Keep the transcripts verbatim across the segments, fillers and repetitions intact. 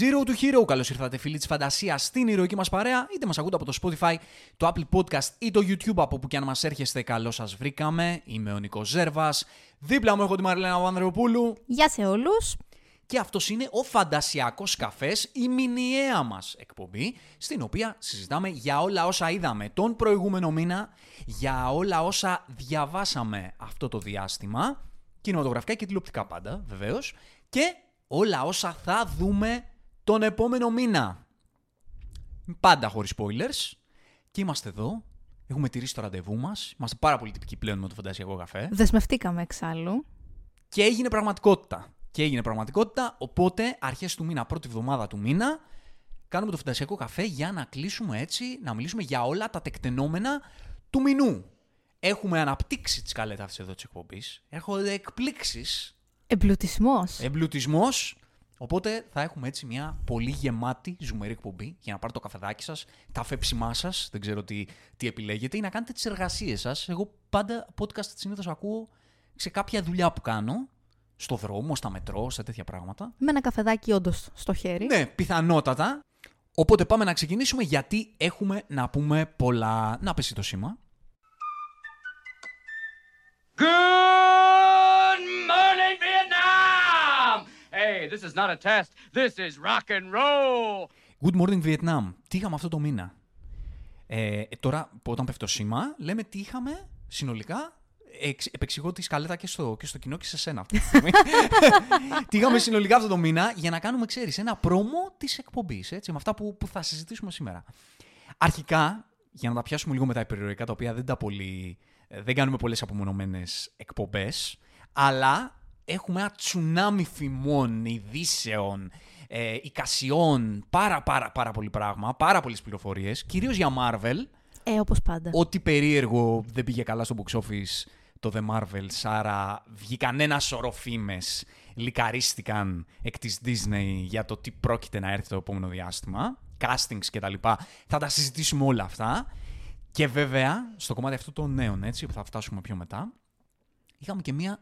Zero to Hero. Καλώς ήρθατε, φίλοι της φαντασίας, στην ηρωική μας παρέα. Είτε μας ακούτε από το Spotify, το Apple Podcast ή το YouTube, από που και αν μας έρχεστε, καλώς σας βρήκαμε. Είμαι ο Νίκος Ζέρβας. Δίπλα μου έχω τη Μαριλένα Βανδρεοπούλου. Γεια σε όλους. Και αυτός είναι ο Φαντασιακός Καφές, η μηνιαία μας εκπομπή, στην οποία συζητάμε για όλα όσα είδαμε τον προηγούμενο μήνα, για όλα όσα διαβάσαμε αυτό το διάστημα, κινηματογραφικά και τηλεοπτικά πάντα, βεβαίως, και όλα όσα θα δούμε τον επόμενο μήνα. Πάντα χωρίς spoilers. Και είμαστε εδώ. Έχουμε τηρήσει το ραντεβού μας. Είμαστε πάρα πολύ τυπικοί πλέον με το Φαντασιακό Καφέ. Δεσμευτήκαμε εξάλλου. Και έγινε πραγματικότητα. Και έγινε πραγματικότητα. Οπότε, αρχές του μήνα, πρώτη εβδομάδα του μήνα, κάνουμε το Φαντασιακό Καφέ για να κλείσουμε έτσι, να μιλήσουμε για όλα τα τεκτενόμενα του μηνού. Έχουμε αναπτύξει τις καλέτα αυτής εδώ της εκπομπής. Έρχονται εκπλήξεις. Εμπλουτισμός. Εμπλουτισμός. Οπότε θα έχουμε έτσι μια πολύ γεμάτη ζουμερή εκπομπή για να πάρετε το καφεδάκι σας, τα φέψιμά σας, δεν ξέρω τι, τι επιλέγετε, ή να κάνετε τις εργασίες σας. Εγώ πάντα podcast συνήθως ακούω σε κάποια δουλειά που κάνω, στο δρόμο, στα μετρό, σε τέτοια πράγματα. Με ένα καφεδάκι όντως στο χέρι. Ναι, πιθανότατα. Οπότε πάμε να ξεκινήσουμε, γιατί έχουμε να πούμε πολλά. Να πέσει το σήμα. Good morning, Vietnam! Hey, this is not a test. This is rock and roll. Good morning, Vietnam. Τι είχαμε αυτό το μήνα. Ε, τώρα, όταν πέφτει το σήμα, λέμε τι είχαμε συνολικά. Επεξηγώ τη σκαλέτα και στο, και στο κοινό και σε σένα αυτή τη στιγμή. Τι είχαμε συνολικά αυτό το μήνα, για να κάνουμε, ξέρεις, ένα πρόμο της εκπομπής, έτσι, με αυτά που, που θα συζητήσουμε σήμερα. Αρχικά, για να τα πιάσουμε λίγο με τα υπερηρωικά, τα οποία δεν τα πολύ... Δεν κάνουμε πολλές απομονωμένες εκπομπές, αλλά έχουμε ένα τσουνάμι φημών, ειδήσεων, ε, εικασιών, πάρα πάρα πάρα πολύ πράγμα, πάρα πολλές πληροφορίες, κυρίως για Marvel. Ε, όπως πάντα. Ό,τι περίεργο δεν πήγε καλά στο box office το The Marvels, άρα βγήκαν ένα σωρό φήμες, λικαρίστηκαν εκ της Disney για το τι πρόκειται να έρθει το επόμενο διάστημα, castings κτλ. Θα τα συζητήσουμε όλα αυτά. Και βέβαια, στο κομμάτι αυτό των νέων, έτσι, που θα φτάσουμε πιο μετά, είχαμε και μια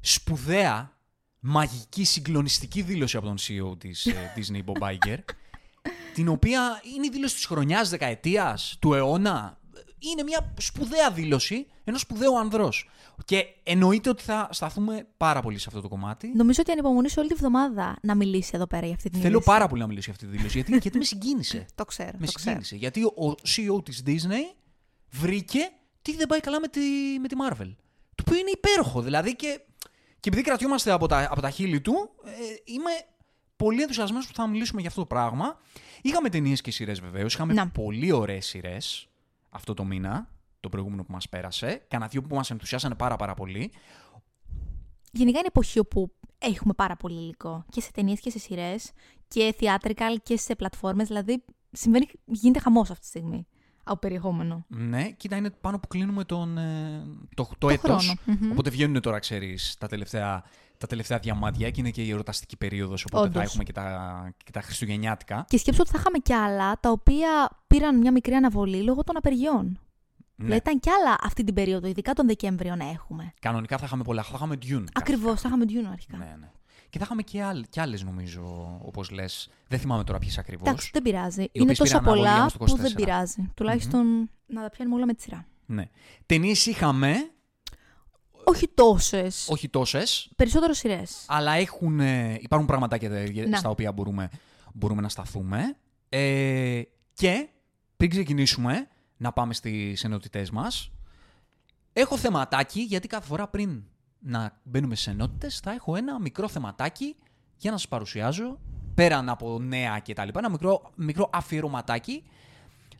σπουδαία, μαγική, συγκλονιστική δήλωση από τον σι ι ο της Disney, Bob Iger, την οποία είναι η δήλωση της χρονιάς, δεκαετίας, του αιώνα. Είναι μια σπουδαία δήλωση ενός σπουδαίου ανδρός. Και εννοείται ότι θα σταθούμε πάρα πολύ σε αυτό το κομμάτι. Νομίζω ότι ανυπομονήσω όλη τη βδομάδα να μιλήσει εδώ πέρα για αυτή τη δήλωση. Θέλω πάρα πολύ να μιλήσω για αυτή τη δήλωση, γιατί, γιατί με συγκίνησε. Το ξέρω. Με το συγκίνησε. Ξέρω. Γιατί ο σι ι ο της Disney βρήκε τι δεν πάει καλά με τη, με τη Marvel. Το οποίο είναι υπέροχο. Δηλαδή, και, και επειδή κρατιόμαστε από τα, από τα χείλη του, ε, είμαι πολύ ενθουσιασμένος που θα μιλήσουμε για αυτό το πράγμα. Είχαμε ταινίες και σειρές, βεβαίως. Είχαμε να. πολύ ωραίες σειρές αυτό το μήνα, το προηγούμενο που μας πέρασε. Κάνα δύο που μας ενθουσιάσανε πάρα πάρα πολύ. Γενικά είναι εποχή όπου έχουμε πάρα πολύ υλικό. Και σε ταινίες και σε σειρές. Και theatrical και σε πλατφόρμες. Δηλαδή συμβαίνει, γίνεται χαμός αυτή τη στιγμή. Από περιεχόμενο. Ναι, κοίτα, είναι πάνω που κλείνουμε τον, το, το, το έτος. Mm-hmm. Οπότε βγαίνουν τώρα, ξέρεις, τα τελευταία, τα τελευταία διαμάντια, και είναι και η εορταστική περίοδος. Οπότε όντως θα έχουμε και τα, και τα χριστουγεννιάτικα. Και σκέψω ότι θα είχαμε κι άλλα τα οποία πήραν μια μικρή αναβολή λόγω των απεργιών. Ναι. Δηλαδή ήταν κι άλλα αυτή την περίοδο, ειδικά τον Δεκέμβριο, να έχουμε. Κανονικά θα είχαμε πολλά. Θα είχαμε Dune. Ακριβώς, θα είχαμε Dune αρχικά. Ναι, ναι. Και θα είχαμε και, άλλ, και άλλες, νομίζω, όπως λες. Δεν θυμάμαι τώρα ποιες ακριβώς. Εντάξει, δεν πειράζει. Είναι τόσα πολλά που δεν πειράζει. Τουλάχιστον mm-hmm. να τα πιάνουμε όλα με τη σειρά. Ναι. Ταινίες είχαμε. Όχι τόσες. Όχι τόσες. Περισσότερο σειρές. Αλλά έχουν, υπάρχουν πραγματάκια να. στα οποία μπορούμε, μπορούμε να σταθούμε. Ε, και πριν ξεκινήσουμε να πάμε στις ενότητές μας, έχω θεματάκι, γιατί κάθε φορά πριν να μπαίνουμε σε ενότητες, θα έχω ένα μικρό θεματάκι για να σας παρουσιάζω, πέραν από νέα και τα λοιπά, ένα μικρό, μικρό αφιερωματάκι,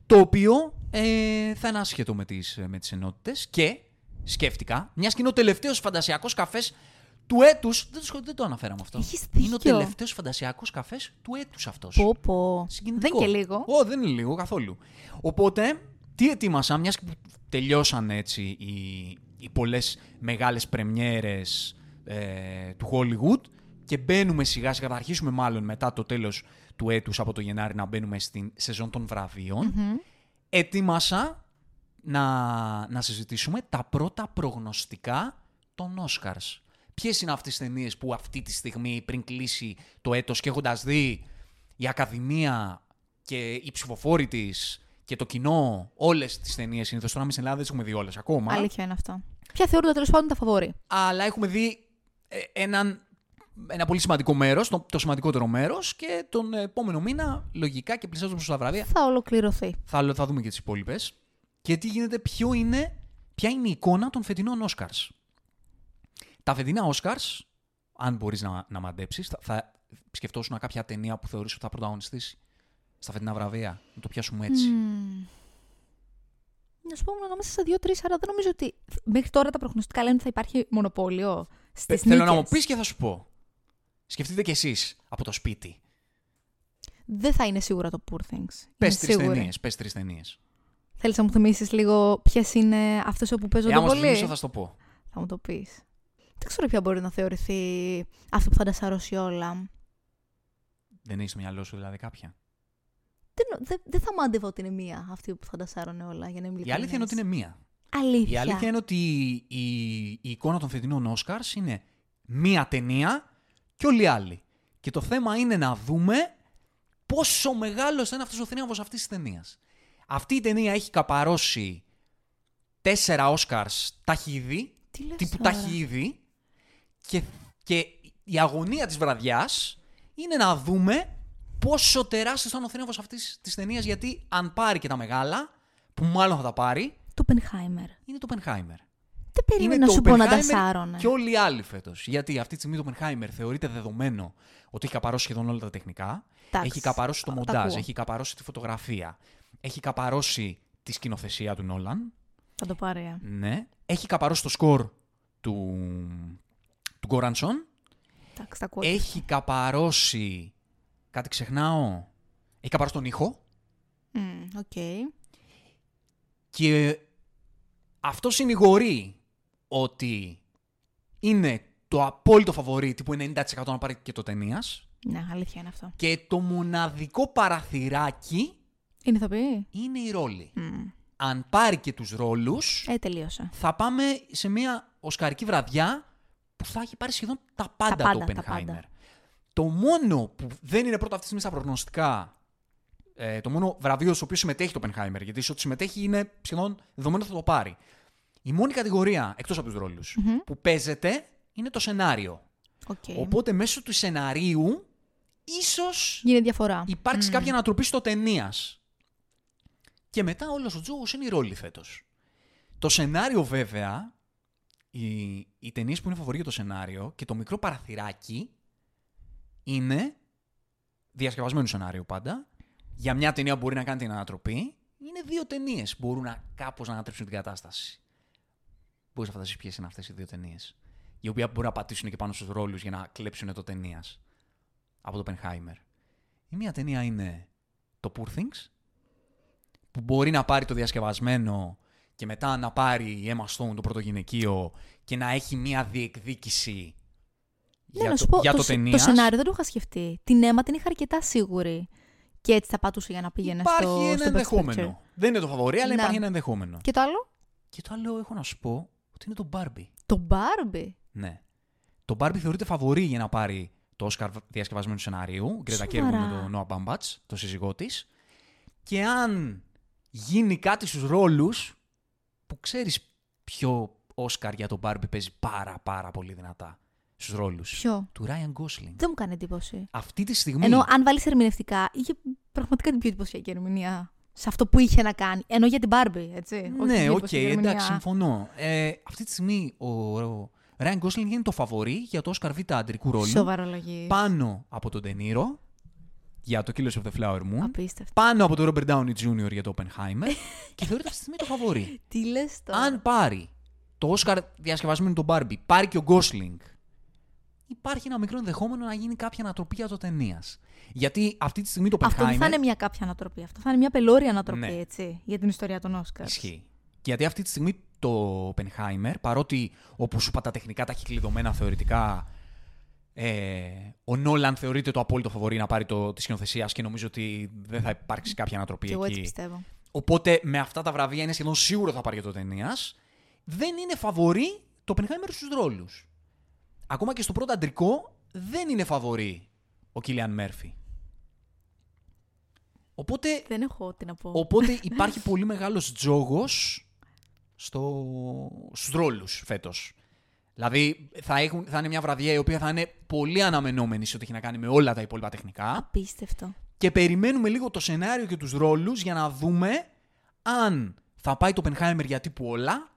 το οποίο ε, θα είναι άσχετο με τις, με τις ενότητες. Και σκέφτηκα, μιας και είναι ο τελευταίος φαντασιακός καφές του έτους, δεν το, δεν το αναφέραμε αυτό. Έχεις δίκιο. Είναι ο τελευταίος φαντασιακός καφές του έτους αυτός. Πω πω, δεν και λίγο. Ω, δεν είναι λίγο καθόλου. Οπότε, τι ετοίμασα, μιας που τελειώσαν έτσι οι... οι πολλές μεγάλες πρεμιέρες ε, του Hollywood, και μπαίνουμε σιγά σιγά, θα αρχίσουμε μάλλον μετά το τέλος του έτους, από το Γενάρη, να μπαίνουμε στην σεζόν των βραβείων. Mm-hmm. Ετοίμασα να, να συζητήσουμε τα πρώτα προγνωστικά των Oscars. Ποιες είναι αυτές τις ταινίες που αυτή τη στιγμή, πριν κλείσει το έτος και έχοντας δει η Ακαδημία και οι ψηφοφόροι της και το κοινό, όλες τις ταινίες συνήθως. Τώρα εμείς στην Ελλάδα δεν τις έχουμε δει όλες ακόμα. Αλήθεια είναι αυτό. Ποια θεωρούνται τέλος πάντων τα φαβόρη. Αλλά έχουμε δει έναν. Ένα πολύ σημαντικό μέρος, το, το σημαντικότερο μέρος, και τον επόμενο μήνα, λογικά και πλησιάζοντας προς τα βράδια, θα ολοκληρωθεί. Θα, θα δούμε και τις υπόλοιπες. Και τι γίνεται, ποιο είναι, ποια είναι η εικόνα των φετινών Oscars. Τα φετινά Oscars, αν μπορείς να, να μαντέψεις, θα, θα σκεφτόσουν κάποια ταινία που θεωρείς ότι θα πρωταγωνιστείς στα φετινά βραβεία. Να το πιάσουμε έτσι. Mm. Να σου πω, ανάμεσα στα δύο τρία, αλλά δεν νομίζω ότι μέχρι τώρα τα προγνωστικά λένε ότι θα υπάρχει μονοπόλιο στις νίκες. Θέλω να μου πεις και θα σου πω. Σκεφτείτε κι εσείς από το σπίτι. Δεν θα είναι σίγουρα το Poor Things. Πες τρεις ταινίες, πες τρεις ταινίες. Θέλεις να μου θυμίσεις λίγο ποιες είναι αυτές όπου παίζονται πολύ. Ε, άμα σου θυμίσω θα σου το πω. Θα μου το πεις. Δεν ξέρω ποια μπορεί να θεωρηθεί αυτό που θα τα σαρώσει όλα. Δεν έχεις στο μυαλό σου δηλαδή κάποια. Δεν δε, δε θα μάντευα ότι είναι μία αυτή που θα τα σάρωνε όλα, για να μην. Η αλήθεια είναι ότι είναι μία. Αλήθεια. Η αλήθεια είναι ότι η, η εικόνα των φετινών Oscars είναι μία ταινία. Και όλοι οι άλλοι. Και το θέμα είναι να δούμε πόσο μεγάλος θα είναι αυτός ο θρίαμβος αυτής της ταινίας. Αυτή η ταινία έχει καπαρώσει τέσσερα Oscars, τα έχει ήδη, τύπου τα έχει ήδη, και, και η αγωνία της βραδιάς είναι να δούμε πόσο τεράστιος θα είναι ο θρίαμβος αυτής της ταινίας, γιατί αν πάρει και τα μεγάλα, που μάλλον θα τα πάρει, το Oppenheimer. Είναι το Oppenheimer. Δεν περίμενα να σου πω να τα σάρωνε. Και όλοι οι άλλοι φέτος. Γιατί αυτή τη στιγμή το Oppenheimer θεωρείται δεδομένο ότι έχει καπαρώσει σχεδόν όλα τα τεχνικά. Τάξ, έχει καπαρώσει το μοντάζ, έχει καπαρώσει τη φωτογραφία, έχει καπαρώσει τη σκηνοθεσία του Νόλαν. Θα το πάρει, ε. Ναι. Έχει καπαρώσει το σκορ του, του Γκόρανσον. Τάξ, έχει καπαρώσει. Κάτι ξεχνάω. Έχει καπαρώσει τον ήχο. Οκ. Mm, okay. Και αυτό συνηγορεί ότι είναι το απόλυτο φαβορί, τύπου ενενήντα τοις εκατό να πάρει και το ταινίας. Ναι, αλήθεια είναι αυτό. Και το μοναδικό παραθυράκι είναι, θα πει, είναι η ρόλη. Mm. Αν πάρει και τους ρόλους, ε, τελείωσε. Θα πάμε σε μια οσκαρική βραδιά που θα έχει πάρει σχεδόν τα πάντα, τα πάντα το Oppenheimer. Το μόνο που δεν είναι πρώτο αυτή τη στιγμή στα προγνωστικά, ε, το μόνο βραβείο στο οποίο συμμετέχει το Oppenheimer, γιατί σε ό,τι συμμετέχει είναι σχεδόν δεδομένο θα το πάρει. Η μόνη κατηγορία, εκτός από τους ρόλους, mm-hmm. που παίζεται είναι το σενάριο. Okay. Οπότε μέσω του σεναρίου ίσως υπάρξει mm. κάποια ανατροπή στο ταινίας. Και μετά όλος ο τζόγος είναι η ρόλη φέτος. Το σενάριο βέβαια, οι, οι ταινίες που είναι φαβορί για το σενάριο και το μικρό παραθυράκι είναι διασκευασμένο σενάριο πάντα. Για μια ταινία μπορεί να κάνει την ανατροπή. Είναι δύο ταινίες που μπορούν να, κάπως να ανατρέψουν την κατάσταση. Μπορείς να φανταστείς ποιες είναι αυτές οι δύο ταινίες. Οι οποίες μπορούν να πατήσουν και πάνω στους ρόλους για να κλέψουν το ταινίας από το Oppenheimer. Η μία ταινία είναι το Poor Things, που μπορεί να πάρει το διασκευασμένο και μετά να πάρει η Emma Stone το πρωτογυναικείο και να έχει μία διεκδίκηση ναι, για το, πω, για το, το ταινίας. Το σενάριο δεν το είχα σκεφτεί. Την Emma την είχα αρκετά σίγουρη. Και έτσι θα πατούσε για να πήγαινε στο Best Picture. Υπάρχει ένα ενδεχόμενο. Δεν είναι το φαβορί, αλλά να. Υπάρχει ένα ενδεχόμενο. Και το άλλο? Και το άλλο έχω να σου πω. Ότι είναι το Barbie. Το Barbie? Ναι. Το Barbie θεωρείται φαβορί για να πάρει το Oscar διασκευασμένου σενάριου. Γκρέτα Κέρβιν με τον Noah Baumbach, το σύζυγό της. Και αν γίνει κάτι στους ρόλους, που ξέρεις ποιο Oscar για το Barbie παίζει πάρα πάρα πολύ δυνατά στους ρόλους. Ποιο? Του Ryan Gosling. Δεν μου κάνει εντύπωση. Αυτή τη στιγμή. Ενώ αν βάλεις ερμηνευτικά, είχε πραγματικά την πιο εντυπωσιακή ερμηνεία. Σε αυτό που είχε να κάνει. Ενώ για την Barbie, έτσι. Ναι, οκ, okay, εντάξει, συμφωνώ. Ε, αυτή τη στιγμή ο, ο Ryan Gosling είναι το φαβορί για το Oscar Β' αντρικού ρόλου. Σοβαρολογής. Πάνω από τον De Niro για το Killers of the Flower Moon. Απίστευτο. Πάνω από τον Robert Downey τζούνιορ για το Oppenheimer. Και θεωρείται αυτή τη στιγμή το φαβορί. Τι λες τώρα. Αν πάρει το Oscar διασκευασμένο τον Barbie, πάρει και ο Gosling, υπάρχει ένα μικρό ενδεχόμενο να γίνει κάποια ανατροπή για το ταινίας. Γιατί αυτή τη στιγμή το Oppenheimer. Αυτό δεν θα είναι μια κάποια ανατροπή. Αυτό θα είναι μια πελώρια ανατροπή, ναι. Έτσι, για την ιστορία των Όσκαρ. Ισχύει. Γιατί αυτή τη στιγμή το Oppenheimer, παρότι όπου σου είπα τα τεχνικά τα έχει κλειδωμένα θεωρητικά, ε, ο Νόλαν θεωρείται το απόλυτο φαβορί να πάρει το, τη σκηνοθεσία και νομίζω ότι δεν θα υπάρξει κάποια ανατροπή εκεί. Εγώ έτσι πιστεύω. Οπότε με αυτά τα βραβεία είναι σχεδόν σίγουρο θα πάρει το ταινίας. Δεν είναι φαβορί το Oppenheimer στους ρόλους. Ακόμα και στο πρώτο αντρικό δεν είναι φαβορί ο Κίλιαν Μέρφυ. Οπότε, δεν έχω τι να πω. Οπότε υπάρχει πολύ μεγάλος τζόγος στο, στους ρόλους φέτος. Δηλαδή θα, έχουν, θα είναι μια βραδιά η οποία θα είναι πολύ αναμενόμενη σε ό,τι έχει να κάνει με όλα τα υπόλοιπα τεχνικά. Απίστευτο. Και περιμένουμε λίγο το σενάριο και τους ρόλους για να δούμε αν θα πάει το Oppenheimer για τύπου όλα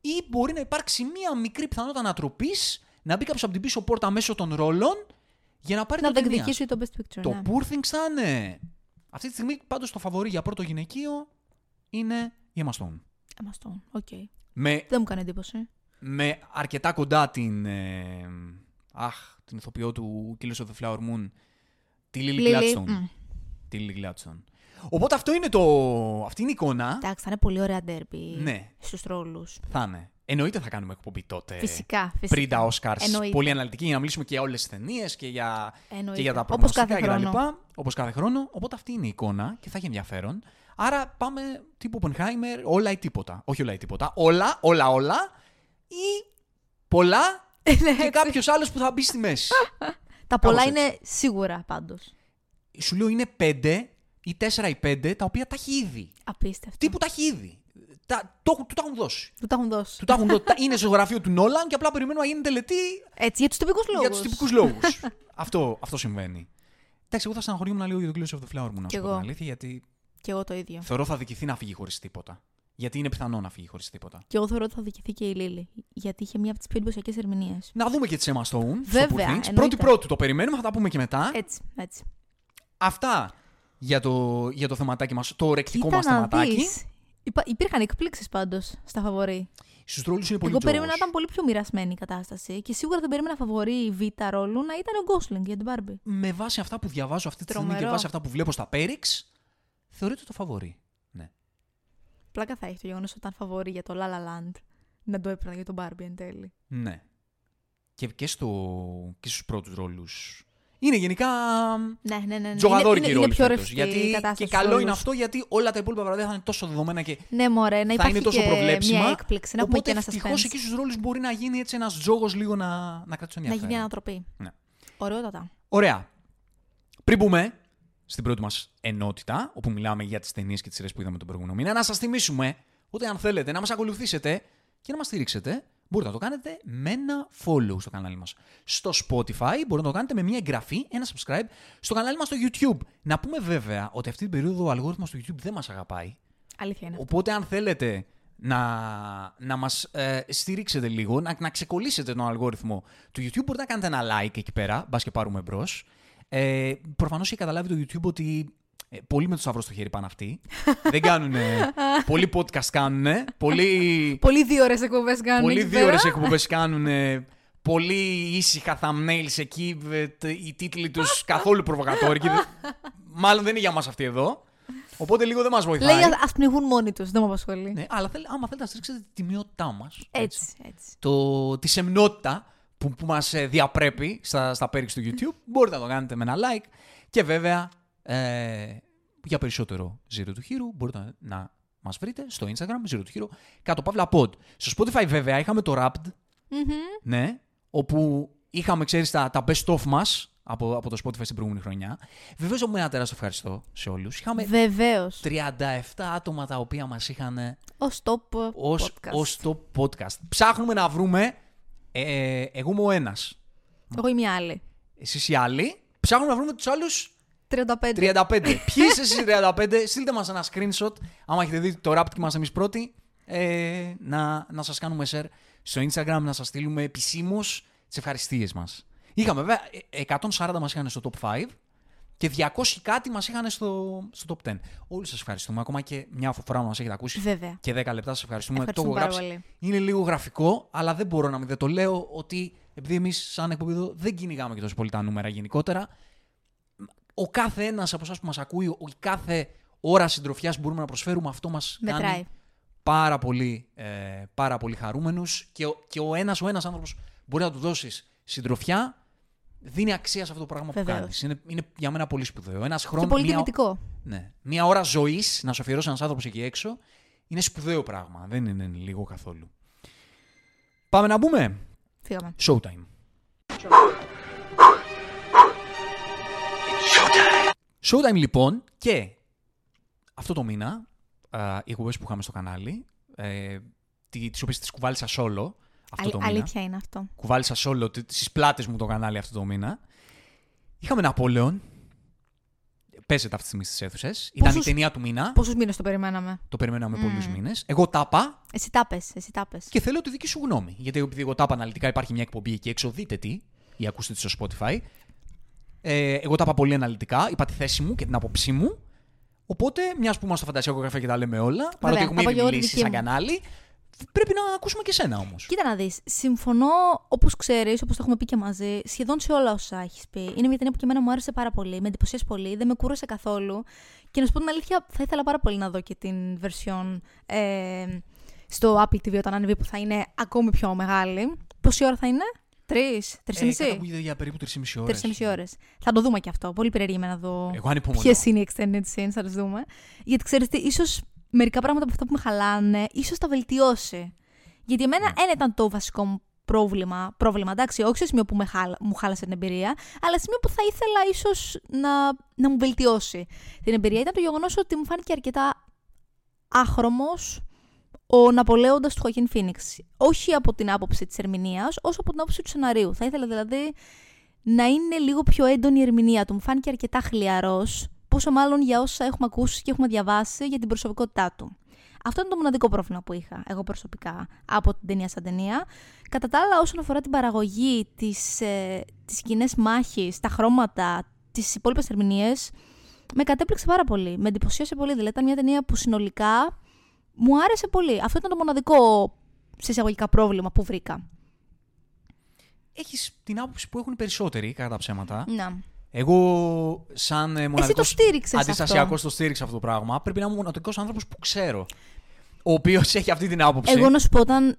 ή μπορεί να υπάρξει μια μικρή πιθανότητα ανατροπής, να μπει κάποιος από την πίσω πόρτα μέσω των ρόλων για να πάρει να το ταινία. Να διεκδικήσει το Best Picture. Το ναι. Poor Things θα είναι. Αυτή τη στιγμή πάντως το φαβορί για πρώτο γυναικείο είναι η Emma Stone. Emma Stone, οκ. Okay. Με... Δεν μου κάνει εντύπωση. Με αρκετά κοντά την, ε, αχ, την ηθοποιό του Killers of the Flower Moon, τη Lily Gladstone. Mm. Τη Lily Gladstone. Οπότε αυτό είναι το, αυτή είναι η εικόνα. Εντάξει, θα είναι πολύ ωραία ντέρμπι ναι. στους ρόλους. Θα είναι. Εννοείται θα κάνουμε εκπομπή τότε. Φυσικά. φυσικά. Πριν τα Oscars. Πολύ αναλυτική για να μιλήσουμε και για όλες τις ταινίες και για, και για τα προγνωστικά κτλ. Όπως κάθε χρόνο. Οπότε αυτή είναι η εικόνα και θα έχει ενδιαφέρον. Άρα πάμε τύπου Oppenheimer, όλα ή τίποτα. Όχι όλα ή τίποτα. Όλα, όλα, όλα. Ή πολλά και κάποιος άλλος που θα μπει στη μέση. Τα πολλά έτσι. Είναι σίγουρα πάντως. Σου λέω είναι πέντε ή τέσσερα ή πέντε τα οποία τα έχει ήδη. Απίστευτο. Τύπου τα έχει ήδη. Τα, το, του τα έχουν δώσει. Του τα έχουν δώσει. Του τα έχουν δώσει. Είναι στο γραφείο του Νόλαν και απλά περιμένουμε να γίνει τελετή. Έτσι, για τους τυπικούς λόγους. Για τους τυπικούς λόγους. αυτό, αυτό συμβαίνει. Εντάξει, εγώ θα στεναχωριόμουν λίγο για το Killers of the Flower Moon. Και εγώ. Αλήθεια, γιατί και εγώ το ίδιο. Θεωρώ θα δικηθεί να φύγει χωρίς τίποτα. Γιατί είναι πιθανό να φύγει χωρίς τίποτα. Και εγώ θεωρώ ότι θα δικηθεί και η Λίλη. Γιατί είχε μία από τις πιο εντυπωσιακές ερμηνείες. Να δούμε και τις Emma Stone. Βέβαια. Πρώτη-πρώτη το περιμένουμε, θα τα πούμε και μετά. Έτσι. έτσι. Αυτά για το, για το θεματάκι μας. Το ρεκτικό μας θεματάκι. Υπά, υπήρχαν εκπλήξεις πάντως στα φαβορί. Στους ρόλους είναι πολύ Εγώ περίμενα να ήταν πολύ πιο μοιρασμένη η κατάσταση και σίγουρα δεν περίμενα φαβορί β' ρόλου να ήταν ο Γκόσλινγκ για την Barbie. Με βάση αυτά που διαβάζω αυτή τη στιγμή και βάση αυτά που βλέπω στα Πέριξ, θεωρείται το φαβορί. Ναι. Πλάκα θα έχει το γεγονός ότι ήταν φαβορί για το La La Land να το έπαιρνα για τον Barbie εν τέλει. Ναι. Και, και, στο, και στους πρώτους ρόλους. Είναι γενικά ναι, ναι, ναι, ναι. τζογαδόρικη ρόλη. Είναι πιο ρευστή η κατάσταση. Και καλό είναι αυτό γιατί όλα τα υπόλοιπα βραδιά θα είναι τόσο δεδομένα και ναι, μωρέ, να θα είναι τόσο προβλέψιμα. Μια έκπληξη, να οπότε ευτυχώς εκεί στους ρόλους μπορεί να γίνει έτσι ένας τζόγος λίγο να, να κρατήσει μια χαρά. Να γίνει ανατροπή. Ναι. Ωραιότατα. Ωραία. Πριν πούμε στην πρώτη μας ενότητα, όπου μιλάμε για τις ταινίες και τις σειρές που είδαμε τον προηγούμενο μήνα, να σας θυμίσουμε ότι αν θέλετε να μας ακολουθήσετε και να μας στηρίξετε, μπορείτε να το κάνετε με ένα follow στο κανάλι μας. Στο Spotify μπορείτε να το κάνετε με μια εγγραφή, ένα subscribe, στο κανάλι μας στο YouTube. Να πούμε βέβαια ότι αυτή την περίοδο ο αλγόριθμος του YouTube δεν μας αγαπάει. Αλήθεια είναι. Οπότε αν θέλετε να, να μας ε, στηρίξετε λίγο, να, να ξεκολλήσετε τον αλγόριθμο του YouTube, μπορείτε να κάνετε ένα like εκεί πέρα, μπας και πάρουμε μπρος. Ε, προφανώς έχει καταλάβει το YouTube ότι ε, πολύ με το σταυρό στο χέρι πάνε αυτοί. Δεν κάνουνε. Πολλοί podcast κάνουνε. Πολλοί δύο ώρες εκπομπές κάνουνε. Πολλοί δύο ώρες εκπομπές κάνουνε. Πολύ ήσυχα thumbnails εκεί. Οι τίτλοι τους καθόλου προβοκατόρικοι. Μάλλον δεν είναι για μας αυτοί εδώ. Οπότε λίγο δεν μας βοηθάει. Λέει ας πνιγούν μόνοι τους, δεν με απασχολεί. Ναι, αλλά θέλ, άμα θέλετε να στρίξετε τη τιμιότητά μας. Έτσι, έτσι. Το, τη σεμνότητα που, που μας διαπρέπει στα, στα πέριξ του YouTube, μπορείτε να το κάνετε με ένα like και βέβαια ε, για περισσότερο Zero του Χείρου μπορείτε να μας βρείτε στο Instagram Zero του Χείρου κάτω Παύλα Pod. Στο Spotify βέβαια είχαμε το Wrapped, mm-hmm. ναι, όπου είχαμε ξέρεις τα, τα best of μας από, από το Spotify στην προηγούμενη χρονιά. Βεβαίως έχουμε ένα τεράστιο ευχαριστώ σε όλους. Είχαμε βεβαίως τριάντα επτά άτομα τα οποία μας είχαν ως top, ως, podcast. Ως top podcast. Ψάχνουμε να βρούμε. Ε, εγώ είμαι ο ένας. Εγώ είμαι η άλλη. Εσείς οι άλλοι. Ψάχνουμε να βρούμε τους άλλους τριάντα πέντε. τριάντα πέντε. Ποιοι είστε εσείς οι τριάντα πέντε, στείλτε μας ένα screenshot. Άμα έχετε δει το rap που είμαστε εμείς πρώτοι, ε, να, να σας κάνουμε share στο Instagram, να σας στείλουμε επισήμως τις ευχαριστίες μας. Είχαμε βέβαια εκατόν σαράντα μας είχαν στο top πέντε και διακόσια κάτι μας είχαν στο, στο top δέκα. Όλοι σας ευχαριστούμε. Ακόμα και μια φορά που μας έχετε ακούσει. Βέβαια. Και δέκα λεπτά σας ευχαριστούμε. ευχαριστούμε το έχω γράψει. Πολύ. Είναι λίγο γραφικό, αλλά δεν μπορώ να μην δεν το λέω ότι επειδή εμείς, σαν εκπομπή εδώ, δεν κυνηγάμε και τόσο πολύ τα νούμερα γενικότερα. Ο κάθε ένας από εσάς που μας ακούει, ο, η κάθε ώρα συντροφιάς που μπορούμε να προσφέρουμε, αυτό μας μετράει. Κάνει πάρα πολύ, ε, πάρα πολύ χαρούμενους. Και, και ο ένας ο ένας άνθρωπος μπορεί να του δώσεις συντροφιά. Δίνει αξία σε αυτό το πράγμα βεβαίως. Που κάνεις. Είναι, είναι για μένα πολύ σπουδαίο. Ένας χρόνος, και πολύ τιμητικό. Ναι. Μία ώρα ζωής να σου αφιερώσει ένας άνθρωπος εκεί έξω είναι σπουδαίο πράγμα. Δεν είναι λίγο καθόλου. Πάμε να μπούμε. Φύγαμε. Showtime. Showtime. Showtime λοιπόν, και αυτό το μήνα α, οι εκπομπές που είχαμε στο κανάλι, ε, τις οποίες τις κουβάλισα solo αυτό Α, το μήνα. Αλήθεια είναι αυτό. Κουβάλισα solo στις πλάτες μου το κανάλι αυτό το μήνα. Είχαμε Napoleon. Παίζεται αυτή τη στιγμή στις αίθουσες. Ήταν η ταινία του μήνα. Πόσους μήνες το περιμέναμε. Το περιμέναμε mm. πολλούς μήνες. Εγώ τάπα. Εσύ τάπες, εσύ τάπες. Και θέλω τη δική σου γνώμη. Γιατί επειδή εγώ τάπα αναλυτικά, υπάρχει μια εκπομπή εκεί έξω. Δείτε τι, ή ακούστε τη στο Spotify. Ε, εγώ τάπα πολύ αναλυτικά. Είπα τη θέση μου και την άποψή μου. Οπότε, μιας που είμαστε στο Φαντασιακό Καφέ και τα λέμε όλα, παρότι έχουμε ήδη μιλήσει σαν κανάλι, πρέπει να ακούσουμε και σένα όμως. Κοίτα να δεις. Συμφωνώ, όπως ξέρεις, όπως το έχουμε πει και μαζί, σχεδόν σε όλα όσα έχεις πει. Είναι μια ταινία που και εμένα μου άρεσε πάρα πολύ, με εντυπωσίασε πολύ, δεν με κούρασε καθόλου. Και να σου πω την αλήθεια, θα ήθελα πάρα πολύ να δω και την version ε, στο Apple τι βι όταν ανέβει, που θα είναι ακόμη πιο μεγάλη. Πόση ώρα θα είναι? Τρεις, τρεις και μισή. Για περίπου τρεις και μισή ώρες. Τρεις και μισή ώρες. Θα το δούμε και αυτό. Πολύ περίεργη με να δω ποιες είναι οι extended scenes, θα τις δούμε. Γιατί ξέρεις τι, ίσως μερικά πράγματα από αυτά που με χαλάνε, ίσως τα βελτιώσει. Γιατί εμένα ένα ήταν το βασικό μου πρόβλημα. Πρόβλημα, εντάξει, όχι σε σημείο που με χάλα, μου χάλασε την εμπειρία, αλλά σε σημείο που θα ήθελα ίσως να, να μου βελτιώσει την εμπειρία. Ήταν το γεγονός ότι μου φάνηκε αρκετά άχρωμος ο Ναπολέοντας του Χωακίν Φίνιξ. Όχι από την άποψη της ερμηνείας, όσο από την άποψη του σεναρίου. Θα ήθελα δηλαδή να είναι λίγο πιο έντονη η ερμηνεία του. Μου φάνηκε αρκετά χλιαρός, πόσο μάλλον για όσα έχουμε ακούσει και έχουμε διαβάσει για την προσωπικότητά του. Αυτό είναι το μοναδικό πρόβλημα που είχα εγώ προσωπικά από την ταινία σαν ταινία. Κατά τα άλλα, όσον αφορά την παραγωγή, τις, ε, τις σκηνές μάχης, τα χρώματα, τις υπόλοιπες ερμηνείες, με κατέπληξε πάρα πολύ. Με εντυπωσίασε πολύ. Δηλαδή, ήταν μια ταινία που συνολικά μου άρεσε πολύ. Αυτό ήταν το μοναδικό σε εισαγωγικά πρόβλημα που βρήκα. Έχεις την άποψη που έχουν περισσότεροι, κατά τα ψέματα. Να. Εγώ, σαν μοναδικός αντιστασιακός, το στήριξα αυτό το πράγμα. Πρέπει να είμαι ο μοναδικός άνθρωπος που ξέρω, ο οποίος έχει αυτή την άποψη. Εγώ να σου πω, όταν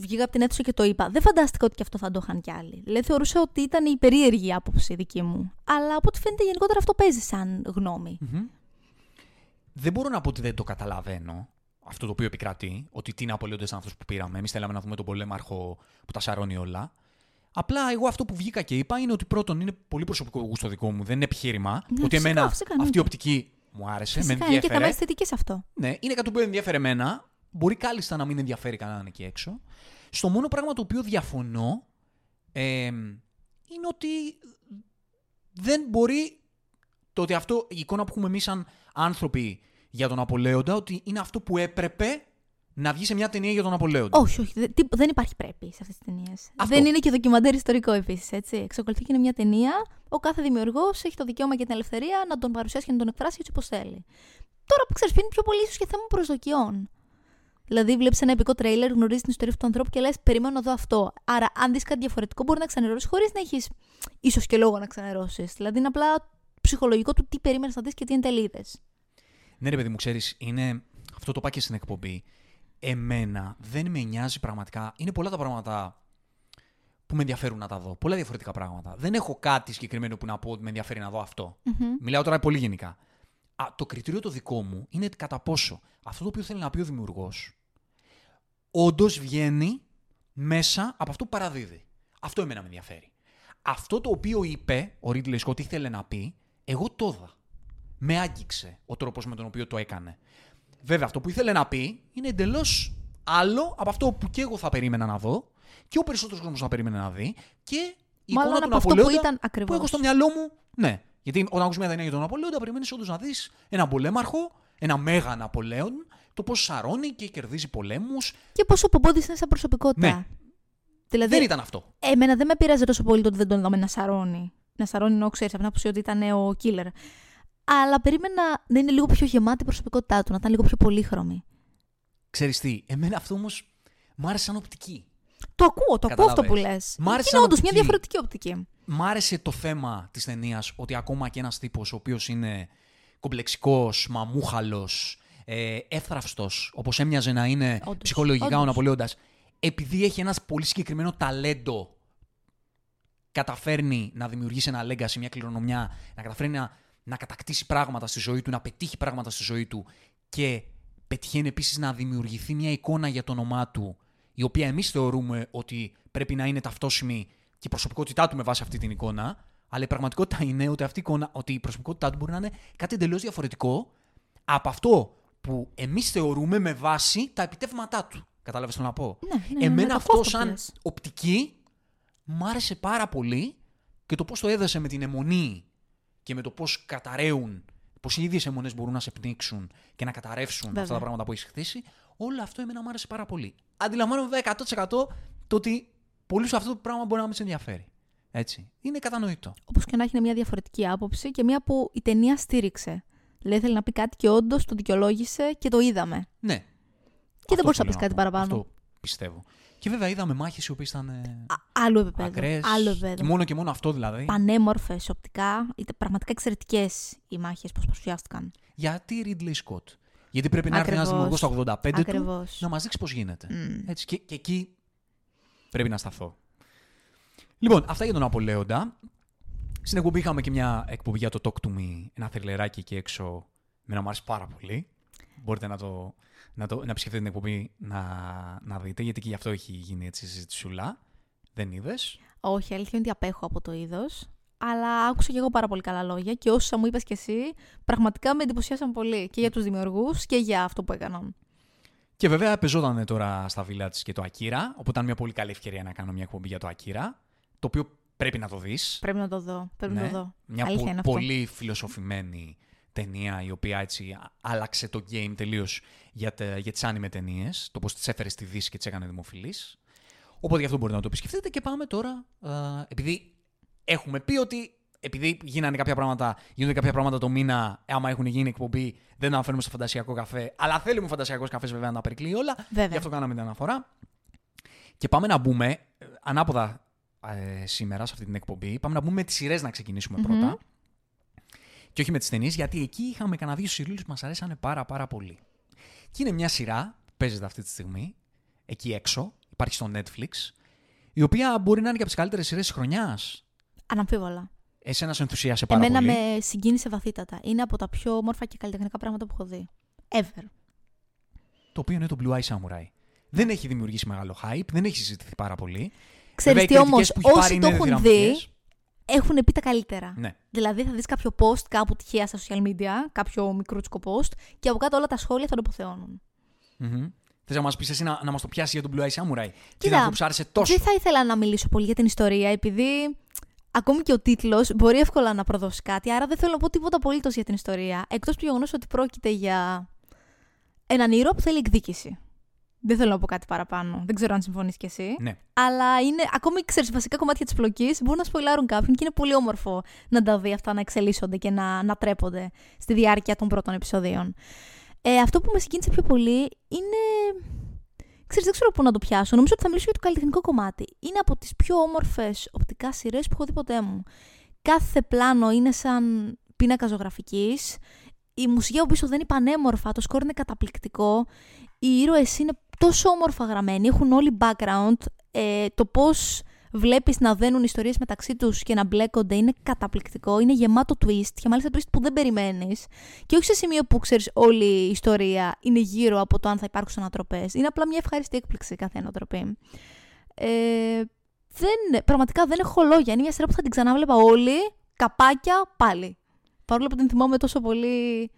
βγήκα από την αίθουσα και το είπα, δεν φαντάστηκα ότι και αυτό θα το είχαν κι άλλοι. Δηλαδή, θεωρούσα ότι ήταν η περίεργη άποψη δική μου. Αλλά από ό,τι φαίνεται, γενικότερα αυτό παίζει σαν γνώμη. Mm-hmm. Δεν μπορώ να πω ότι δεν το καταλαβαίνω. Αυτό το οποίο επικρατεί, ότι τι Ναπολέοντα ήταν αυτό που πήραμε. Εμείς θέλαμε να δούμε τον πολέμαρχο που τα σαρώνει όλα. Απλά εγώ αυτό που βγήκα και είπα είναι ότι πρώτον είναι πολύ προσωπικό γούστο δικό μου, δεν είναι επιχείρημα. Ναι, ότι φυσικά, εμένα φυσικά, αυτή η οπτική μου άρεσε, φυσικά, με ενδιαφέρει. Είναι και καλά αισθητικές αυτό. Ναι, είναι κάτι που ενδιαφέρει εμένα. Μπορεί κάλλιστα να μην ενδιαφέρει κανέναν εκεί έξω. Στο μόνο πράγμα το οποίο διαφωνώ ε, είναι ότι δεν μπορεί το ότι αυτό, η εικόνα που έχουμε εμείς σαν άνθρωποι για τον Ναπολέοντα, ότι είναι αυτό που έπρεπε να βγει σε μια ταινία για τον Ναπολέοντα. Όχι, όχι. Δεν υπάρχει πρέπει σε αυτές τις ταινίες. Αυτό. Δεν είναι και δοκιμαντέρ ιστορικό επίσης, έτσι. Εξακολουθεί και είναι μια ταινία. Ο κάθε δημιουργός έχει το δικαίωμα και την ελευθερία να τον παρουσιάσει και να τον εκφράσει έτσι όπως θέλει. Τώρα που ξέρεις, είναι πιο πολύ ίσως και θέμα προσδοκιών. Δηλαδή, βλέπεις ένα επικό τρέιλερ, γνωρίζεις την ιστορία του ανθρώπου και λες: περιμένω να δω αυτό. Άρα, αν δεις κάτι διαφορετικό, μπορεί να ξενερώσεις χωρίς να έχεις ίσως και λόγο να ξενερώσεις. Δηλαδή, είναι απλά ψυχολογικό του τι περίμενες να δεις και τι εν τέλει είδες. Ναι, ρε παιδί μου, ξέρεις, είναι. Αυτό το είπα και στην εκπομπή. Εμένα δεν με νοιάζει πραγματικά. Είναι πολλά τα πράγματα που με ενδιαφέρουν να τα δω. Πολλά διαφορετικά πράγματα. Δεν έχω κάτι συγκεκριμένο που να πω ότι με ενδιαφέρει να δω αυτό. Mm-hmm. Μιλάω τώρα πολύ γενικά. Α, το κριτήριο το δικό μου είναι κατά πόσο αυτό το οποίο θέλει να πει ο δημιουργός όντως βγαίνει μέσα από αυτό που παραδίδει. Αυτό εμένα με ενδιαφέρει. Αυτό το οποίο είπε ο Ρίτλεϊ Σκοτ, τι ήθελε να πει, εγώ το είδα. Με άγγιξε ο τρόπος με τον οποίο το έκανε. Βέβαια, αυτό που ήθελε να πει είναι εντελώς άλλο από αυτό που και εγώ θα περίμενα να δω και ο περισσότερος κόσμος θα περίμενε να δει και η μάλλον εικόνα του Ναπολέοντα που, που έχω στο μυαλό μου. Ναι, γιατί όταν ακούς μια ταινία για τον Ναπολέοντα, περιμένεις όντως να δεις έναν πολέμαρχο, ένα μέγα Ναπολέον, το πώς σαρώνει και κερδίζει πολέμους. Και πόσο πομπόδης είναι σαν προσωπικότητα. Ναι. Δηλαδή, δεν ήταν αυτό. Εμένα δεν με πειράζει τόσο πολύ το ότι δεν τον είδαμε να σαρώνει. Να σαρώνει, ενώ ξέρεις, από την άποψη ότι ήταν ο killer. Αλλά περίμενα να είναι λίγο πιο γεμάτη η προσωπικότητά του, να ήταν λίγο πιο πολύχρωμη. Ξέρεις τι, εμένα αυτό όμως μ' άρεσε σαν οπτική. Το ακούω, το ακούω αυτό που λες. Είναι όντως μια διαφορετική οπτική. Μ' άρεσε το θέμα της ταινίας ότι ακόμα και ένας τύπος ο οποίος είναι κομπλεξικός, μαμούχαλος, ε, εύθραυστος, όπως έμοιαζε να είναι όντως, ψυχολογικά όντως. Ο Ναπολέοντας, επειδή έχει ένα πολύ συγκεκριμένο ταλέντο, καταφέρνει να δημιουργήσει ένα legacy, μια κληρονομιά, να καταφέρνει να. να κατακτήσει πράγματα στη ζωή του, να πετύχει πράγματα στη ζωή του και πετυχαίνει επίσης να δημιουργηθεί μια εικόνα για το όνομά του, η οποία εμείς θεωρούμε ότι πρέπει να είναι ταυτόσιμη και η προσωπικότητά του με βάση αυτή την εικόνα, Αλλά η πραγματικότητα είναι ότι αυτή η εικόνα, ότι η προσωπικότητά του μπορεί να είναι κάτι εντελώς διαφορετικό από αυτό που εμείς θεωρούμε με βάση τα επιτεύγματά του. Κατάλαβες τι να πω. Ναι, ναι, εμένα αυτό, σαν οπτική, μου άρεσε πάρα πολύ και το πώς το έδεσε με την αιμονή και με το πώς καταραίουν, πώς οι ίδιες αιμονές μπορούν να σε πνίξουν και να καταρρεύσουν Βέβαια. αυτά τα πράγματα που έχεις χτίσει. Όλο αυτό εμένα μου άρεσε πάρα πολύ. Αντιλαμβάνομαι εκατό τοις εκατό το ότι πολύ σε αυτό το πράγμα μπορεί να μην σε ενδιαφέρει. Έτσι. Είναι κατανοητό. Όπως και να έχει μια διαφορετική άποψη και μια που η ταινία στήριξε. Δηλαδή θέλει να πει κάτι και όντως το δικαιολόγησε και το είδαμε. Ναι. Και αυτό δεν μπορούσε να πει κάτι παραπάνω. Αυτό πιστεύω. Και βέβαια είδαμε μάχες οι οποίες ήταν. Α, άλλο επίπεδο. Ακραίες. Άλλο επίπεδο. Και μόνο και μόνο αυτό δηλαδή. Πανέμορφες οπτικά. Ήταν πραγματικά εξαιρετικές οι μάχες πώς παρουσιάστηκαν. Γιατί Ridley Scott. Γιατί πρέπει να Ακριβώς. έρθει ένα δημιουργό στα ογδόντα πέντε Ακριβώς. του να μας δείξει πώς γίνεται. Mm. Έτσι. Και, και εκεί πρέπει να σταθώ. Λοιπόν, αυτά για τον Απολέοντα. Στην εκπομπή είχαμε και μια εκπομπή για το Talk to Me, ένα θρυλεράκι εκεί έξω. Εμένα μου άρεσε πάρα πολύ. Μπορείτε να, το, να, το, να επισκεφτείτε την εκπομπή να, να δείτε, γιατί και γι' αυτό έχει γίνει έτσι συζητησούλα. Δεν είδες? Όχι, αλήθεια είναι ότι απέχω από το είδος. Αλλά άκουσα και εγώ πάρα πολύ καλά λόγια και όσα μου είπες κι εσύ, πραγματικά με εντυπωσιάσαν πολύ και για τους δημιουργούς και για αυτό που έκαναν. Και βέβαια πεζόταν τώρα στα Village και το Akira, οπότε ήταν μια πολύ καλή ευκαιρία να κάνω μια εκπομπή για το Akira. Το οποίο πρέπει να το δεις. Πρέπει να το δω. Πρέπει ναι. να το δω. Μια πο- πολύ φιλοσοφημένη ταινία, η οποία έτσι άλλαξε το game τελείως για, τε, για τις άνιμε ταινίες. Το πώς τις έφερε στη Δύση και τις έκανε δημοφιλείς. Οπότε γι' αυτό μπορείτε να το επισκεφτείτε. Και πάμε τώρα. Α, επειδή έχουμε πει ότι επειδή γίνανε κάποια πράγματα, γίνονται κάποια πράγματα το μήνα, άμα έχουν γίνει εκπομπή, δεν τα αναφέρουμε στο Φαντασιακό Καφέ. Αλλά θέλουμε ο Φαντασιακός Καφές βέβαια να τα περικλείει όλα. Βέβαια. Γι' αυτό κάναμε την αναφορά. Και πάμε να μπούμε ανάποδα. Σήμερα, σε αυτή την εκπομπή, πάμε να μπούμε με τις σειρές να ξεκινήσουμε mm-hmm. πρώτα. Και όχι με τις ταινίες, γιατί εκεί είχαμε κανένα δύο σειρούλες που μας αρέσανε πάρα πάρα πολύ. Και είναι μια σειρά που παίζεται αυτή τη στιγμή, εκεί έξω, υπάρχει στο Netflix, η οποία μπορεί να είναι και από τις καλύτερες σειρές της χρονιάς. Αναμφίβολα. Εσένα σε ενθουσίασε πάρα Εμένα πολύ. Εμένα με συγκίνησε βαθύτατα. Είναι από τα πιο όμορφα και καλλιτεχνικά πράγματα που έχω δει. Ever. Το οποίο είναι το Blue Eye Samurai. Δεν έχει δημιουργήσει μεγάλο hype, δεν έχει συζητηθεί πάρα πολύ. Ξέρεις τι όμως, όσοι το έχουν δει, έχουν πει τα καλύτερα. Ναι. Δηλαδή θα δεις κάποιο post κάπου τυχαία στα social media, κάποιο μικρούτσικο post, και από κάτω όλα τα σχόλια θα το αποθεώνουν. Mm-hmm. Θες να μας πεις εσύ να, να μας το πιάσεις για τον Blue Eye Samurai? Τι να του άρεσε τόσο? Δεν θα ήθελα να μιλήσω πολύ για την ιστορία, επειδή ακόμη και ο τίτλος μπορεί εύκολα να προδώσει κάτι, άρα δεν θέλω να πω τίποτα απολύτως για την ιστορία. Εκτός του γεγονός ότι πρόκειται για έναν ήρωα που θέλει εκδίκηση. Δεν θέλω να πω κάτι παραπάνω. Δεν ξέρω αν συμφωνείς κι εσύ. Ναι. Αλλά είναι, ακόμη ξέρεις, βασικά κομμάτια της πλοκής μπορούν να σποιλάρουν κάποιον και είναι πολύ όμορφο να τα δει αυτά να εξελίσσονται και να, να τρέπονται στη διάρκεια των πρώτων επεισοδίων. Ε, αυτό που με συγκίνησε πιο πολύ είναι. Ξέρεις, δεν ξέρω πού να το πιάσω. Νομίζω ότι θα μιλήσω για το καλλιτεχνικό κομμάτι. Είναι από τις πιο όμορφες οπτικά σειρές που έχω δει ποτέ μου. Κάθε πλάνο είναι σαν πίνακα ζωγραφικής. Η μουσική από πίσω δεν είναι πανέμορφα. Το σκορ είναι καταπληκτικό. Οι ήρωες είναι τόσο όμορφα γραμμένοι, έχουν όλοι background, ε, το πώς βλέπεις να δένουν ιστορίες μεταξύ τους και να μπλέκονται είναι καταπληκτικό, είναι γεμάτο twist και μάλιστα twist που δεν περιμένεις και όχι σε σημείο που ξέρεις όλη η ιστορία είναι γύρω από το αν θα υπάρξουν ανατροπές, είναι απλά μια ευχάριστη έκπληξη κάθε ανατροπή. Ε, δεν, πραγματικά δεν έχω λόγια, είναι μια σειρά που θα την ξανάβλεπα όλοι, καπάκια πάλι, παρόλο που την θυμάμαι τόσο πολύ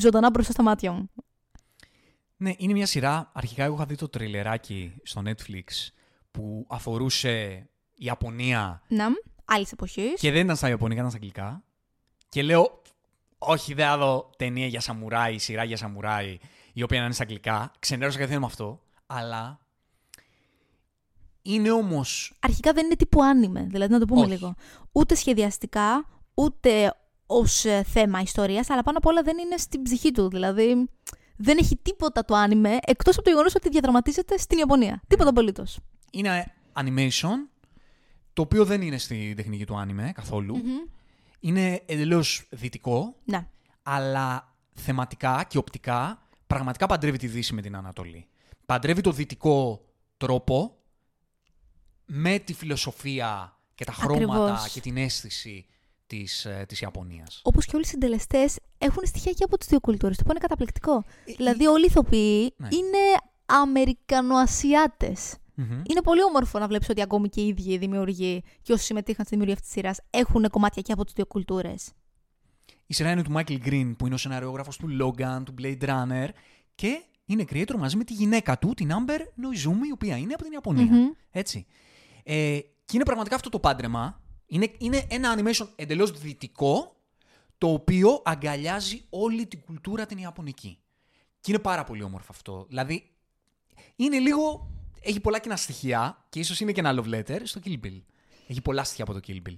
ζωντανά μπροστά στα μάτια μου. Ναι, είναι μια σειρά. Αρχικά εγώ είχα δει το τριλεράκι στο Netflix που αφορούσε Ιαπωνία. Ναι, άλλης εποχής. Και δεν ήταν στα Ιαπωνικά, ήταν στα αγγλικά. Και λέω, όχι, δεν θα δω ταινία για σαμουράι, σειρά για σαμουράι, η οποία να είναι στα αγγλικά. Ξενέρωσα κατευθείαν με αυτό. Αλλά είναι όμως. Αρχικά δεν είναι τύπου άνιμε, δηλαδή να το πούμε όχι. λίγο. Ούτε σχεδιαστικά, ούτε ως θέμα ιστορίας, αλλά πάνω απ' όλα δεν είναι στην ψυχή του. Δηλαδή. Δεν έχει τίποτα το άνιμε, εκτός από το γεγονός ότι διαδραματίζεται στην Ιαπωνία. Τίποτα απολύτως. Είναι animation, το οποίο δεν είναι στην τεχνική του άνιμε καθόλου. Mm-hmm. Είναι εντελώς δυτικό, ναι. αλλά θεματικά και οπτικά πραγματικά παντρεύει τη Δύση με την Ανατολή. Παντρεύει το δυτικό τρόπο με τη φιλοσοφία και τα χρώματα Ακριβώς. και την αίσθηση της, της Ιαπωνίας. Όπως και όλοι οι συντελεστές έχουν στοιχεία και από τις δύο κουλτούρες, το οποίο είναι καταπληκτικό. Ε, δηλαδή όλοι οι ηθοποιοί ναι. είναι Αμερικανοασιάτες. Mm-hmm. Είναι πολύ όμορφο να βλέπεις ότι ακόμη και οι ίδιοι οι δημιουργοί και όσοι συμμετείχαν στη δημιουργία αυτής της σειράς έχουν κομμάτια και από τις δύο κουλτούρες. Η σειρά είναι του Michael Green, που είναι ο σεναριόγραφος του Logan, του Blade Runner, και είναι creator μαζί με τη γυναίκα του, την Amber Noizumi, η οποία είναι από την Ιαπωνία. Mm-hmm. Έτσι. Ε, και είναι πραγματικά αυτό το πάντρεμα. Είναι, είναι ένα animation εντελώς δυτικό, το οποίο αγκαλιάζει όλη την κουλτούρα την ιαπωνική. Και είναι πάρα πολύ όμορφο αυτό. Δηλαδή, είναι λίγο... Έχει πολλά κοινά στοιχεία και ίσως είναι και ένα love letter στο Kill Bill. Έχει πολλά στοιχεία από το Kill Bill.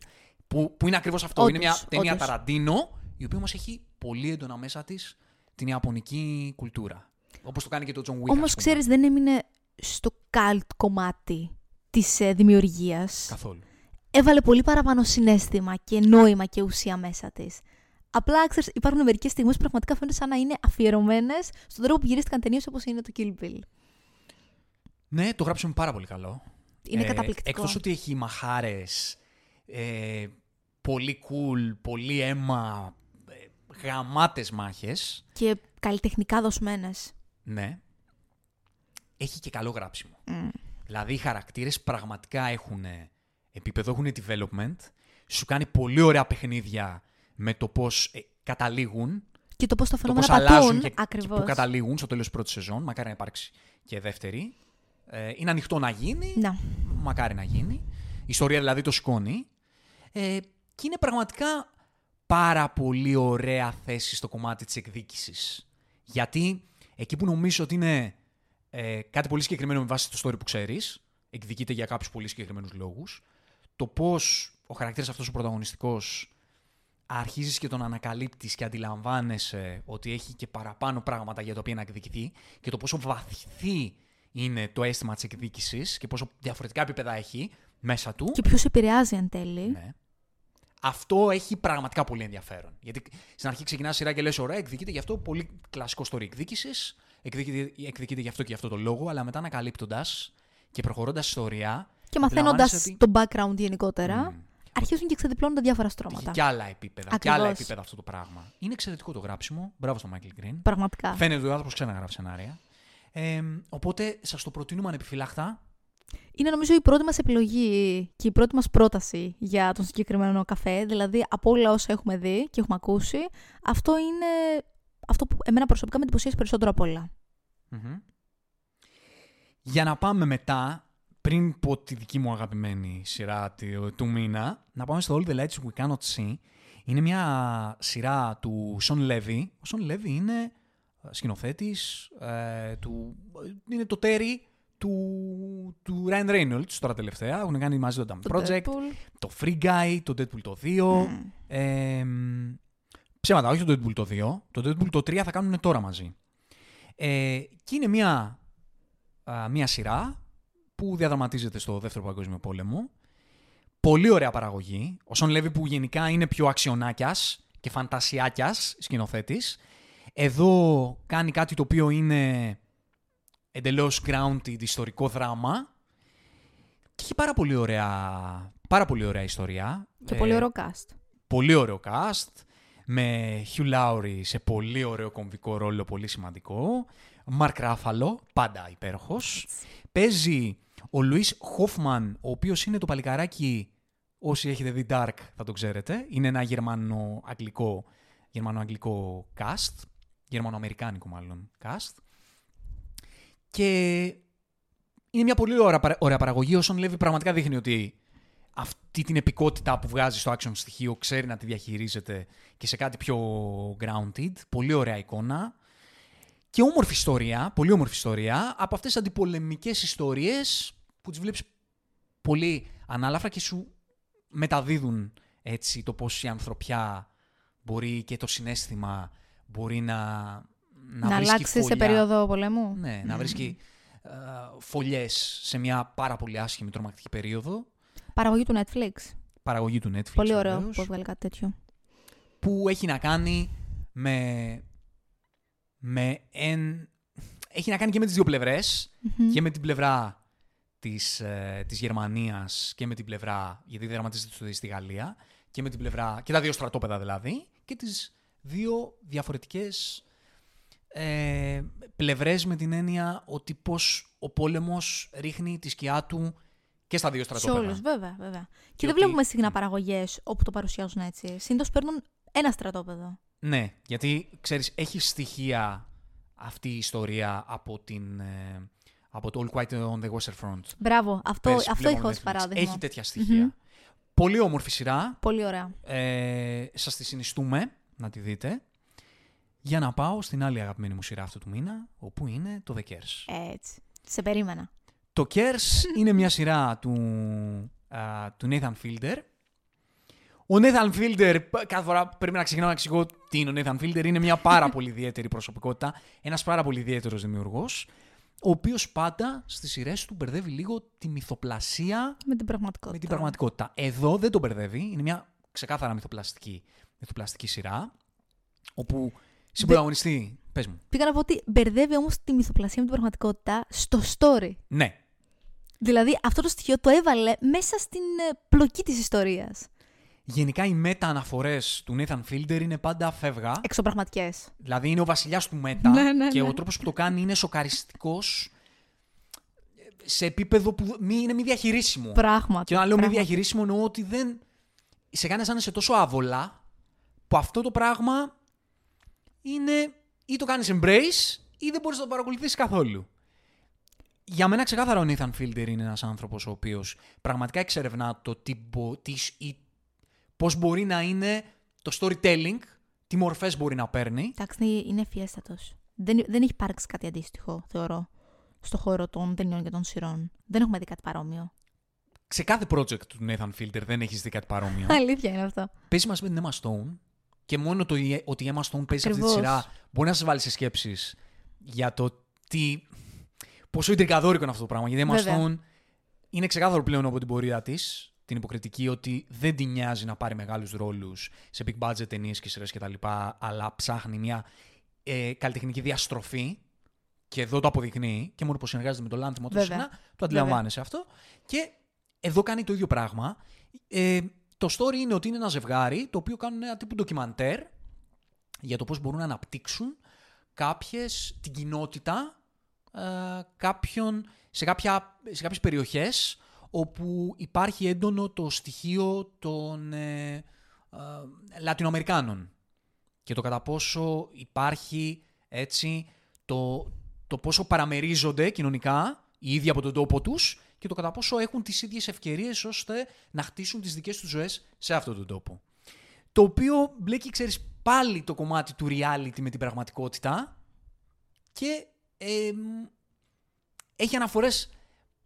Που, που είναι ακριβώς αυτό. Όντως, είναι μια ταινία Ταραντίνο, η οποία όμως έχει πολύ έντονα μέσα της την ιαπωνική κουλτούρα. Όπως το κάνει και το John Wick. Όμως ξέρεις, δεν έμεινε στο cult κομμάτι της ε, δημιουργίας. Καθόλου. Έβαλε πολύ παραπάνω συναίσθημα και νόημα και ουσία μέσα της. Απλά ξέρεις, υπάρχουν μερικές στιγμές που πραγματικά φαίνονται σαν να είναι αφιερωμένες στον τρόπο που γυρίστηκαν ταινίες όπως είναι το Kill Bill. Ναι, το γράψαμε πάρα πολύ καλό. Είναι ε, καταπληκτικό. Εκτός ότι έχει μαχάρες, ε, πολύ cool, πολύ αίμα, ε, γαμάτες μάχες. Και καλλιτεχνικά δοσμένες. Ναι. Έχει και καλό γράψιμο. Mm. Δηλαδή οι χαρακτήρες πραγματικά έχουν επίπεδο, έχουν development. Σου κάνει πολύ ωραία παιχνίδια με το πώς ε, καταλήγουν. Και το πώς τα φαινόμενα πατούν. Και, και που καταλήγουν στο τέλος της πρώτης σεζόν. Μακάρι να υπάρξει και δεύτερη. Είναι ανοιχτό να γίνει, να. μακάρι να γίνει. Η ιστορία δηλαδή το σκόνη. Ε, και είναι πραγματικά πάρα πολύ ωραία θέση στο κομμάτι της εκδίκησης. Γιατί εκεί που νομίζω ότι είναι ε, κάτι πολύ συγκεκριμένο με βάση το story που ξέρεις, εκδικείται για κάποιους πολύ συγκεκριμένους λόγους, το πώς ο χαρακτήρας αυτός ο πρωταγωνιστικός αρχίζεις και τον ανακαλύπτεις και αντιλαμβάνεσαι ότι έχει και παραπάνω πράγματα για τα οποία να εκδικηθεί και το πόσο βαθύ είναι το αίσθημα της εκδίκησης και πόσο διαφορετικά επίπεδα έχει μέσα του. Και ποιος επηρεάζει εν τέλει. Ναι. Αυτό έχει πραγματικά πολύ ενδιαφέρον. Γιατί στην αρχή ξεκινά σειρά και λες: ωραία, εκδικείται γι' αυτό. Πολύ κλασικό story εκδίκησης. Εκδικείται, εκδικείται γι' αυτό και γι' αυτό το λόγο. Αλλά μετά ανακαλύπτοντας και προχωρώντας ιστορία. Και μαθαίνοντας ότι... το background γενικότερα, mm. αρχίζουν και ξεδιπλώνουν τα διάφορα στρώματα. Και άλλα επίπεδα. Ακριβώς. Και άλλα επίπεδα αυτό το πράγμα. Είναι εξαιρετικό το γράψιμο. Μπράβο στον Michael Green. Πραγματικά. Φαίνεται ο άνθρωπος ξέρει να γράψει σενάρια. Ε, οπότε σας το προτείνουμε ανεπιφυλάχτα. Είναι νομίζω η πρώτη μας επιλογή και η πρώτη μας πρόταση για τον συγκεκριμένο καφέ. Δηλαδή από όλα όσα έχουμε δει και έχουμε ακούσει, αυτό είναι αυτό που εμένα προσωπικά με εντυπωσίασε περισσότερο από όλα. Mm-hmm. Για να πάμε μετά, πριν πω τη δική μου αγαπημένη σειρά του μήνα, να πάμε στο All the Lights We Cannot See. Είναι μια σειρά του Sean Levy. Ο Sean Levy είναι σκηνοθέτης, ε, του, είναι το τέρι του, του Ryan Reynolds τώρα τελευταία. Έχουν κάνει μαζί το Dumb Project, Deadpool. Το Free Guy, το Deadpool το δύο. Mm. Ε, ψέματα, όχι το Deadpool το δύο. Το Deadpool το τρία θα κάνουν τώρα μαζί. Ε, και είναι μια, α, μια σειρά που διαδραματίζεται στο Δεύτερο Παγκόσμιο Πόλεμο. Πολύ ωραία παραγωγή. Ο Σον Λέβι που γενικά είναι πιο αξιονάκιας και φαντασιάκιας σκηνοθέτης. Εδώ κάνει κάτι το οποίο είναι εντελώς grounded ιστορικό δράμα και έχει πάρα πολύ ωραία, πάρα πολύ ωραία ιστορία. Και ε, πολύ ωραίο cast. Πολύ ωραίο cast, με Hugh Laurie σε πολύ ωραίο κομβικό ρόλο, πολύ σημαντικό. Mark Ruffalo, πάντα υπέροχος. Παίζει ο Louis Hoffman, ο οποίος είναι το παλικαράκι, όσοι έχετε δει Dark θα το ξέρετε. Είναι ένα γερμανο-αγγλικό γερμανο-αγγλικό cast, γερμανο-αμερικάνικο μάλλον cast. Και είναι μια πολύ ωραία, ωραία παραγωγή. Ο Σον Λέβι πραγματικά δείχνει ότι αυτή την επικότητα που βγάζει στο action στοιχείο ξέρει να τη διαχειρίζεται και σε κάτι πιο grounded. Πολύ ωραία εικόνα. Και όμορφη ιστορία, πολύ όμορφη ιστορία, από αυτές τις αντιπολεμικές ιστορίες που τις βλέπεις πολύ ανάλαφρα και σου μεταδίδουν έτσι το πώς η ανθρωπιά μπορεί και το συναίσθημα μπορεί να, να, να αλλάξει φωλιά, σε περίοδο πολέμου. Ναι, να mm. βρίσκει ε, φωλιές σε μια πάρα πολύ άσχημη τρομακτική περίοδο. Παραγωγή του Netflix. Παραγωγή του Netflix. Πολύ ωραίο που βγάλει κάτι τέτοιο. Που έχει να κάνει με, με εν, έχει να κάνει και με τις δύο πλευρές. Mm-hmm. Και με την πλευρά της, ε, της Γερμανίας και με την πλευρά, γιατί δραματίζεται στη Γαλλία, και με την πλευρά, και τα δύο στρατόπεδα δηλαδή, και τις δύο διαφορετικές ε, πλευρές με την έννοια ότι πώς ο πόλεμος ρίχνει τη σκιά του και στα δύο στρατόπεδα. Σε όλους, βέβαια, βέβαια. Και, και δεν ότι... βλέπουμε συχνά παραγωγές όπου το παρουσιάζουν έτσι. Συνήθως παίρνουν ένα στρατόπεδο. Ναι, γιατί ξέρεις, έχει στοιχεία αυτή η ιστορία από την... Ε, από το All Quiet on the Western Front. Μπράβο, αυτό, αυτό είχα ως παράδειγμα. Έχει τέτοια στοιχεία. Mm-hmm. Πολύ όμορφη σειρά. Πολύ ωραία. Ε, σας τη συνιστούμε να τη δείτε. Για να πάω στην άλλη αγαπημένη μου σειρά αυτού του μήνα, όπου είναι το The Cares. Έτσι. Σε περίμενα. Το Cares είναι μια σειρά του, α, του Nathan Fielder. Ο Nathan Fielder, κάθε φορά πρέπει να ξεκινάω να εξηγώ τι είναι ο Nathan Fielder, είναι μια πάρα πολύ ιδιαίτερη προσωπικότητα, ένας πάρα πολύ ιδιαίτερος δημιουργός, ο οποίος πάντα στις σειρές του μπερδεύει λίγο τη μυθοπλασία με την πραγματικότητα. Με την πραγματικότητα. Εδώ δεν τον μπερδεύει, είναι μια ξεκάθαρα μυθοπλαστική, μυθοπλαστική σειρά, όπου συμπραγωνιστεί... Δε... Πες μου. Πήγα να πω ότι μπερδεύει όμως τη μυθοπλασία με την πραγματικότητα στο story. Ναι. Δηλαδή αυτό το στοιχείο το έβαλε μέσα στην πλοκή της ιστορίας. Γενικά οι μετα-αναφορές του Nathan Fielder είναι πάντα φεύγα. Εξωπραγματικές. Δηλαδή είναι ο βασιλιάς του μετα ναι, ναι, και ναι. Ο τρόπος που το κάνει είναι σοκαριστικός σε επίπεδο που μη, είναι μη διαχειρίσιμο. Πράγματι. Και όταν λέω πράγματι. Μη διαχειρίσιμο εννοώ ότι δεν... σε κάνει σαν είσαι τόσο άβολα που αυτό το πράγμα είναι ή το κάνεις embrace ή δεν μπορείς να το παρακολουθήσεις καθόλου. Για μένα ξεκάθαρα ο Nathan Fielder είναι ένας άνθρωπος ο οποίος πραγματικά εξερευνά το τύπο της ή πώς μπορεί να είναι το storytelling, τι μορφές μπορεί να παίρνει. Εντάξει, είναι φιέστατος. Δεν, δεν έχει υπάρξει κάτι αντίστοιχο, θεωρώ, στο χώρο των ταινιών και των σειρών. Δεν έχουμε δει κάτι παρόμοιο. Σε κάθε project του Nathan Fielder δεν έχεις δει κάτι παρόμοιο. Αλήθεια είναι αυτό. Παίζει μαζί με την Emma Stone και μόνο το ότι η Emma Stone παίζει αυτή τη σειρά μπορεί να σας βάλει σε σκέψεις για το τι... πόσο ιντρικαδόρικο είναι αυτό το πράγμα. Γιατί η Emma Stone είναι ξεκάθαρο πλέον από την πορεία της. Την υποκριτική ότι δεν την νοιάζει να πάρει μεγάλους ρόλους σε big budget ταινίες και σειρές κτλ. Αλλά ψάχνει μια ε, καλλιτεχνική διαστροφή και εδώ το αποδεικνύει. Και μόνο που συνεργάζεται με τον Λάνθιμο του συχνά, το αντιλαμβάνεσαι αυτό. Και εδώ κάνει το ίδιο πράγμα. Ε, το story είναι ότι είναι ένα ζευγάρι το οποίο κάνουν ένα τύπου ντοκιμαντέρ για το πώς μπορούν να αναπτύξουν κάποιες, την κοινότητα ε, κάποιον, σε, κάποια, σε κάποιες περιοχές όπου υπάρχει έντονο το στοιχείο των ε, ε, Λατινοαμερικάνων και το κατά πόσο υπάρχει έτσι το, το πόσο παραμερίζονται κοινωνικά οι ίδιοι από τον τόπο τους και το κατά πόσο έχουν τις ίδιες ευκαιρίες ώστε να χτίσουν τις δικές τους ζωές σε αυτόν τον τόπο. Το οποίο μπλέκει, ξέρεις, πάλι το κομμάτι του reality με την πραγματικότητα και ε, ε, έχει αναφορές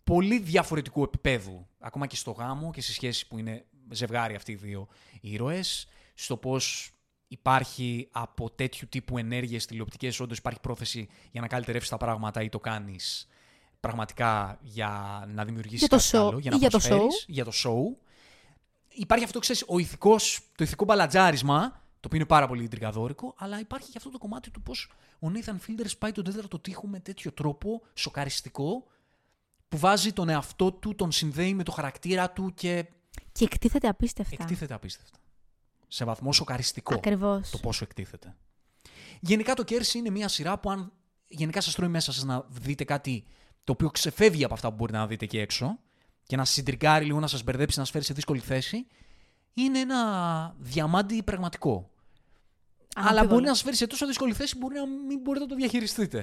πολύ διαφορετικού επίπεδου, ακόμα και στο γάμο και στη σχέση που είναι ζευγάρι αυτοί οι δύο ήρωες, στο πώς υπάρχει από τέτοιου τύπου ενέργειες τηλεοπτικές, όντως υπάρχει πρόθεση για να καλυτερεύσεις τα πράγματα ή το κάνεις πραγματικά για να δημιουργήσεις για κάτι άλλο, για να προσφέρεις, για το show. Υπάρχει αυτό, ξέρεις, ο ηθικός, το ηθικό μπαλατζάρισμα, το οποίο είναι πάρα πολύ ιντρικαδόρικο, αλλά υπάρχει και αυτό το κομμάτι του πώς ο Nathan Fielder σπάει τον τέταρτο τοίχο με τέτοιο τρόπο σοκαριστικό, που βάζει τον εαυτό του, τον συνδέει με το χαρακτήρα του και... Και εκτίθεται απίστευτα. Εκτίθεται απίστευτα. Σε βαθμό σοκαριστικό. Ακριβώς. Το πόσο εκτίθεται. Γενικά το Cares είναι μια σειρά που αν γενικά σας τρώει μέσα σας να δείτε κάτι το οποίο ξεφεύγει από αυτά που μπορείτε να δείτε εκεί έξω και να σας συντριγκάρει λίγο, να σας μπερδέψει, να σας φέρει σε δύσκολη θέση, είναι ένα διαμάντι πραγματικό. Αν Αλλά μπορεί να σας φέρει σε τόσο δύσκολη θέση μπορεί να μην μπορείτε να το διαχειριστείτε.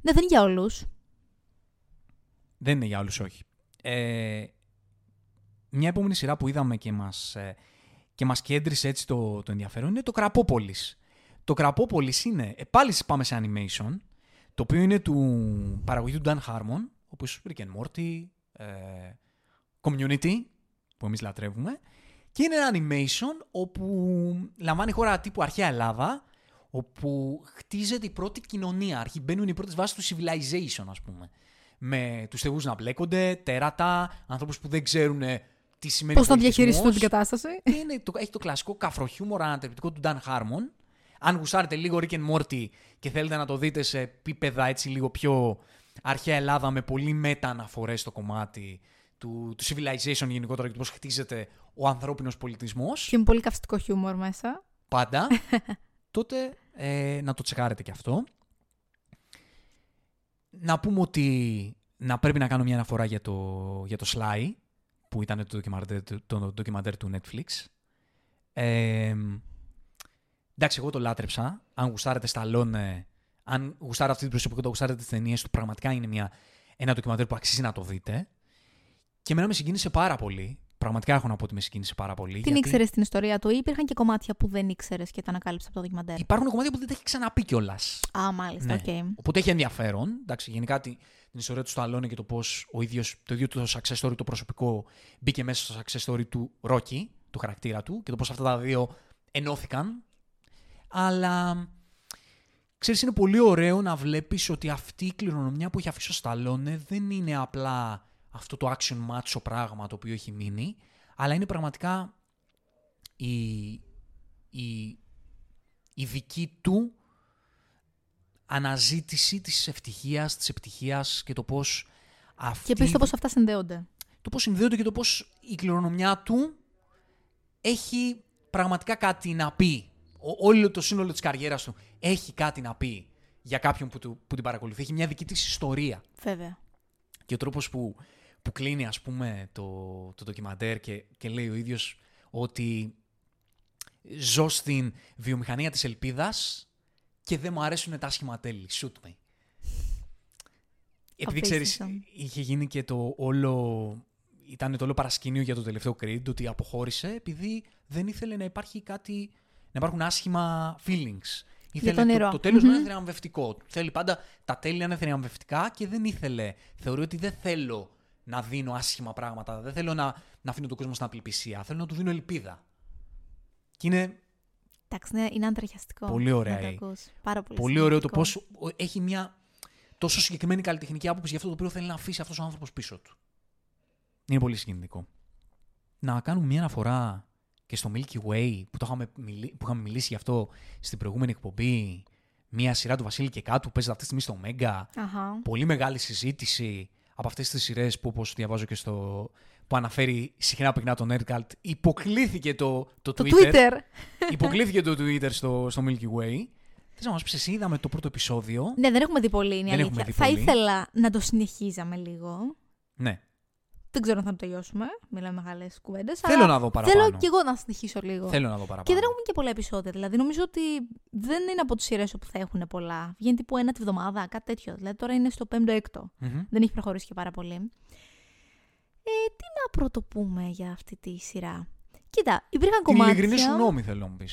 Ναι, δεν είναι για όλους. Δεν είναι για όλους, όχι. Ε, μια επόμενη σειρά που είδαμε και μας, ε, και μας κέντρισε έτσι το, το ενδιαφέρον είναι το Κραπόπολις. Το Κραπόπολις είναι, ε, πάλι πάμε σε animation, το οποίο είναι του παραγωγή του Dan Harmon, όπως Rick and Morty, ε, Community, που εμείς λατρεύουμε, και είναι ένα animation όπου λαμβάνει χώρα τύπου αρχαία Ελλάδα, όπου χτίζεται η πρώτη κοινωνία, αρχή μπαίνουν οι πρώτες βάσεις του civilization, ας πούμε. Με τους θεούς να μπλέκονται, τέρατα, ανθρώπους που δεν ξέρουν τι σημαίνει. Πώς να διαχειριστούν την κατάσταση. Είναι, το, έχει το κλασικό καφροχιούμορ ανατρεπτικό του Dan Harmon. Αν γουστάρετε λίγο Rick and Morty και θέλετε να το δείτε σε επίπεδα έτσι λίγο πιο αρχαία Ελλάδα, με πολύ μεταναφορές στο κομμάτι του, του civilization γενικότερα και πώς χτίζεται ο ανθρώπινος πολιτισμός. Και με πολύ καυστικό χιούμορ μέσα. Πάντα. Τότε ε, να το τσεκάρετε και αυτό. να πούμε ότι να πρέπει να κάνω μια αναφορά για το, για το Sly, που ήταν το ντοκιμαντέρ, το ντοκιμαντέρ του Netflix. Ε, εντάξει, εγώ το λάτρεψα. Αν γουστάρετε Σταλόνε, αν γουστάρετε αυτή την προσωπικότητα, γουστάρετε τις ταινίες του, πραγματικά είναι μια, ένα ντοκιμαντέρ που αξίζει να το δείτε. Και εμένα με συγκίνησε πάρα πολύ. Πραγματικά έχω να πω ότι με συγκίνησε πάρα πολύ. Την γιατί... ήξερες την ιστορία του ή υπήρχαν και κομμάτια που δεν ήξερες και τα ανακάλυψες από το ντοκιμαντέρ? Υπάρχουν κομμάτια που δεν τα έχει ξαναπεί κιόλας. Α, μάλιστα. Ναι. Okay. Οπότε έχει ενδιαφέρον. Εντάξει, γενικά την ιστορία του Σταλόνε και το πώς ο ίδιος, το ίδιο το success story, το προσωπικό, μπήκε μέσα στο success story του Ρόκι, του χαρακτήρα του, και το πώς αυτά τα δύο ενώθηκαν. Αλλά ξέρεις, είναι πολύ ωραίο να βλέπεις ότι αυτή η κληρονομιά που έχει αφήσει ο Σταλόνε δεν είναι απλά αυτό το action macho πράγμα το οποίο έχει μείνει, αλλά είναι πραγματικά η, η, η δική του αναζήτηση της ευτυχίας, της επιτυχίας και το πώς αυτή... Και επίσης το πώς αυτά συνδέονται. Το πώς συνδέονται και το πώς η κληρονομιά του έχει πραγματικά κάτι να πει. Ο, όλο το σύνολο της καριέρας του έχει κάτι να πει για κάποιον που, του, που την παρακολουθεί. Έχει μια δική της ιστορία. Βέβαια. Και ο τρόπος που, που κλείνει, ας πούμε, το, το ντοκιμαντέρ και, και λέει ο ίδιος ότι ζω στην βιομηχανία της ελπίδας και δεν μου αρέσουν τα άσχημα τέλη. Shoot me. Επειδή ξέρεις, είχε γίνει και το όλο... Ήταν το όλο παρασκήνιο για το τελευταίο Creed, ότι αποχώρησε επειδή δεν ήθελε να υπάρχει κάτι... να υπάρχουν άσχημα feelings. Ήθελε το, το τέλος mm-hmm. να είναι θριαμβευτικό. Θέλει πάντα τα τέλη να είναι θριαμβευτικά και δεν ήθελε. Θεωρεί ότι δεν θέλω να δίνω άσχημα πράγματα. Δεν θέλω να, να αφήνω τον κόσμο στην απελπισία. Θέλω να του δίνω ελπίδα. Και είναι. Εντάξει, είναι αντρεχιαστικό. Πολύ ωραία. Να το Πάρα πολύ, πολύ ωραίο το πώς έχει μια τόσο συγκεκριμένη καλλιτεχνική άποψη για αυτό το οποίο θέλει να αφήσει αυτός ο άνθρωπος πίσω του. Είναι πολύ συγκινητικό. Να κάνουμε μια αναφορά και στο Milky Way, που, το είχαμε, που είχαμε μιλήσει γι' αυτό στην προηγούμενη εκπομπή, μια σειρά του Βασίλη και Κάτου, παίζεται αυτή τη στιγμή στο Μέγκα. Uh-huh. Πολύ μεγάλη συζήτηση από αυτές τις σειρές που, όπως διαβάζω και στο... που αναφέρει συχνά πυκνά το Nerdcult, υποκλήθηκε το, το, το Twitter. Twitter. Υποκλήθηκε το Twitter στο, στο Milky Way. Θες να μας πεις, εσύ είδαμε το πρώτο επεισόδιο. Ναι, δεν έχουμε δει πολύ, είναι αλήθεια. Δει θα πολύ. Ήθελα να το συνεχίζαμε λίγο. Ναι. Δεν ξέρω αν θα το τελειώσουμε. Μιλάμε μεγάλες κουβέντες. Θέλω αλλά να δω παραπάνω. Θέλω και εγώ να συνεχίσω λίγο. Θέλω να δω παραπάνω. Και δεν έχουμε και πολλά επεισόδια. Δηλαδή, νομίζω ότι δεν είναι από τις σειρές όπου θα έχουν πολλά. Βγαίνει τύπου ένα τη βδομάδα, κάτι τέτοιο. Δηλαδή, τώρα είναι στο πέμπτο έκτο. Mm-hmm. Δεν έχει προχωρήσει και πάρα πολύ. Ε, τι να πρωτοπούμε για αυτή τη σειρά. Κοίτα, υπήρχαν κομμάτια. Η ειλικρινή σου γνώμη, θέλω να μου πει.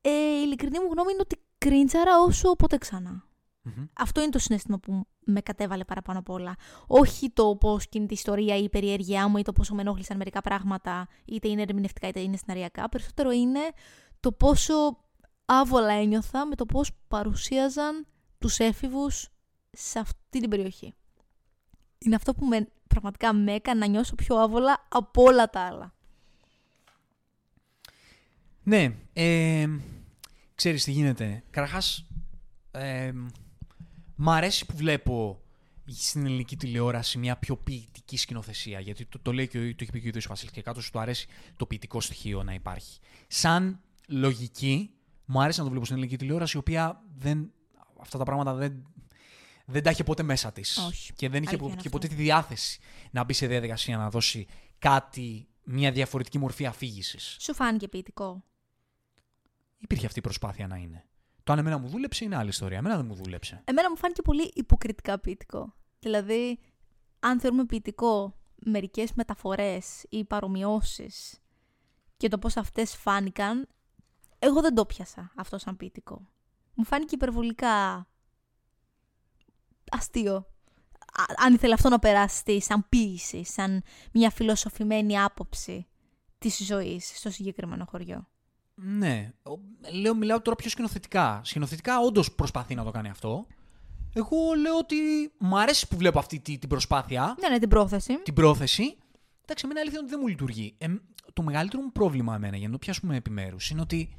Ε, η ειλικρινή μου γνώμη είναι ότι κρίντσαρα όσο ποτέ ξανά. Mm-hmm. Αυτό είναι το συναίσθημα που με κατέβαλε παραπάνω απ' όλα. Όχι το πώς κινείται η ιστορία ή η περιέργειά μου ή το πόσο με ενόχλησαν μερικά πράγματα, είτε είναι ερμηνευτικά είτε είναι σεναριακά. Περισσότερο είναι το πόσο άβολα ένιωθα με το πώς παρουσίαζαν τους έφηβους σε αυτή την περιοχή. Είναι αυτό που με, πραγματικά με έκανε να νιώσω πιο άβολα από όλα τα άλλα. Ναι. Ε, ξέρεις τι γίνεται. Καταρχάς. Ε, μ' αρέσει που βλέπω στην ελληνική τηλεόραση μια πιο ποιητική σκηνοθεσία. Γιατί το, το λέει και ο, το έχει πει και ο ίδιος ο Βασίλης και Κάτω, του αρέσει το ποιητικό στοιχείο να υπάρχει. Σαν λογική, μου αρέσει να το βλέπω στην ελληνική τηλεόραση, η οποία δεν, αυτά τα πράγματα δεν, δεν τα είχε ποτέ μέσα της. Όχι, και δεν είχε πο, και ποτέ τη διάθεση να μπει σε διαδικασία να δώσει κάτι, μια διαφορετική μορφή αφήγησης. Σου φάνηκε ποιητικό? Υπήρχε αυτή η προσπάθεια να είναι. Το αν εμένα μου δούλεψε είναι άλλη ιστορία. Εμένα δεν μου δούλεψε. Εμένα μου φάνηκε πολύ υποκριτικά ποιητικό. Δηλαδή, αν θεωρούμε ποιητικό μερικές μεταφορές ή παρομοιώσεις και το πώς αυτές φάνηκαν, εγώ δεν το πιάσα αυτό σαν ποιητικό. Μου φάνηκε υπερβολικά αστείο. Αν ήθελε αυτό να περάσει σαν ποίηση, σαν μια φιλοσοφημένη άποψη της ζωής στο συγκεκριμένο χωριό. Ναι, λέω, μιλάω τώρα πιο σκηνοθετικά. Σκηνοθετικά όντως προσπαθεί να το κάνει αυτό. Εγώ λέω ότι μου αρέσει που βλέπω αυτή την προσπάθεια. Ναι, ναι, την πρόθεση. Την πρόθεση. Εντάξει, εμένα αλήθεια είναι ότι δεν μου λειτουργεί. Ε, το μεγαλύτερο μου πρόβλημα εμένα, για να το πιάσουμε επιμέρους, είναι ότι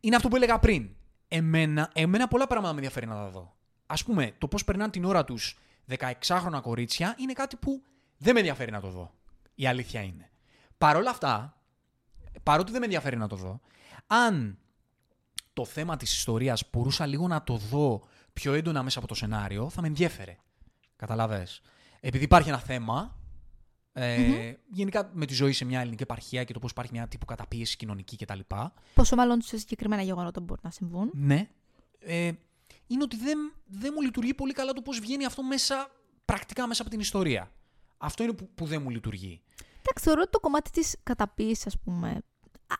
είναι αυτό που έλεγα πριν. Εμένα, εμένα πολλά πράγματα με ενδιαφέρει να τα δω. Ας πούμε, το πώς περνάνε την ώρα τους δεκαεξάχρονα κορίτσια είναι κάτι που δεν με ενδιαφέρει να το δω. Η αλήθεια είναι. Παρ' όλα αυτά. Παρότι δεν με ενδιαφέρει να το δω, αν το θέμα της ιστορίας μπορούσα λίγο να το δω πιο έντονα μέσα από το σενάριο, θα με ενδιέφερε. Καταλάβες. Επειδή υπάρχει ένα θέμα, ε, mm-hmm. γενικά με τη ζωή σε μια ελληνική επαρχία και το πώς υπάρχει μια τύπου καταπίεση κοινωνική κτλ. Πόσο μάλλον σε συγκεκριμένα γεγονότα μπορεί να συμβούν. Ναι. Ε, είναι ότι δεν, δεν μου λειτουργεί πολύ καλά το πώς βγαίνει αυτό μέσα, πρακτικά μέσα από την ιστορία. Αυτό είναι που, που δεν μου λειτουργεί. Εντάξει, θεωρώ ότι το κομμάτι της καταπίεσης, ας πούμε,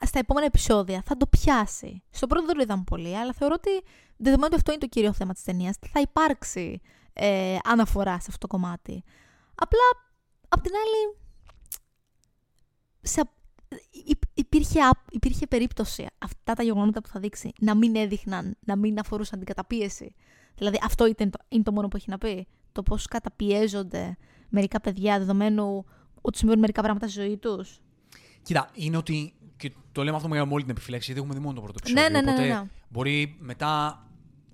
στα επόμενα επεισόδια θα το πιάσει. Στο πρώτο δεν το είδαμε πολύ, αλλά θεωρώ ότι δεδομένου ότι αυτό είναι το κύριο θέμα της ταινίας, θα υπάρξει ε, αναφορά σε αυτό το κομμάτι. Απλά, απ' την άλλη, σε, υπήρχε, υπήρχε περίπτωση αυτά τα γεγονότα που θα δείξει να μην έδειχναν, να μην αφορούσαν την καταπίεση. Δηλαδή, αυτό ήταν, είναι το μόνο που έχει να πει. Το πώς καταπιέζονται μερικά παιδιά, δεδομένου ότι συμβαίνουν μερικά πράγματα στη ζωή τους. Κοίτα, είναι ότι. Και το λέμε αυτό με όλη την επιφύλαξη, γιατί έχουμε δει μόνο το πρώτο επεισόδιο. Ναι, ναι, ναι, ναι. Μπορεί μετά.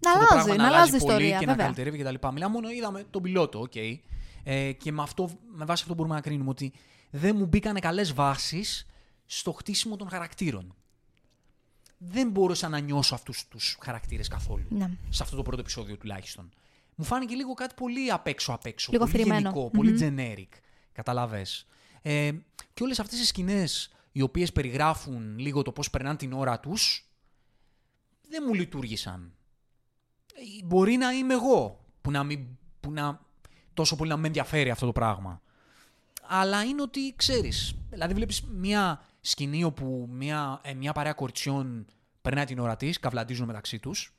Να αυτό αλλάζει, το πράγμα να, να αλλάζει η ιστορία. Πολύ και βέβαια. Να καλυτερεύει κτλ. Μιλάμε μόνο, είδαμε τον πιλότο, οκ. Okay. Ε, και με, αυτό, με βάση αυτό μπορούμε να κρίνουμε ότι δεν μου μπήκανε καλές βάσεις στο χτίσιμο των χαρακτήρων. Δεν μπορούσα να νιώσω αυτούς τους χαρακτήρες καθόλου. Ναι. Σε αυτό το πρώτο επεισόδιο τουλάχιστον. Μου φάνηκε λίγο κάτι πολύ απ' έξω απ' έξω. Λίγο πολύ γενικό, mm-hmm. πολύ generic. Καταλαβες. Ε, και όλες αυτές οι σκηνές, οι οποίες περιγράφουν λίγο το πώς περνάνε την ώρα τους, δεν μου λειτουργήσαν. Μπορεί να είμαι εγώ που να, μην, που να τόσο πολύ να με ενδιαφέρει αυτό το πράγμα. Αλλά είναι ότι ξέρεις, δηλαδή βλέπεις μια σκηνή όπου μια, μια παρέα κοριτσιών περνάει την ώρα της, καυλαντίζουν μεταξύ τους,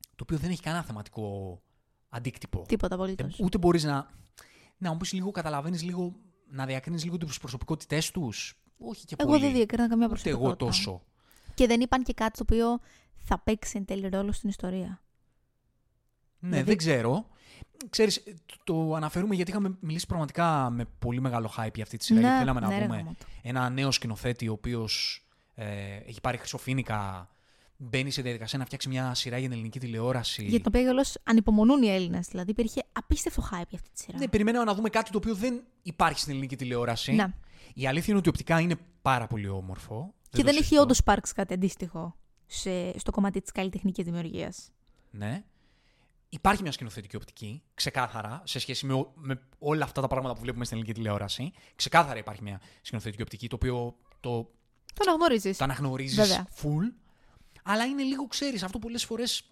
το οποίο δεν έχει κανένα θεματικό αντίκτυπο. Τίποτα απολύτως. Ούτε μπορείς να, να μου πεις λίγο, καταλαβαίνεις λίγο, να διακρίνεις λίγο τις προσωπικότητές τους. Όχι και εγώ πολύ. Εγώ δεν διακρίνα καμία προσωπικότητα. Ούτε εγώ τόσο. Και δεν είπαν και κάτι το οποίο θα παίξει εν τέλει ρόλο στην ιστορία. Ναι, δηλαδή, δεν ξέρω. Ξέρεις, το αναφέρουμε γιατί είχαμε μιλήσει πραγματικά με πολύ μεγάλο hype αυτή τη σειρά. Ναι, γιατί θέλαμε ναι, να ναι, πούμε ένα νέο σκηνοθέτη, ο οποίος ε, έχει πάρει χρυσοφήνικα, μπαίνει σε διαδικασία να φτιάξει μια σειρά για την ελληνική τηλεόραση. Για την οποία όλος ανυπομονούν οι Έλληνες. Δηλαδή υπήρχε απίστευτο hype για αυτή τη σειρά. Ναι, περιμέναμε να δούμε κάτι το οποίο δεν υπάρχει στην ελληνική τηλεόραση. Ναι. Η αλήθεια είναι ότι οπτικά είναι πάρα πολύ όμορφο. Και δεν, δεν έχει όντως υπάρξει κάτι αντίστοιχο σε, στο κομμάτι της καλλιτεχνικής δημιουργίας. Ναι. Υπάρχει μια σκηνοθετική οπτική, ξεκάθαρα, σε σχέση με, με όλα αυτά τα πράγματα που βλέπουμε στην ελληνική τηλεόραση. Ξεκάθαρα υπάρχει μια σκηνοθετική οπτική, το οποίο το, το αναγνωρίζεις full. Αλλά είναι λίγο, ξέρεις, αυτό πολλές φορές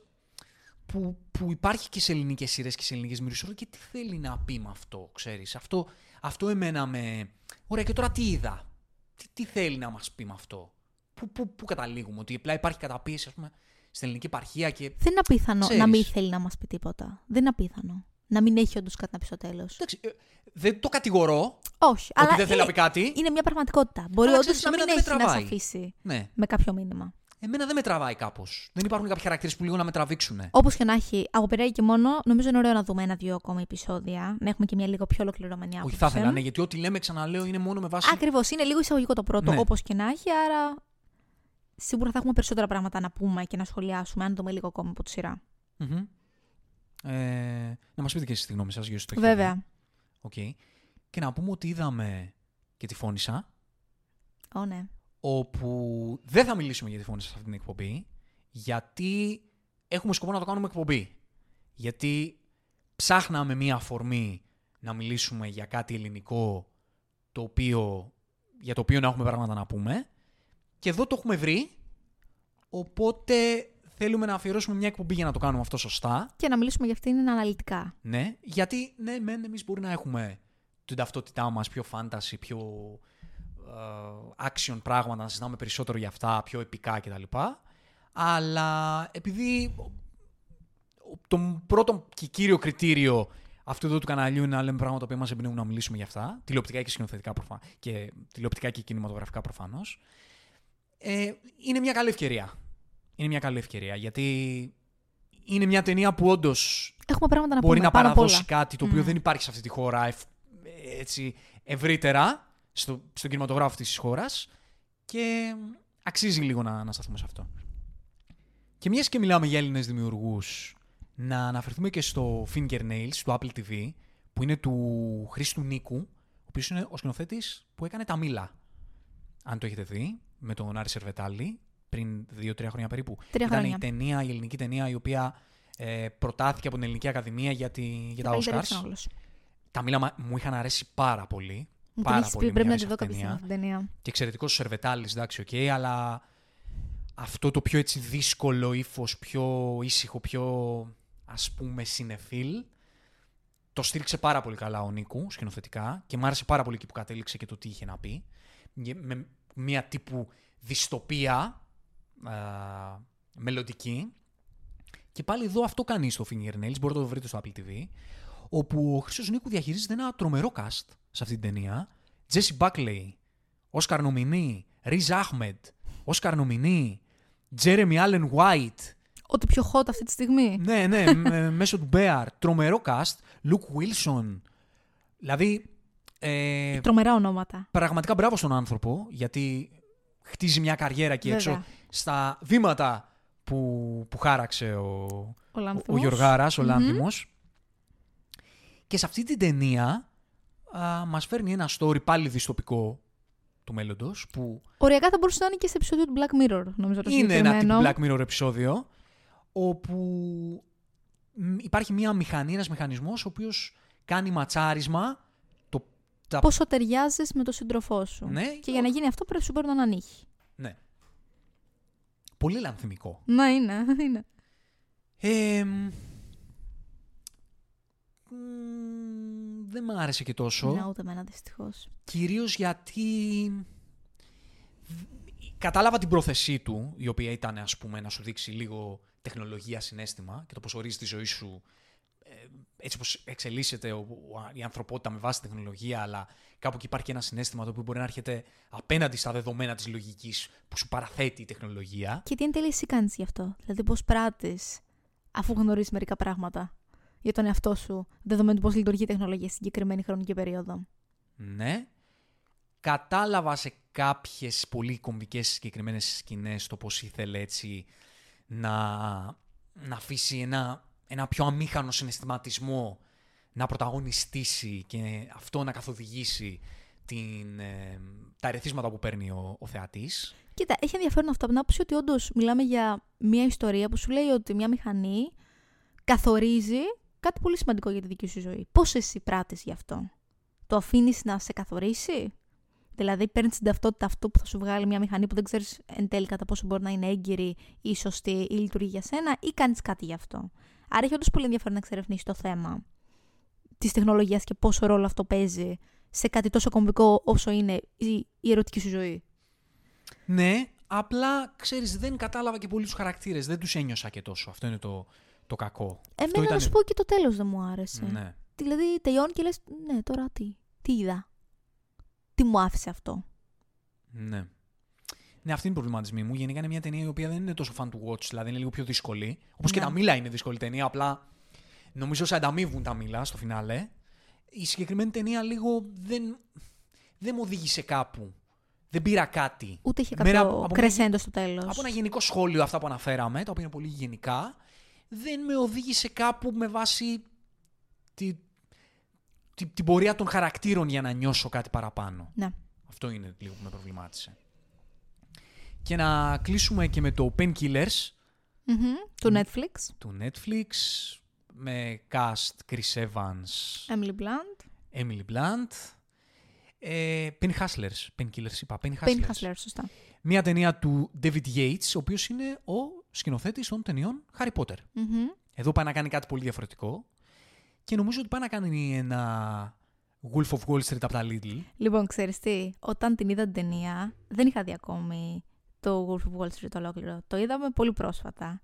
που, που υπάρχει και σε ελληνικές σειρές και σε ελληνικές μυρισόρες και τι θέλει να πει με αυτό, ξέρεις. Αυτό, αυτό εμένα με... Ωραία, και τώρα τι είδα. Τι, τι θέλει να μας πει με αυτό. Πού, πού, πού καταλήγουμε, ότι απλά υπάρχει καταπίεση, ας πούμε, στην ελληνική επαρχία και... Δεν είναι απίθανο ξέρεις, να μην θέλει να μας πει τίποτα. Δεν είναι απίθανο. Να μην έχει όντως κάτι να πει στο τέλος. Εντάξει, δεν το κατηγορώ. Όχι, ότι αλλά δεν θέλει να πει κάτι. Είναι μια πραγματικότητα. Μπορεί όντως να μην έχει να σε αφήσει ναι. με κάποιο μήνυμα. Εμένα δεν με τραβάει κάπως. Δεν υπάρχουν κάποιοι χαρακτήρες που λίγο να με τραβήξουν. Όπως και να έχει, από περίεργη και μόνο, νομίζω είναι ωραίο να δούμε ένα-δύο ακόμα επεισόδια. Να έχουμε και μια λίγο πιο ολοκληρωμένη άποψη. Όχι, θα ήθελα, ναι, γιατί ό,τι λέμε, ξαναλέω, είναι μόνο με βάση. Ακριβώς. Είναι λίγο εισαγωγικό το πρώτο, ναι. όπως και να έχει. Άρα σίγουρα θα έχουμε περισσότερα πράγματα να πούμε και να σχολιάσουμε, αν δούμε λίγο ακόμα από τη σειρά. Mm-hmm. Ε, να μας πείτε και εσείς τη γνώμη σας γύρω στο χέρι. Βέβαια. Okay. Και να πούμε ότι είδαμε και τη φώνησα. Ω, oh, ναι. Όπου δεν θα μιλήσουμε για τη φωνή σας σε αυτή την εκπομπή, γιατί έχουμε σκοπό να το κάνουμε εκπομπή. Γιατί ψάχναμε μία αφορμή να μιλήσουμε για κάτι ελληνικό, το οποίο, για το οποίο να έχουμε πράγματα να πούμε. Και εδώ το έχουμε βρει, οπότε θέλουμε να αφιερώσουμε μια εκπομπή για να το κάνουμε αυτό σωστά. Και να μιλήσουμε για αυτήν αναλυτικά. Ναι, γιατί ναι, μεν εμείς μπορεί να έχουμε την ταυτότητά μας, πιο fantasy, πιο... action πράγματα, να συζητάμε περισσότερο για αυτά, πιο επικά κτλ. Αλλά επειδή το πρώτο και κύριο κριτήριο αυτού εδώ του καναλιού είναι να λέμε πράγματα που μας εμπνέουν να μιλήσουμε για αυτά, τηλεοπτικά και σκηνοθετικά προφα... και τηλεοπτικά και κινηματογραφικά προφανώς, ε, είναι μια καλή ευκαιρία. Είναι μια καλή ευκαιρία γιατί είναι μια ταινία που όντως να μπορεί να παραδώσει κάτι το οποίο mm. δεν υπάρχει σε αυτή τη χώρα ευ... έτσι, ευρύτερα. Στο, στον κινηματογράφο αυτής της χώρας και αξίζει λίγο να, να σταθούμε σε αυτό. Και μιας και μιλάμε για Έλληνες δημιουργούς, να αναφερθούμε και στο Fingernails του Apple τι βι, που είναι του Χρήστου Νίκου, ο οποίος είναι ο σκηνοθέτης που έκανε τα Μήλα. Αν το έχετε δει, με τον Άρη Σερβετάλη, πριν δύο τρία χρόνια περίπου. Ήταν η ταινία, η ελληνική ταινία, η οποία ε, προτάθηκε από την Ελληνική Ακαδημία για, τη, για τα Oscars. Τα μήλα μου είχαν αρέσει πάρα πολύ. Μου πάρα πολύ πει, πρέπει να τη δω κάποια στιγμή την ταινία. Και εξαιρετικός ο Σερβετάλης, εντάξει, οκ, okay, αλλά αυτό το πιο έτσι δύσκολο ύφος, πιο ήσυχο, πιο ας πούμε συνεφίλ, το στήριξε πάρα πολύ καλά ο Νίκου σκηνοθετικά και μου άρεσε πάρα πολύ εκεί που κατέληξε και το τι είχε να πει. Με μια τύπου δυστοπία α, μελλοντική. Και πάλι εδώ αυτό κάνει στο Fingernails, μπορείτε να το βρείτε στο Apple τι βι, όπου ο Χρήστος Νίκου διαχειρίζεται ένα τρομερό cast σε αυτή την ταινία. Τζέσι Μπάκλεϊ, Όσκαρ νομινή, Ριζ Αχμεντ, Όσκαρ νομινή, Τζέρεμι Άλεν Γουάιτ. Ό,τι πιο hot αυτή τη στιγμή. Ναι, ναι, μέσω του Μπέαρ. Τρομερό cast. Λουκ Βίλσον. Δηλαδή. Ε, τρομερά ονόματα. Πραγματικά μπράβο στον άνθρωπο, γιατί χτίζει μια καριέρα εκεί έξω στα βήματα που, που χάραξε ο, ο Γιωργάρας, ο, ο, ο Λάνθιμος. Mm-hmm. Και σε αυτή την ταινία α, μας φέρνει ένα story πάλι δυστοπικό του μέλλοντος. Που... Οριακά θα μπορούσε να είναι και σε επεισόδιο του Black Mirror, νομίζω. Το είναι ένα τύπο Black Mirror επεισόδιο, όπου υπάρχει μια μηχανή, ένας μηχανισμός ο οποίος κάνει ματσάρισμα το, τα... πόσο ταιριάζεις με τον σύντροφό σου. Ναι, και για να γίνει αυτό πρέπει σου μπορεί να ανήκει. Ναι. Πολύ λανθιμικό. Να είναι, είναι. Ε, μ, δεν μ' άρεσε και τόσο. Να, ούτε εμένα δυστυχώς. Κυρίως γιατί... Κατάλαβα την πρόθεσή του, η οποία ήταν, ας πούμε, να σου δείξει λίγο τεχνολογία, συναίσθημα και το πώς ορίζει τη ζωή σου, έτσι όπως εξελίσσεται η ανθρωπότητα με βάση τεχνολογία, αλλά κάπου εκεί υπάρχει ένα συναίσθημα το οποίο μπορεί να έρχεται απέναντι στα δεδομένα της λογικής που σου παραθέτει η τεχνολογία. Και τι εν τέλει εσύ κάνεις γι' αυτό, δηλαδή πώς πράττεις αφού γνωρίζεις μερικά πράγματα για τον εαυτό σου, δεδομένου πώς λειτουργεί η τεχνολογία σε συγκεκριμένη χρονική περίοδο. Ναι. Κατάλαβα σε κάποιες πολύ κομβικές συγκεκριμένες σκηνές το πώς ήθελε έτσι να, να αφήσει ένα, ένα πιο αμήχανο συναισθηματισμό να πρωταγωνιστήσει και αυτό να καθοδηγήσει την, ε, τα ερεθίσματα που παίρνει ο, ο θεατής. Κοίτα, έχει ενδιαφέρον αυτό από την άποψη ότι όντως μιλάμε για μια ιστορία που σου λέει ότι μια μηχανή καθορίζει κάτι πολύ σημαντικό για τη δική σου ζωή. Πώς εσύ πράττεις γι' αυτό? Το αφήνεις να σε καθορίσει? Δηλαδή, παίρνεις την ταυτότητα αυτού που θα σου βγάλει μια μηχανή που δεν ξέρεις εν τέλει κατά πόσο μπορεί να είναι έγκυρη ή σωστή ή λειτουργεί για σένα, ή κάνεις κάτι γι' αυτό. Άρα, έχει όντως πολύ ενδιαφέρον να εξερευνήσεις το θέμα της τεχνολογίας και πόσο ρόλο αυτό παίζει σε κάτι τόσο κομβικό όσο είναι η ερωτική σου ζωή. Ναι, απλά ξέρεις, δεν κατάλαβα και πολύ τους χαρακτήρες. Δεν τους ένιωσα και τόσο. Αυτό είναι το, το κακό. Εμένα να ήταν... σου πω και το τέλος δεν μου άρεσε. Ναι. Δηλαδή, τελειώνει και λες, ναι, τώρα τι, τι είδα. Τι μου άφησε αυτό. Ναι. Ναι, αυτή είναι η προβληματισμή μου. Γενικά είναι μια ταινία η οποία δεν είναι τόσο fun to watch, δηλαδή είναι λίγο πιο δύσκολη. Όπως ναι. Και τα μήλα είναι δύσκολη ταινία, απλά νομίζω ότι ανταμείβουν τα μήλα στο φινάλε. Η συγκεκριμένη ταινία λίγο δεν, δεν μου οδήγησε κάπου. Δεν πήρα κάτι. Ούτε είχε κάποιο κρεσέντο στο τέλος. Από ένα γενικό σχόλιο, αυτά που αναφέραμε, τα οποία είναι πολύ γενικά, δεν με οδήγησε κάπου με βάση τη. Την πορεία των χαρακτήρων για να νιώσω κάτι παραπάνω. Ναι. Αυτό είναι λίγο που με προβλημάτισε. Και να κλείσουμε και με το Pen Killers. Mm-hmm. Του Netflix. Του Netflix. Με cast Chris Evans. Emily Blunt. Emily Blunt. Ε, Pen Hustlers. Pen Killers είπα. Pen Hustlers. Pen Hustlers, σωστά. Μια ταινία του David Yates, ο οποίος είναι ο σκηνοθέτης των ταινιών Harry Potter. Mm-hmm. Εδώ πάει να κάνει κάτι πολύ διαφορετικό. Και νομίζω ότι πάει να κάνει ένα Wolf of Wall Street από τα Lidl. Λοιπόν, ξέρεις τι, όταν την είδα την ταινία, δεν είχα δει ακόμη το Wolf of Wall Street ολόκληρο. Το είδαμε πολύ πρόσφατα.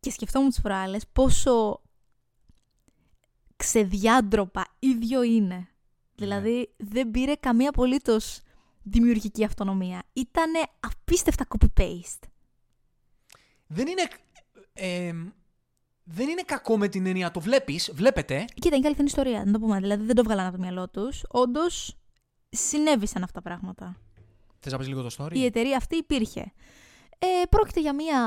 Και σκεφτόμουν τις προάλλες πόσο ξεδιάντροπα ίδιο είναι. Ναι. Δηλαδή, δεν πήρε καμία απολύτως δημιουργική αυτονομία. Ήτανε απίστευτα copy-paste. Δεν είναι... Ε, ε, Δεν είναι κακό με την έννοια, το βλέπεις, βλέπετε. Κοίτα, είναι αληθινή ιστορία, να το πούμε. Δηλαδή δεν το βγάλανε από το μυαλό τους. Όντως συνέβησαν αυτά τα πράγματα. Θες να πεις λίγο το story? Η εταιρεία αυτή υπήρχε. Ε, πρόκειται για μια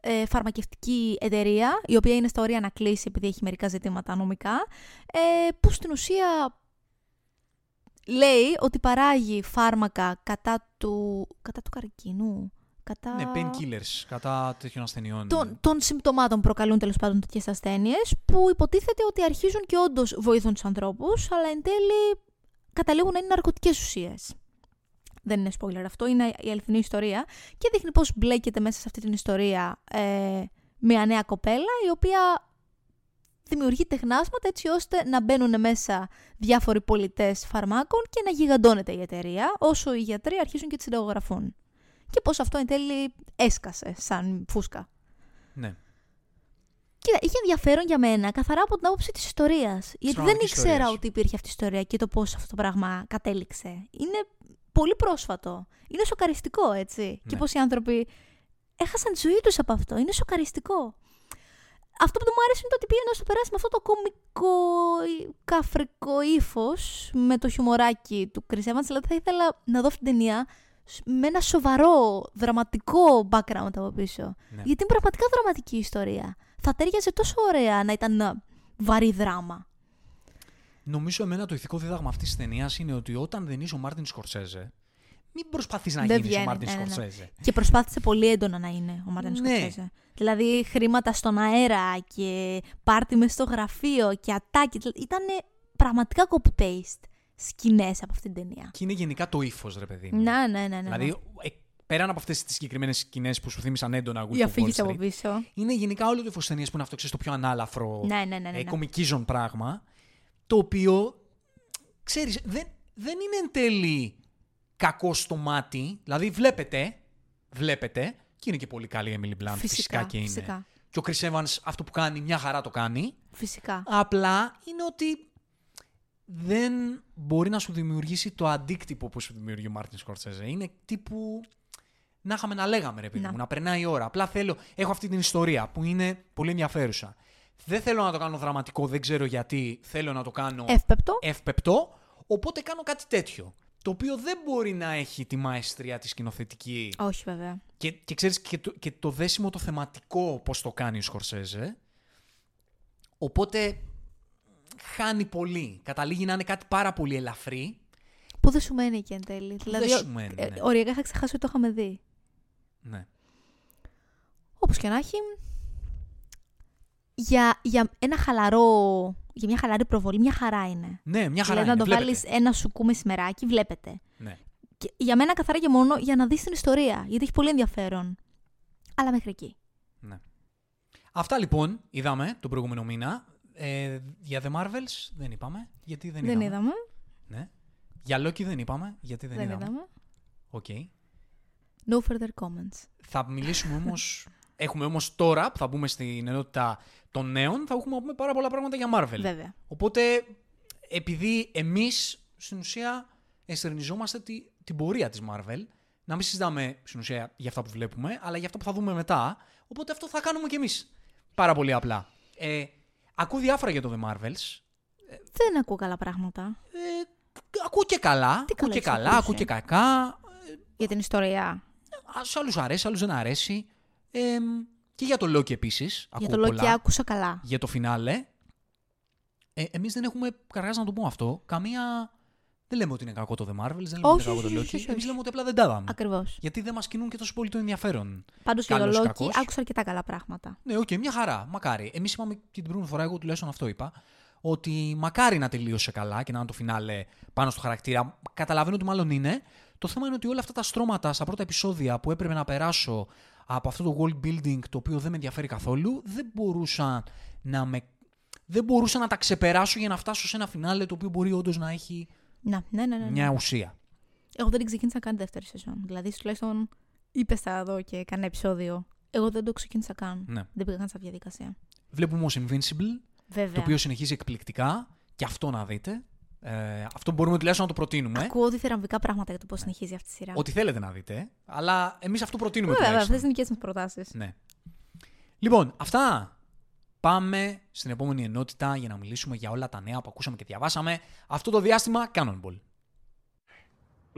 ε, φαρμακευτική εταιρεία, η οποία είναι στα ωρία να κλείσει επειδή έχει μερικά ζητήματα νομικά, ε, που στην ουσία λέει ότι παράγει φάρμακα κατά του, κατά του καρκίνου, κατά... Ναι, painkillers, κατά τέτοιων ασθενειών. Των, των συμπτωμάτων προκαλούν τέλος πάντων τέτοιες ασθένειες, που υποτίθεται ότι αρχίζουν και όντως βοηθούν τους ανθρώπους, αλλά εν τέλει καταλήγουν να είναι ναρκωτικές ουσίες. Δεν είναι spoiler αυτό, είναι η αληθινή ιστορία και δείχνει πώς μπλέκεται μέσα σε αυτή την ιστορία ε, μια νέα κοπέλα, η οποία δημιουργεί τεχνάσματα έτσι ώστε να μπαίνουν μέσα διάφοροι πολιτές φαρμάκων και να γιγαντώνεται η εταιρεία, όσο οι γιατροί αρχίζουν και τις συνταγογραφούν. Και πώς αυτό εν τέλει έσκασε σαν φούσκα. Ναι. Κοίτα, είχε ενδιαφέρον για μένα καθαρά από την άποψη της ιστορίας. Γιατί δεν ήξερα ιστορίας. Ότι υπήρχε αυτή η ιστορία και το πώς αυτό το πράγμα κατέληξε. Είναι πολύ πρόσφατο. Είναι σοκαριστικό, έτσι. Ναι. Και πώς οι άνθρωποι έχασαν τη ζωή τους από αυτό. Είναι σοκαριστικό. Αυτό που δεν μου άρεσε είναι το ότι πήρε να στο περάσει με αυτό το κωμικό καφρικό ύφος με το χιουμοράκι του Chris Evans. Δηλαδή θα ήθελα να δω αυτή την ταινία με ένα σοβαρό, δραματικό background από πίσω. Ναι. Γιατί είναι πραγματικά δραματική ιστορία. Θα τέριαζε τόσο ωραία να ήταν βαρύ δράμα. Νομίζω εμένα το ηθικό δίδαγμα αυτής της ταινίας είναι ότι όταν δεν είσαι ο Μάρτιν Σκορσέζε, μην προσπαθείς να δεν γίνεις βγαίνει, ο Μάρτιν ναι, Σκορσέζε. Ναι. Και προσπάθησε πολύ έντονα να είναι ο Μάρτιν ναι. Σκορσέζε. Δηλαδή χρήματα στον αέρα και πάρτι μες στο γραφείο και ατάκι. Ήταν πραγματικά copy-paste σκηνές από αυτήν την ταινία. Και είναι γενικά το ύφος, ρε παιδί μου. Να, ναι, ναι, ναι. Δηλαδή, ε, πέραν από αυτές τις συγκεκριμένες σκηνές που σου θύμισαν έντονα Wolf of Wall Street, είναι γενικά όλο το ύφος ταινίας που είναι αυτό, ξέρεις, το πιο ανάλαφρο, ναι, ναι, ναι, ναι, ε, κομικίζον πράγμα, το οποίο, ξέρεις, δεν, δεν είναι εν τέλει κακό στο μάτι. Δηλαδή, βλέπετε, βλέπετε, και είναι και πολύ καλή η Emily Blunt, φυσικά, φυσικά και είναι. Φυσικά. Και ο Chris Evans αυτό που κάνει, μια χαρά το κάνει. Φυσικά. Απλά είναι ότι δεν μπορεί να σου δημιουργήσει το αντίκτυπο που σου δημιουργεί ο Μάρτιν Σκορσέζε. Είναι τύπου να είχαμε να λέγαμε, ρε παιδί μου, να περνάει η ώρα. Απλά θέλω, έχω αυτή την ιστορία που είναι πολύ ενδιαφέρουσα. Δεν θέλω να το κάνω δραματικό, δεν ξέρω γιατί. Θέλω να το κάνω εύπεπτο. εύπεπτο οπότε κάνω κάτι τέτοιο. Το οποίο δεν μπορεί να έχει τη μαεστρία τη σκηνοθετική. Όχι, βέβαια. Και, και ξέρεις και το, και το δέσιμο το θεματικό πώς το κάνει ο Σκορσέζε. Οπότε χάνει πολύ. Καταλήγει να είναι κάτι πάρα πολύ ελαφρύ. Που δεν σου μένει και εν τέλει. Δηλαδή, δεν σου μένει. Ναι. Οριακά είχα ξεχάσει ότι το είχαμε δει. Ναι. Όπως και να έχει. Για, για ένα χαλαρό. Για μια χαλαρή προβολή, μια χαρά είναι. Ναι, μια χαρά δηλαδή, είναι. Να το βάλεις ένα σουκού μεσημεράκι, βλέπετε. Ναι. Και για μένα καθαρά και μόνο για να δεις την ιστορία. Γιατί έχει πολύ ενδιαφέρον. Αλλά μέχρι εκεί. Ναι. Αυτά λοιπόν είδαμε τον προηγούμενο μήνα. Ε, για The Marvels δεν είπαμε, γιατί δεν, δεν είδαμε. είδαμε. Ναι. Για Loki δεν είπαμε, γιατί δεν, δεν είδαμε. Οκ. Okay. No further comments. Θα μιλήσουμε όμως... Έχουμε όμως τώρα που θα μπούμε στην ενότητα των νέων, θα έχουμε να πούμε πάρα πολλά πράγματα για Marvel. Βέβαια. Οπότε, επειδή εμείς στην ουσία εστερνιζόμαστε τη, την πορεία της Marvel, να μην συζητάμε στην ουσία για αυτά που βλέπουμε, αλλά για αυτά που θα δούμε μετά, οπότε αυτό θα κάνουμε κι εμείς. Πάρα πολύ απλά. Ε, Ακούω διάφορα για το The Marvels. Δεν ακούω καλά πράγματα. Ε, ακούω και καλά. Τι ακούω και καλά, ακούω και κακά. Για την ιστορία. Σε άλλους αρέσει, άλλους δεν αρέσει. Ε, και για το Loki επίσης. Για το Loki άκουσα καλά. Για το φινάλε. Ε, εμείς δεν έχουμε, καρχάς να το πούμε αυτό, καμία... Δεν λέμε ότι είναι κακό το The Marvels, δεν λέμε όχι, ότι είναι κακό το Loki. Όχι, όχι. Εμείς λέμε ότι απλά δεν τα είδαμε. Ακριβώς. Γιατί δεν μας κινούν και τόσο πολύ το ενδιαφέρον. Πάντως για το Loki άκουσα αρκετά καλά πράγματα. Ναι, οκ, okay, μια χαρά. Μακάρι. Εμείς είπαμε και την προηγούμενη φορά, εγώ τουλάχιστον αυτό είπα, ότι μακάρι να τελείωσε καλά και να είναι το φινάλε πάνω στο χαρακτήρα. Καταλαβαίνω ότι μάλλον είναι. Το θέμα είναι ότι όλα αυτά τα στρώματα στα πρώτα επεισόδια που έπρεπε να περάσω από αυτό το world building, το οποίο δεν με ενδιαφέρει καθόλου, δεν μπορούσα να, με... δεν μπορούσα να τα ξεπεράσω για να φτάσω σε ένα φινάλε το οποίο μπορεί όντως να έχει να, ναι, ναι, ναι, μια ναι. ουσία. Εγώ δεν την ξεκίνησα καν δεύτερη σεζόν. Δηλαδή, τουλάχιστον είπες θα δω και κανένα επεισόδιο. Εγώ δεν το ξεκίνησα καν. Ναι. Δεν πήγα καν σε διαδικασία. Βλέπουμε όμως Invincible, βέβαια, το οποίο συνεχίζει εκπληκτικά και αυτό να δείτε. Ε, αυτό μπορούμε τουλάχιστον να το προτείνουμε. Ακούω ότι θεραπευτικά πράγματα για το πώς ναι. συνεχίζει αυτή τη σειρά. Ό,τι θέλετε να δείτε, αλλά εμείς αυτό προτείνουμε βέβαια, τουλάχιστον. Βέβαια, αυτές είναι οι δικές μας προτάσεις. Ναι. Λοιπόν, αυτά. Πάμε στην επόμενη ενότητα για να μιλήσουμε για όλα τα νέα που ακούσαμε και διαβάσαμε αυτό το διάστημα. Cannonball.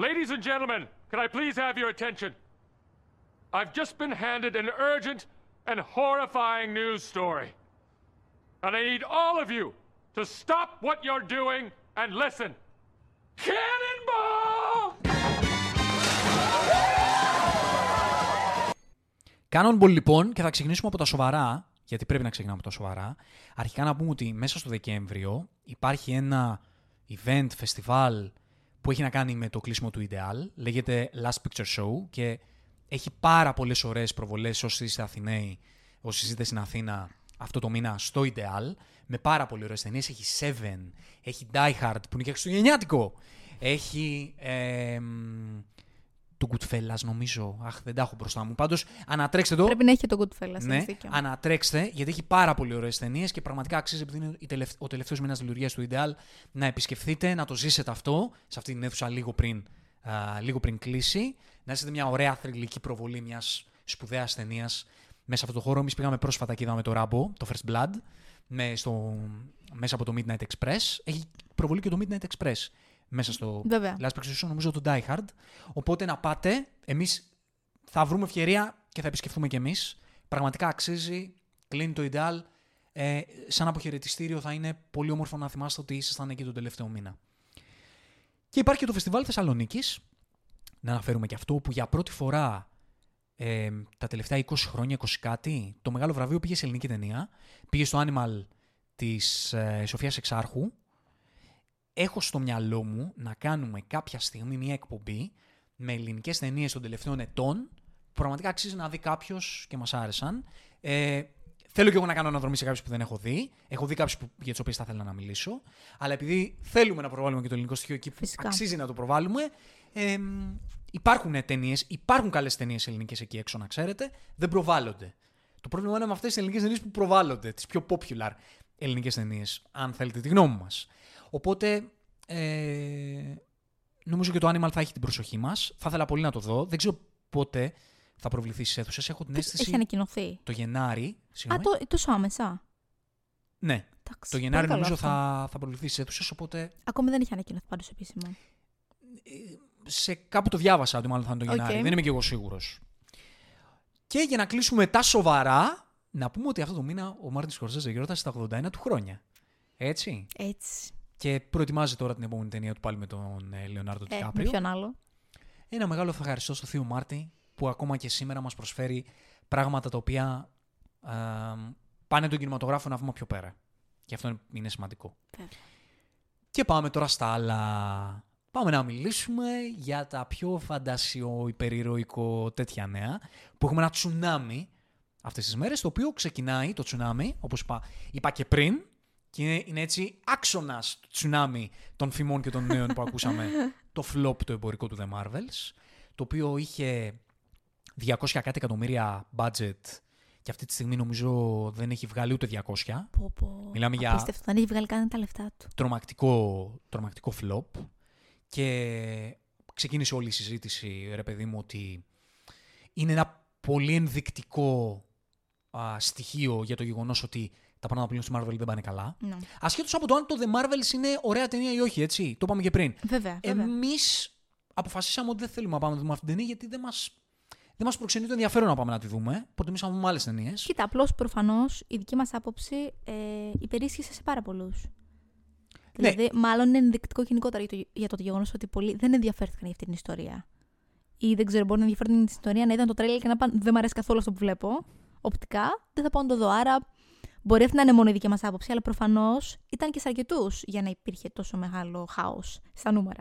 Ladies and gentlemen, can I please have your attention? I've just been handed an urgent and horrifying news story. And I need all of you to stop what you're doing. And listen, Cannonball! Cannonball λοιπόν, και θα ξεκινήσουμε από τα σοβαρά, γιατί πρέπει να ξεκινάμε από τα σοβαρά. Αρχικά να πούμε ότι μέσα στο Δεκέμβριο υπάρχει ένα event, φεστιβάλ που έχει να κάνει με το κλείσιμο του Ιντεάλ. Λέγεται Last Picture Show και έχει πάρα πολλές ωραίες προβολές όσοι είστε Αθηναίοι, όσοι είστε στην Αθήνα αυτό το μήνα στο Ιντεάλ. Με πάρα πολύ ωραίες ταινίες. Έχει Seven, έχει Die Hard που είναι και χριστουγεννιάτικο. Έχει... Ε, του Goodfellas, νομίζω. Αχ, δεν τα έχω μπροστά μου. Πάντως, ανατρέξτε το. Πρέπει να έχει και το Goodfellas. Ναι, ανατρέξτε, γιατί έχει πάρα πολύ ωραίες ταινίες και πραγματικά αξίζει, επειδή είναι τελευ... ο τελευταίος μήνας λειτουργίας του Ιντεάλ, να επισκεφθείτε, να το ζήσετε αυτό, σε αυτή την αίθουσα λίγο πριν, α, λίγο πριν κλείσει. Να είστε μια ωραία θρυλική προβολή μιας σπουδαίας ταινίας μέσα από το χώρο. Εμείς πήγαμε πρόσφατα και είδαμε το Rambo, το First Blood, με στο... μέσα από το Midnight Express. Έχει προβολή και το Midnight Express μέσα στο Last Picture, νομίζω, το Die Hard. Οπότε να πάτε, εμείς θα βρούμε ευκαιρία και θα επισκεφθούμε κι εμείς. Πραγματικά αξίζει, κλείνει το Ιντεάλ. Ε, σαν αποχαιρετιστήριο θα είναι πολύ όμορφο να θυμάστε ότι ήσασταν εκεί τον τελευταίο μήνα. Και υπάρχει και το Φεστιβάλ Θεσσαλονίκης, να αναφέρουμε και αυτό, που για πρώτη φορά ε, τα τελευταία είκοσι χρόνια, είκοσι κάτι, το μεγάλο βραβείο πήγε σε ελληνική ταινία. Πήγε στο Animal της ε, Σοφίας Εξάρχου. Έχω στο μυαλό μου να κάνουμε κάποια στιγμή μια εκπομπή με ελληνικές ταινίες των τελευταίων ετών που πραγματικά αξίζει να δει κάποιος και μας άρεσαν. Ε, θέλω και εγώ να κάνω αναδρομή σε κάποιες που δεν έχω δει. Έχω δει κάποιες που, για τις οποίες θα ήθελα να μιλήσω. Αλλά επειδή θέλουμε να προβάλλουμε και το ελληνικό στοιχείο εκεί που αξίζει να το προβάλλουμε, ε, υπάρχουν ταινίες, υπάρχουν καλές ταινίες ελληνικές εκεί έξω, να ξέρετε. Δεν προβάλλονται. Το πρόβλημα είναι με αυτές τις ελληνικές ταινίες που προβάλλονται, τις πιο popular ελληνικές ταινίες, αν θέλετε τη γνώμη μας. Οπότε, ε, νομίζω και το Animal θα έχει την προσοχή μας. Θα ήθελα πολύ να το δω. Δεν ξέρω πότε θα προβληθεί στις αίθουσες. Έχω την αίσθηση. Έχει ανακοινωθεί. Το Γενάρη. Συγγνώμη. Α, το, τόσο άμεσα. Ναι. Ταξ, το Γενάρη νομίζω θα, θα προβληθεί στις αίθουσες. Οπότε... Ακόμη δεν έχει ανακοινωθεί πάντως επίσημα. Ε, σε κάπου το διάβασα ότι μάλλον θα είναι το Γενάρη. Okay. Δεν είμαι και εγώ σίγουρος. Και για να κλείσουμε τα σοβαρά, να πούμε ότι αυτό το μήνα ο Μάρτιν Σκορσέζε γιόρτασε στα ογδόντα ένα του χρόνια. Έτσι. Έτσι. Και προετοιμάζει τώρα την επόμενη ταινία του πάλι με τον Λεωνάρντο Ντικάπριο. Με ποιον άλλο. Ένα μεγάλο ευχαριστώ στο Θείο Μάρτι που ακόμα και σήμερα μας προσφέρει πράγματα τα οποία α, πάνε τον κινηματογράφο ένα βήμα πιο πέρα. Και αυτό είναι σημαντικό. Πέρα. Και πάμε τώρα στα άλλα. Πάμε να μιλήσουμε για τα πιο φαντασιο, υπερηρωικό τέτοια νέα που έχουμε ένα τσουνάμι αυτές τις μέρες, το οποίο ξεκινάει το τσουνάμι, όπως είπα, είπα και πριν, και είναι, είναι έτσι άξονας τσουνάμι των φημών και των νέων που ακούσαμε. Το flop το εμπορικό του The Marvels, το οποίο είχε διακόσια κάτι εκατομμύρια budget και αυτή τη στιγμή νομίζω δεν έχει βγάλει ούτε διακόσια. Πω, πω. Μιλάμε για... Απίστευτο, δεν έχει βγάλει καν τα λεφτά του. Τρομακτικό, τρομακτικό flop. Και ξεκίνησε όλη η συζήτηση, ρε παιδί μου, ότι είναι ένα πολύ ενδεικτικό α, στοιχείο για το γεγονός ότι τα πράγματα που πλέον στη Marvel δεν πάνε καλά. No. Ασχέτως από το αν το The Marvels είναι ωραία ταινία ή όχι, έτσι. Το είπαμε και πριν. Βέβαια. βέβαια. Εμείς αποφασίσαμε ότι δεν θέλουμε να πάμε να δούμε αυτή την ταινία, γιατί δεν μας, δεν μας προξενεί το ενδιαφέρον να πάμε να τη δούμε. Οπότε εμείς θα δούμε άλλες ταινίες. Κοίτα, απλώς προφανώς η δική μας άποψη ε, υπερίσχυσε σε πάρα πολλούς. Ναι. Δηλαδή, μάλλον είναι ενδεικτικό γενικότερα για το, για το γεγονός ότι πολλοί δεν ενδιαφέρθηκαν για αυτή την ιστορία. Ή δεν ξέρω, μπορεί να ενδιαφέρθηκαν για την ιστορία, να είδαν το τρέλερ και να πάνε. Δεν μου αρέσει καθόλου αυτό που βλέπω. Οπτικά, δεν θα πάω να το δω. Άρα, μπορεί να είναι μόνο η δική μας άποψη, αλλά προφανώς ήταν και σε αρκετούς για να υπήρχε τόσο μεγάλο χάος στα νούμερα.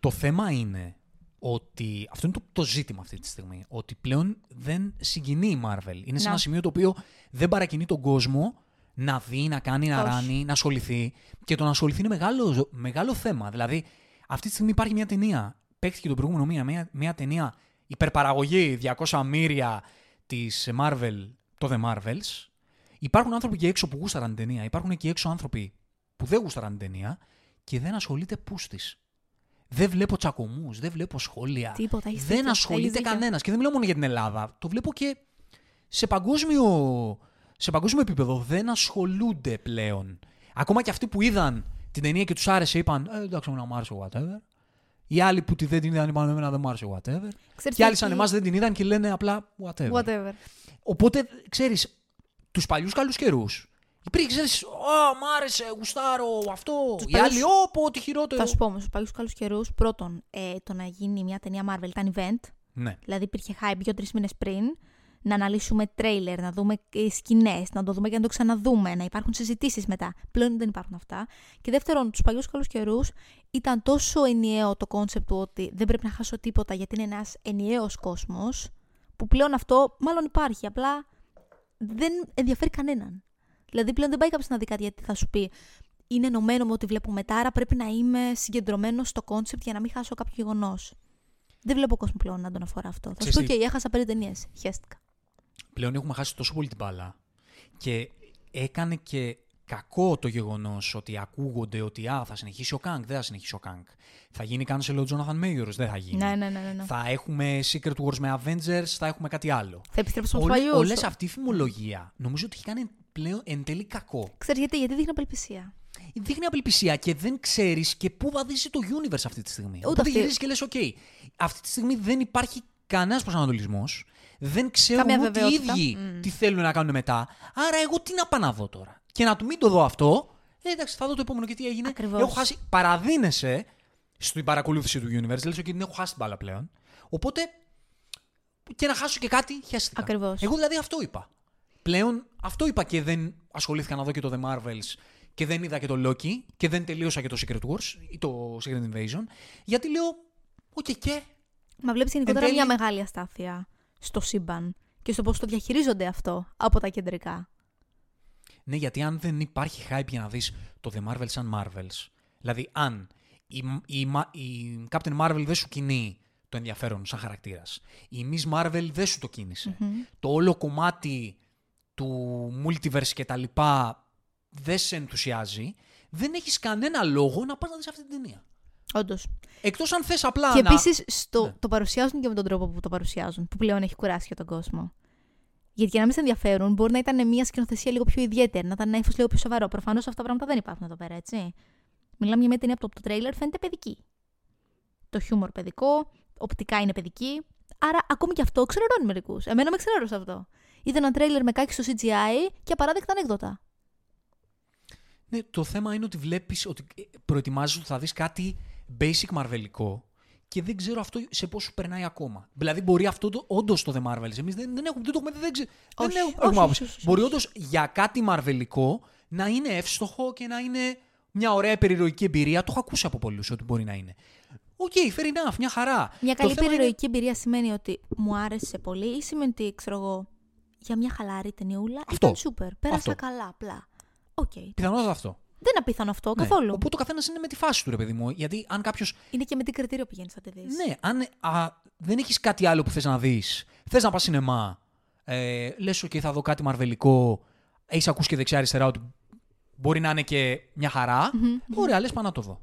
Το θέμα είναι ότι. Αυτό είναι το, το ζήτημα αυτή τη στιγμή. Ότι πλέον δεν συγκινεί η Marvel. Είναι σε να. ένα σημείο το οποίο δεν παρακινεί τον κόσμο να δει, να κάνει, να ράνει, να ασχοληθεί. Και το να ασχοληθεί είναι μεγάλο, μεγάλο θέμα. Δηλαδή, αυτή τη στιγμή υπάρχει μια ταινία. Παίχθηκε τον προηγούμενο μήνα μια, μια ταινία υπερπαραγωγή διακόσια μοίρια της Marvel, το The Marvels. Υπάρχουν άνθρωποι και έξω που γούσταραν την ταινία. Υπάρχουν και έξω άνθρωποι που δεν γούσταραν την ταινία και δεν ασχολείται πούστης. Δεν βλέπω τσακωμούς, δεν βλέπω σχόλια. Τίποτα, δεν ασχολείται κανένας. Και δεν μιλάω μόνο για την Ελλάδα. Το βλέπω και σε παγκόσμιο, σε παγκόσμιο επίπεδο. Δεν ασχολούνται πλέον. Ακόμα και αυτοί που είδαν την ταινία και τους άρεσε, είπαν ε, εντάξει, μου άρεσε whatever. Οι άλλοι που τη δεν την είδαν, είπαν εμένα δεν μου άρεσε whatever. Ξέρεις, και άλλοι σαν εμάς δεν την είδαν και λένε απλά whatever. whatever. Οπότε ξέρεις. Τους παλιούς καλούς καιρούς. Υπήρχε, ξέρεις, «Ω, μ' άρεσε, γουστάρω, αυτό». Τους οι παλιούς... άλλοι, «Ω, τι χειρότερο». Θα σου πω όμως, στους παλιούς καλούς καιρούς, πρώτον, ε, το να γίνει μια ταινία Marvel ήταν event. Ναι. Δηλαδή υπήρχε hype δύο-τρεις μήνες πριν. να αναλύσουμε τρέιλερ, να δούμε σκηνές, να το δούμε και να το ξαναδούμε, να υπάρχουν συζητήσεις μετά. Πλέον δεν υπάρχουν αυτά. Και δεύτερον, τους παλιούς καλούς καιρούς ήταν τόσο ενιαίο το κόνσεπτ του ότι δεν πρέπει να χάσω τίποτα γιατί είναι ένας ενιαίος κόσμος, που πλέον αυτό μάλλον υπάρχει, απλά δεν ενδιαφέρει κανέναν. Δηλαδή πλέον δεν πάει κάποιος να δει κάτι γιατί θα σου πει είναι ενωμένο με ό,τι βλέπω μετά, άρα πρέπει να είμαι συγκεντρωμένος στο κόνσεπτ για να μην χάσω κάποιο γεγονός. Δεν βλέπω κόσμο πλέον να τον αφορά αυτό. Θα σου πω και έχασα πέντε ταινίες. Χαίστηκα. Πλέον έχουμε χάσει τόσο πολύ την μπάλα. Και έκανε και κακό το γεγονός ότι ακούγονται ότι α, θα συνεχίσει ο Κανκ, δεν θα συνεχίσει ο Κανκ. Θα γίνει cancel ο Jonathan Majors, δεν θα γίνει. Ναι, ναι, ναι, ναι. Θα έχουμε Secret Wars με Avengers, θα έχουμε κάτι άλλο. Θα επιστρέψουμε στους παλιούς. Όλες αυτή η φημολογία νομίζω ότι έχει κάνει πλέον εν τέλει κακό. Ξέρεις γιατί, γιατί δείχνει απελπισία. Δείχνει απελπισία και δεν ξέρεις και πού βαδίζει το universe αυτή τη στιγμή. Ούτε Οπότε γυρίζεις και λες, οκ, okay, αυτή τη στιγμή δεν υπάρχει κανένας προσανατολισμός, δεν ξέρουν ούτε οι ίδιοι mm. τι θέλουν να κάνουν μετά, άρα εγώ τι να πάω να δω τώρα. Και να του μην το δω αυτό, ε, εντάξει, θα δω το επόμενο και τι έγινε. Ακριβώς. Έχω χάσει, παραδίνεσαι στην παρακολούθηση του universe, λες, ότι okay, έχω χάσει την μπάλα πλέον. Οπότε και να χάσω και κάτι, χαίστηκα. Ακριβώς. Εγώ δηλαδή αυτό είπα. Πλέον αυτό είπα και δεν ασχολήθηκα να δω και το The Marvels. Και δεν είδα και το Loki και δεν τελείωσα και το Secret Wars ή το Secret Invasion. Γιατί λέω, οκ okay, και. Μα βλέπεις γενικότερα τέλει... μια μεγάλη αστάθεια στο σύμπαν και στο πώς το διαχειρίζονται αυτό από τα κεντρικά. Ναι, γιατί αν δεν υπάρχει hype για να δεις το The Marvel σαν Marvels, δηλαδή αν η, η, η, η Captain Marvel δεν σου κινεί το ενδιαφέρον σαν χαρακτήρας, η Miss Marvel δεν σου το κίνησε, mm-hmm. το όλο κομμάτι του multiverse και τα λοιπά δεν σε ενθουσιάζει, δεν έχεις κανένα λόγο να πας να δεις αυτή την ταινία. Όντως. Εκτός αν θες απλά και να... Και επίσης στο... ναι. το παρουσιάζουν και με τον τρόπο που το παρουσιάζουν, που πλέον έχει κουράσει και τον κόσμο. Γιατί για να μην σε ενδιαφέρουν, μπορεί να ήταν μια σκηνοθεσία λίγο πιο ιδιαίτερη, να ήταν ένα ύφος λίγο πιο σοβαρό. Προφανώς αυτά τα πράγματα δεν υπάρχουν εδώ πέρα, έτσι. Μιλάμε για μια ταινία που από το τρέιλερ φαίνεται παιδική. Το χιούμορ παιδικό, οπτικά είναι παιδική. Άρα ακόμη και αυτό ξενερώνει μερικούς. Εμένα με ξενέρωσε αυτό. Είδα ένα τρέιλερ με κάκι στο σι τζι άι και απαράδεκτα ανέκδοτα. Ναι, το θέμα είναι ότι βλέπεις ότι προετοιμάζεις ότι θα δεις κάτι basic μαρβελικό και δεν ξέρω αυτό σε πόσο περνάει ακόμα. Δηλαδή, μπορεί αυτό το, όντως το The Marvels. Εμείς δεν, δεν έχουμε, δεν το έχουμε, δεν ξέρω. Όχι, δεν έχουμε, όχι, έχουμε, όχι, όχι, όχι. Μπορεί όντως για κάτι μαρβελικό να είναι εύστοχο και να είναι μια ωραία περιρροϊκή εμπειρία. Το έχω ακούσει από πολλούς ότι μπορεί να είναι. Οκ, okay, fair enough, μια χαρά. Μια καλή περιρροϊκή είναι... εμπειρία σημαίνει ότι μου άρεσε πολύ ή σημαίνει ότι, ξέρω εγώ, για μια χαλαρή ταινιούλα ήταν super. Πέρασα καλά απλά. Okay. Πιθανότατα αυτό. Δεν είναι απίθανο αυτό ναι. καθόλου. Οπότε ο καθένας είναι με τη φάση του, ρε παιδί μου. Γιατί αν κάποιος. Είναι και με τι κριτήριο πηγαίνεις να τη δεις. Ναι, αν α, δεν έχεις κάτι άλλο που θες να δεις, θες να πας σινεμά, ε, λες OK, θα δω κάτι μαρβελικό, έχεις ακούσει και δεξιά-αριστερά ότι μπορεί να είναι και μια χαρά. Mm-hmm. Ωραία, λες πάω να το δω.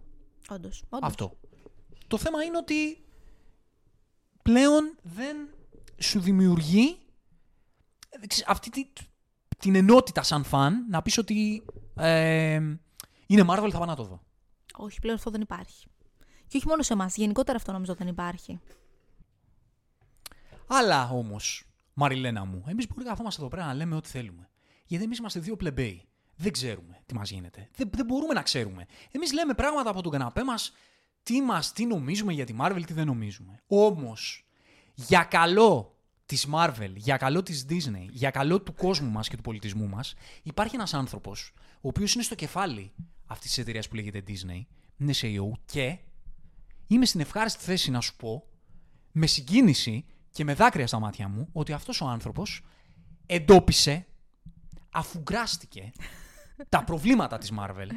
Όντως. Αυτό. Το θέμα είναι ότι πλέον δεν σου δημιουργεί αυτή τη. Την ενότητα σαν φαν να πεις ότι ε, είναι Marvel, θα πάω να το δω. Όχι, πλέον αυτό δεν υπάρχει. Και όχι μόνο σε εμάς, γενικότερα αυτό νομίζω δεν υπάρχει. Αλλά όμως, Μαριλένα μου, εμείς μπορεί να καθόμαστε εδώ πέρα να λέμε ό,τι θέλουμε. Γιατί εμείς είμαστε δύο πλεμπέοι. Δεν ξέρουμε τι μας γίνεται. Δεν, δεν μπορούμε να ξέρουμε. Εμείς λέμε πράγματα από τον καναπέ μας, τι μας, τι νομίζουμε για τη Marvel, τι δεν νομίζουμε. Όμως, για καλό... της Marvel, για καλό της Disney, για καλό του κόσμου μας και του πολιτισμού μας, υπάρχει ένας άνθρωπος, ο οποίος είναι στο κεφάλι αυτής της εταιρείας που λέγεται Disney, είναι σι ι ο και είμαι στην ευχάριστη θέση να σου πω, με συγκίνηση και με δάκρυα στα μάτια μου, ότι αυτός ο άνθρωπος εντόπισε, αφουγκράστηκε τα προβλήματα της Marvel,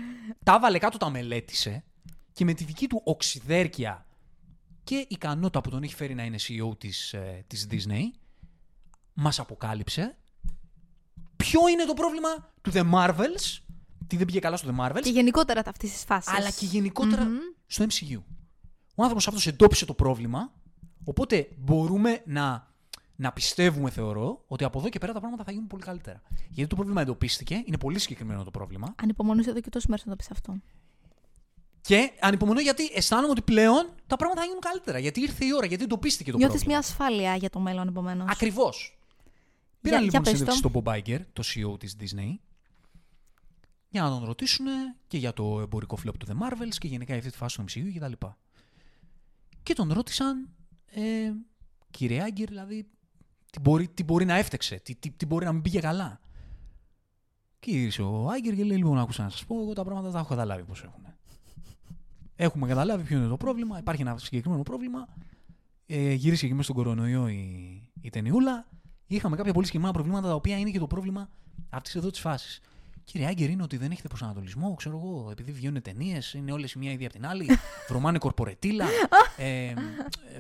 τα βάλε κάτω, τα μελέτησε και με τη δική του οξυδέρκεια και ικανότητα που τον έχει φέρει να είναι σι ι ο της, ε, της Disney, μας αποκάλυψε ποιο είναι το πρόβλημα του The Marvels, τι δεν πήγε καλά στο The Marvels. Και γενικότερα αυτής της φάσης. Αλλά και γενικότερα mm-hmm. στο εμ σι γιου. Ο άνθρωπος αυτός εντόπισε το πρόβλημα, οπότε μπορούμε να, να πιστεύουμε, θεωρώ, ότι από εδώ και πέρα τα πράγματα θα γίνουν πολύ καλύτερα. Γιατί το πρόβλημα εντοπίστηκε, είναι πολύ συγκεκριμένο το πρόβλημα. Ανυπομονούσε εδώ και τόσες μέρες να το πεις αυτό. Και ανυπομονώ γιατί αισθάνομαι ότι πλέον τα πράγματα θα γίνουν καλύτερα. Γιατί ήρθε η ώρα, γιατί εντοπίστηκε το Νιώθεις πρόβλημα. Νιώθεις μια ασφάλεια για το μέλλον, επομένως. Ακριβώς. Πήραν λοιπόν συνέντευξη στον Bob Iger, το σι ι ο της Disney, για να τον ρωτήσουν και για το εμπορικό φλόπ του The Marvels και γενικά αυτή τη φάση του εμ σι γιου κτλ. Και, και τον ρώτησαν, ε, κύριε Iger, δηλαδή, Τι μπορεί, τι μπορεί να έφτεξε, τι, τι, τι μπορεί να μην πήγε καλά. Και γύρισε ο Άγκερ και λέει: Λοιπόν, άκουσα να σας πω, εγώ τα πράγματα τα έχω καταλάβει πώς έχουν. Έχουμε καταλάβει ποιο είναι το πρόβλημα, υπάρχει ένα συγκεκριμένο πρόβλημα. Ε, γύρισε και μέσα στον κορονοϊό η, η ταινιούλα. Είχαμε κάποια πολύ συγκεκριμένα προβλήματα, τα οποία είναι και το πρόβλημα αυτή εδώ τη φάση. Κύριε Άγκερ, είναι ότι δεν έχετε προσανατολισμό, ξέρω εγώ, επειδή βγαίνουν ταινίες, είναι όλες η μία ίδια από την άλλη, βρωμάνε κορπορετήλα, ε,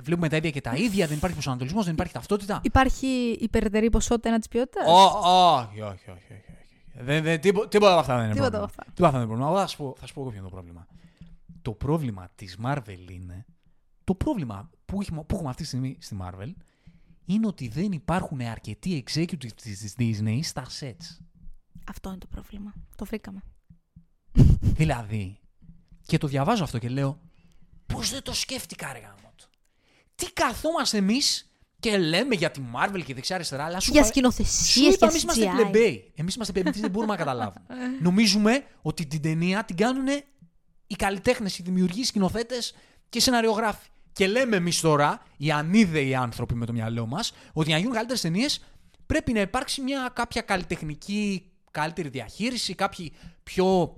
βλέπουμε τα ίδια και τα ίδια, δεν υπάρχει προσανατολισμός, δεν υπάρχει ταυτότητα. Υπάρχει υπερτερή ποσότητα ένα της ποιότητας. Όχι, όχι, όχι. Τίποτα από αυτά δεν είναι πρόβλημα. Τίποτα από αυτά δεν είναι πρόβλημα. Θα σου πω ποιο είναι το πρόβλημα. Το πρόβλημα της Marvel είναι, το πρόβλημα που έχουμε αυτή τη στιγμή στη Marvel, είναι ότι δεν υπάρχουν αρκετοί executives της Disney στα sets. Αυτό είναι το πρόβλημα. Το βρήκαμε. Δηλαδή, και το διαβάζω αυτό και λέω, πώς δεν το σκέφτηκα, ρε γαμότο. Τι καθόμαστε εμείς και λέμε για τη Marvel και δεξιά-αριστερά, αλλά σου, για σκηνοθεσίες και εμείς είμαστε πλεμπέοι. Εμείς είμαστε πλεμπέοι, δεν μπορούμε να καταλάβουμε. Νομίζουμε ότι την ταινία την κάνουν οι καλλιτέχνες, οι δημιουργοί, οι σκηνοθέτες και οι σεναριογράφοι. Και λέμε εμείς τώρα, οι ανίδεοι άνθρωποι με το μυαλό μας, ότι για να γίνουν καλύτερες ταινίες πρέπει να υπάρξει μια κάποια καλλιτεχνική. Καλύτερη διαχείριση, κάποιοι πιο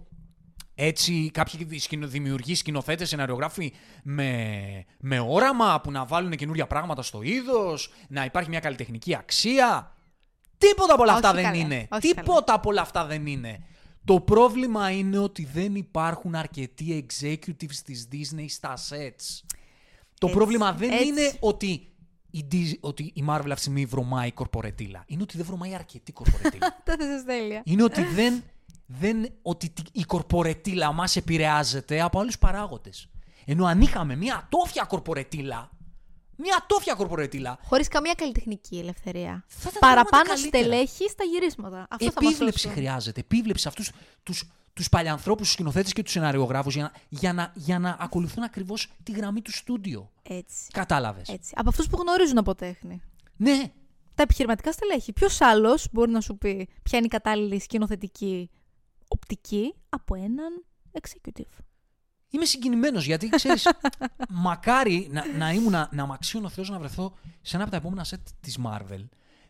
έτσι, κάποιοι δημιουργοί, σκηνοθέτες, σεναριογράφοι με, με όραμα που να βάλουν καινούργια πράγματα στο είδος, να υπάρχει μια καλλιτεχνική αξία. Τίποτα από όλα αυτά δεν είναι. Τίποτα από όλα αυτά δεν είναι. Το πρόβλημα είναι ότι δεν υπάρχουν αρκετοί executives της Disney στα sets. Το έτσι, πρόβλημα δεν έτσι. είναι ότι... Η Disney, ότι η Marvel αυτή τη στιγμή βρωμάει κορπορετήλα. Είναι ότι δεν βρωμάει αρκετή κορπορετήλα. Τότε σας τέλεια. Είναι ότι, δεν, δεν, ότι η κορπορετήλα μας επηρεάζεται από άλλους παράγοντες. Ενώ αν είχαμε μια τόφια κορπορετήλα, μια τόφια κορπορετήλα. Χωρίς καμία καλλιτεχνική ελευθερία. Παραπάνω στελέχη στα γυρίσματα. Αυτό επίβλεψη χρειάζεται. Επίβλεψη αυτούς τους, τους παλιανθρώπους, τους σκηνοθέτες και τους σεναριογράφους για, για, να, για να ακολουθούν ακριβώς τη γραμμή του στούντιο. Έτσι. Κατάλαβες. Έτσι. Από αυτούς που γνωρίζουν από τέχνη. Ναι. Τα επιχειρηματικά στελέχη. Ποιος άλλος μπορεί να σου πει ποια είναι η κατάλληλη σκηνοθετική οπτική από έναν executive. Είμαι συγκινημένος γιατί ξέρεις, μακάρι να, να ήμουν, να μ' αξίωνε ο Θεός να βρεθώ σε ένα από τα επόμενα set της Marvel.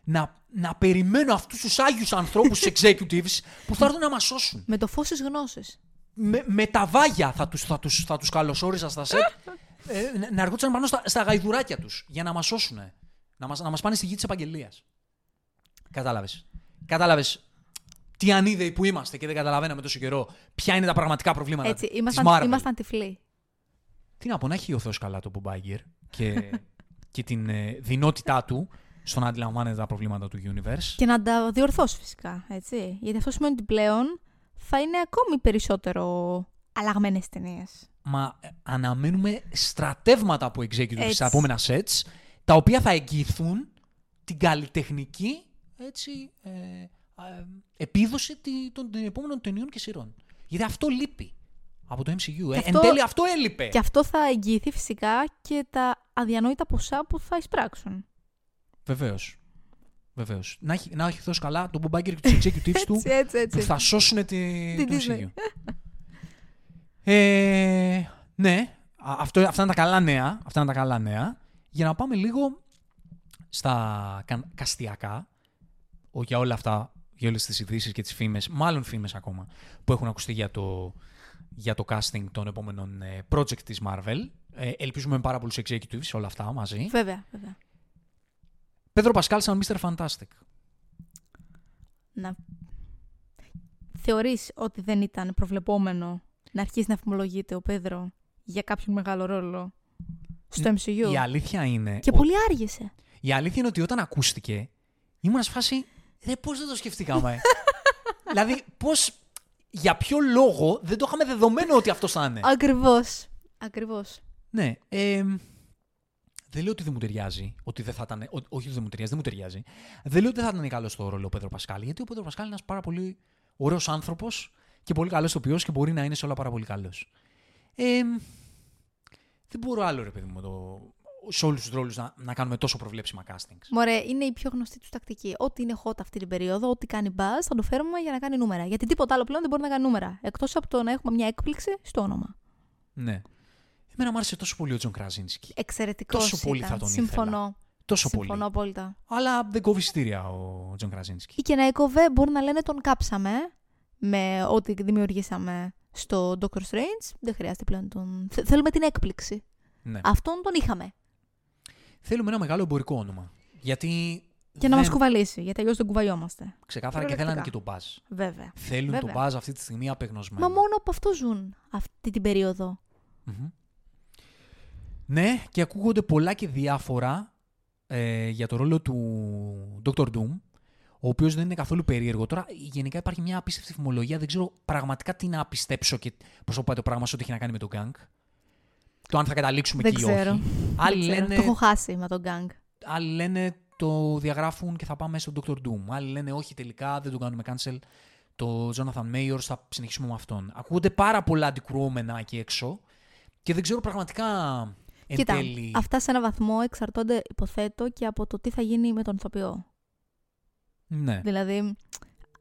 Να, να περιμένω αυτούς τους άγιους ανθρώπους, τους executives, που θα έρθουν να μας σώσουν. Με το φως της γνώσης. Με, με τα βάγια θα τους, θα τους, θα τους καλωσόριζα στα σετ. ε, να αργόντουσαν πάνω στα, στα γαϊδουράκια τους για να μας σώσουν. Να μας, να μας πάνε στη γη της επαγγελίας. Κατάλαβες. Κατάλαβες τι ανίδεοι που είμαστε και δεν καταλαβαίναμε τόσο καιρό ποια είναι τα πραγματικά προβλήματα. Έτσι, ήμασταν, της Marvel. Ήμασταν τυφλοί. Τι να πω, να έχει ο Θεός καλά το Bob Iger και, και την ε, δεινότητά του. Στο να αντιλαμβάνεται τα προβλήματα του universe. Και να τα διορθώσει φυσικά, έτσι. Γιατί αυτό σημαίνει ότι πλέον θα είναι ακόμη περισσότερο αλλαγμένες ταινίες. Μα αναμένουμε στρατεύματα από executives στα επόμενα sets, τα οποία θα εγγυηθούν την καλλιτεχνική έτσι, ε, ε, επίδοση των επόμενων ταινιών και σειρών. Γιατί αυτό λείπει από το εμ σι γιου. Ε, αυτό, εν τέλει αυτό έλειπε. Και αυτό θα εγγυηθεί φυσικά και τα αδιανόητα ποσά που θα εισπράξουν. Βεβαίως. Βεβαίως. Να έχει, να έχει Θεός καλά τον Bob Iger και τους executives του έτσι, έτσι. που θα σώσουν τη, την Disney. ε, ναι, αυτό, αυτά είναι τα καλά νέα. Αυτά είναι τα καλά νέα. Για να πάμε λίγο στα κα, καστιακά, ό, για όλα αυτά, για όλες τις ειδήσεις και τις φήμες, μάλλον φήμες ακόμα, που έχουν ακουστεί για το, για το casting των επόμενων ε, project της Marvel. Ε, ελπίζουμε με πάρα πολλούς executives όλα αυτά μαζί. Βέβαια, βέβαια. Πέδρο Πασκάλ σαν μίστερ Fantastic. Να. Θεωρείς ότι δεν ήταν προβλεπόμενο να αρχίσει να εφημολογείται ο Πέδρο για κάποιον μεγάλο ρόλο στο εμ σι γιου. Η αλήθεια είναι... Και ο... πολύ άργησε. Η αλήθεια είναι ότι όταν ακούστηκε ήμουν σε φάση, ρε πώς δεν το σκεφτήκαμε. Δηλαδή πώς, για ποιο λόγο δεν το είχαμε δεδομένο ότι αυτό θα είναι. Ακριβώς. Ακριβώς. Ναι. Ε... Δεν λέω ότι δεν μου ταιριάζει, ότι δεν θα ήταν. Ό, όχι ότι δεν μου ταιριάζει, δεν μου ταιριάζει. Δεν λέω ότι δεν θα ήταν καλό στο ρόλο ο Πέδρο Πασκάλ, γιατί ο Πέδρο Πασκάλ είναι ένας πάρα πολύ ωραίος άνθρωπος και πολύ καλός ηθοποιός και μπορεί να είναι σε όλα πάρα πολύ καλός. Ε, δεν μπορώ άλλο, ρε παιδί μου, το, σε όλους τους ρόλους να, να κάνουμε τόσο προβλέψιμα castings. Μωρέ, είναι η πιο γνωστή του τακτική. Ό,τι είναι hot αυτή την περίοδο, ό,τι κάνει buzz, θα το φέρουμε για να κάνει νούμερα. Γιατί τίποτα άλλο πλέον δεν μπορεί να κάνει νούμερα. Εκτός από το να έχουμε μια έκπληξη στο όνομα. Ναι. Εμένα μου άρεσε τόσο πολύ ο Τζον Κραζίνσκι. Εξαιρετικός. Τόσο πολύ ήταν. Θα τον ήθελα. Συμφωνώ. Τόσο πολύ. Συμφωνώ απόλυτα. Αλλά δεν κόβει εισιτήρια ο Τζον Κραζίνσκι. Ή και να εκοβέ μπορεί να λένε τον κάψαμε με ό,τι δημιουργήσαμε στο Doctor Strange. Δεν χρειάζεται πλέον τον... Θέλουμε την έκπληξη. Ναι. Αυτόν τον είχαμε. Θέλουμε ένα μεγάλο εμπορικό όνομα. Γιατί... Και να δεν... μας κουβαλήσει, γιατί αλλιώς δεν κουβαλιόμαστε. Ξεκάθαρα και θέλανε και τον μπάζ. Βέβαια. Θέλουν Βέβαια. τον μπάζ αυτή τη στιγμή απεγνωσμένο. Μα μόνο από αυτό ζουν αυτή την περίοδο. Mm-hmm. Ναι, και ακούγονται πολλά και διάφορα ε, για το ρόλο του Doctor Doom, ο οποίος δεν είναι καθόλου περίεργο. Τώρα, γενικά υπάρχει μια απίστευτη φημολογία. Δεν ξέρω πραγματικά τι να πιστέψω και πώς θα πάει το πράγμα σε ό,τι έχει να κάνει με τον γκάνγκ. Το αν θα καταλήξουμε εκεί ή όχι. Άλλοι λένε... Το έχω χάσει με τον γκάνγκ. Άλλοι λένε. Το διαγράφουν και θα πάμε στον Doctor Doom. Άλλοι λένε όχι, τελικά δεν τον κάνουμε cancel. Το Jonathan Majors θα συνεχίσουμε με αυτόν. Ακούγονται πάρα πολλά αντικρουόμενα εκεί έξω και δεν ξέρω πραγματικά εν Κοίτα, τέλει... αυτά σε ένα βαθμό εξαρτώνται, υποθέτω, και από το τι θα γίνει με τον ηθοποιό. Ναι. Δηλαδή,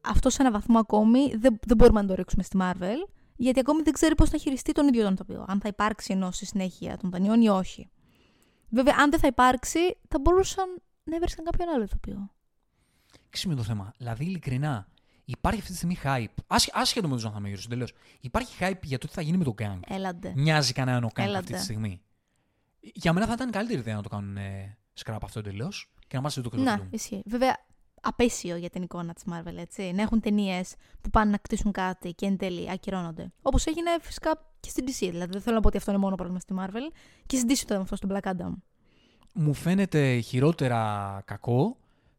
αυτό σε ένα βαθμό ακόμη δεν, δεν μπορούμε να το ρίξουμε στη Marvel, γιατί ακόμη δεν ξέρει πώς θα χειριστεί τον ίδιο τον ηθοποιό. Αν θα υπάρξει ενώση συνέχεια των δανειών ή όχι. Βέβαια, αν δεν θα υπάρξει, θα μπορούσαν. Ναι, βρίσκαν κάποιον άλλο ηθοποιό. Ξύμινο το θέμα. Δηλαδή, ειλικρινά, υπάρχει αυτή τη στιγμή hype. Άσχετο με τον Jonathan Majors, τελείως. Υπάρχει hype για το τι θα γίνει με τον gang. Έλαντε. Μοιάζει κανέναν ο gang αυτή τη στιγμή. Για μένα θα ήταν καλύτερη ιδέα να το κάνουν ε, scrap αυτό τελείως και να μάθουν το κρυφό. Ναι, ισχύει. Βέβαια, απέσιο για την εικόνα της Marvel, έτσι. Να έχουν ταινίες που πάνε να κτίσουν κάτι και εν τέλει ακυρώνονται. Όπως έγινε φυσικά και στην ντι σι. Δηλαδή, δεν θέλω να πω ότι αυτό είναι μόνο πρόβλημα στη Marvel. Και στην ντι σι το ήταν αυτό στον Black Adam. Μου φαίνεται χειρότερα κακό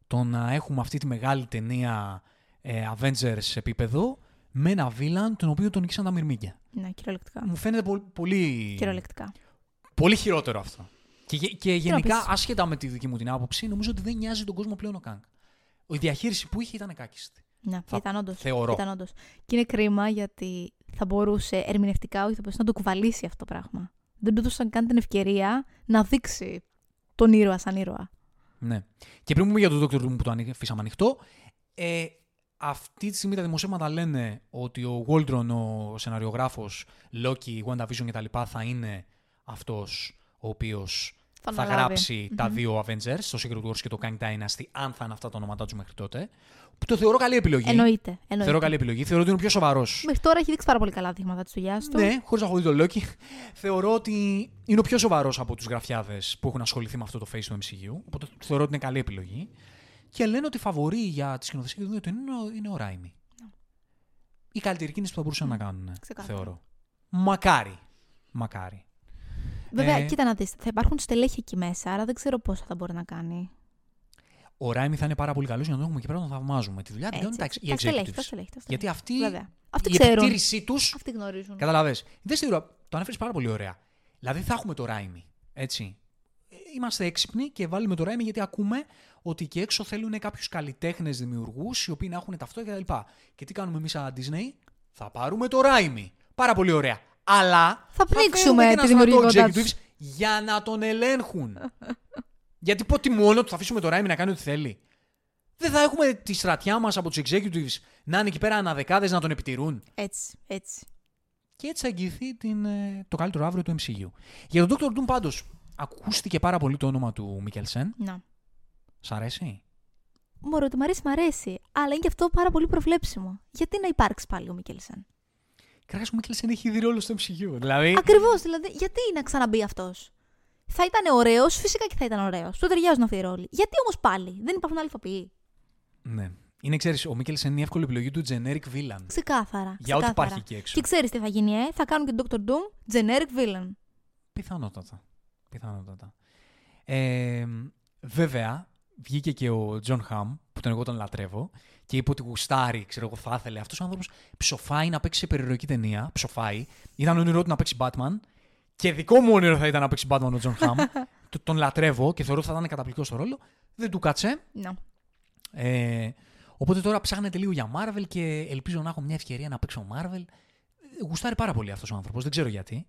το να έχουμε αυτή τη μεγάλη ταινία ε, Avengers επίπεδο με ένα βίλαν τον οποίο τον νικήσαν τα μυρμήγκια. Ναι, κυριολεκτικά. Μου φαίνεται πο- πολύ... Κυριολεκτικά. Πολύ χειρότερο αυτό. Και, και γενικά, άσχετα με τη δική μου την άποψη, νομίζω ότι δεν νοιάζει τον κόσμο πλέον ο Κάγκ. Η διαχείριση που είχε ήταν κάκιστη. Ναι, θα... ήταν όντως. Θεωρώ. Ήταν όντως. Και είναι κρίμα γιατί θα μπορούσε ερμηνευτικά όχι θα μπορούσε να το κουβαλήσει αυτό το πράγμα. Δεν του έδωσαν καν την ευκαιρία να δείξει τον ήρωα σαν ήρωα. Ναι. Και πριν πούμε για τον Doctor Doom που το αφήσαμε ανοιχτό, ε, αυτή τη στιγμή τα δημοσίευματα λένε ότι ο Waldron, ο σεναριογράφος, Loki, WandaVision κτλ. Θα είναι αυτός ο οποίος θα, θα γράψει mm-hmm. τα δύο Avengers, το Secret Wars και το Kang Dynasty, αν θα είναι αυτά τα ονόματά τους μέχρι τότε. Που το θεωρώ καλή επιλογή. Εννοείται. Εννοείται. Θεωρώ καλή επιλογή. Θεωρώ ότι είναι ο πιο σοβαρός. Μέχρι τώρα έχει δείξει πάρα πολύ καλά δείγματα της δουλειάς του. Ναι, χωρίς να έχω δει τον Loki. Θεωρώ ότι είναι ο πιο σοβαρός από τους γραφιάδες που έχουν ασχοληθεί με αυτό το face του εμ σι γιου. Οπότε θεωρώ ότι είναι καλή επιλογή. Και λένε ότι φαβορεί για τη σκηνοθεσία του είναι ο Ράιμι. No. Η καλύτερη κίνηση που θα μπορούσαν mm. να κάνουν. Ξεκάθαρα. Θεωρώ. Μακάρι. Μακάρι. Βέβαια, ε... κοίτα να δεις. Θα υπάρχουν στελέχη εκεί μέσα, άρα δεν ξέρω πόσα θα μπορεί να κάνει. Ο Ράιμι θα είναι πάρα πολύ καλός για να τον έχουμε εκεί πέρα να τον θαυμάζουμε. Τη δουλειά την κάνουν οι executives. Γιατί αυτοί, η επιτήρησή τους. Αυτοί γνωρίζουν. Καταλαβες. Το ανέφερες πάρα πολύ ωραία. Δηλαδή θα έχουμε το Ράιμι. Έτσι. Είμαστε έξυπνοι και βάλουμε το Ράιμι γιατί ακούμε ότι και έξω θέλουν κάποιους καλλιτέχνες δημιουργούς οι οποίοι να έχουν ταυτό κτλ. Και τι κάνουμε εμείς σαν Disney? Θα πάρουμε το Ράιμι. Πάρα πολύ ωραία. Αλλά θα πνίξουμε τη δημιουργικότητά τους για να τον ελέγχουν. Γιατί πότε μόνο του θα αφήσουμε το Ράιμι να κάνει ό,τι θέλει. Δεν θα έχουμε τη στρατιά μας από τους executives να είναι εκεί πέρα αναδεκάδες να τον επιτηρούν. Έτσι, έτσι. Και έτσι αγγιθεί την, το καλύτερο αύριο του εμ σι γιου. Για τον Doctor Doom πάντως, ακούστηκε πάρα πολύ το όνομα του Μίκελσεν. Να. Σ' αρέσει? Μωρό, ότι μ' αρέσει, μ' αρέσει. Αλλά είναι και αυτό πάρα πολύ προβλέψιμο. Γιατί να υπάρξει πάλι ο Μίκελσεν? Καταρχάς ο Μίκελσεν έχει δει ρόλο στο εμ σι γιου. Δηλαδή... Ακριβώς, δηλαδή. Γιατί να ξαναμπεί αυτός? Θα ήταν ωραίος, φυσικά και θα ήταν ωραίος. Του ταιριάζουν αυτοί οι ρόλοι. Γιατί όμως πάλι, δεν υπάρχουν άλλοι ηθοποιοί. Ναι. Είναι, ξέρεις, ο Μίκελσεν είναι η εύκολη επιλογή του generic villain. Ξεκάθαρα. Για ό,τι υπάρχει εκεί έξω. Και ξέρεις τι θα γίνει, ε? Θα κάνουν και τον Doctor Doom generic villain. Πιθανότατα. Πιθανότατα. Ε, βέβαια, βγήκε και ο John Hamm, που τον εγώ τον λατρεύω, και είπε ότι γουστάρει, ξέρω εγώ, θα ήθελε. Αυτός ο άνθρωπος ψοφάει να παίξει σε περιρροϊκή ταινία. Ψοφάει. Ήταν όνειρό του να παίξει Batman. Και δικό μου όνειρο θα ήταν να παίξει Batman ο Τζον Χαμ. Τον λατρεύω και θεωρώ ότι θα ήταν καταπληκτικό στο ρόλο. Δεν του κάτσε. No. Ε, οπότε τώρα ψάχνεται λίγο για Marvel και ελπίζω να έχω μια ευκαιρία να παίξω Marvel. Γουστάρει πάρα πολύ αυτός ο άνθρωπος. Δεν ξέρω γιατί.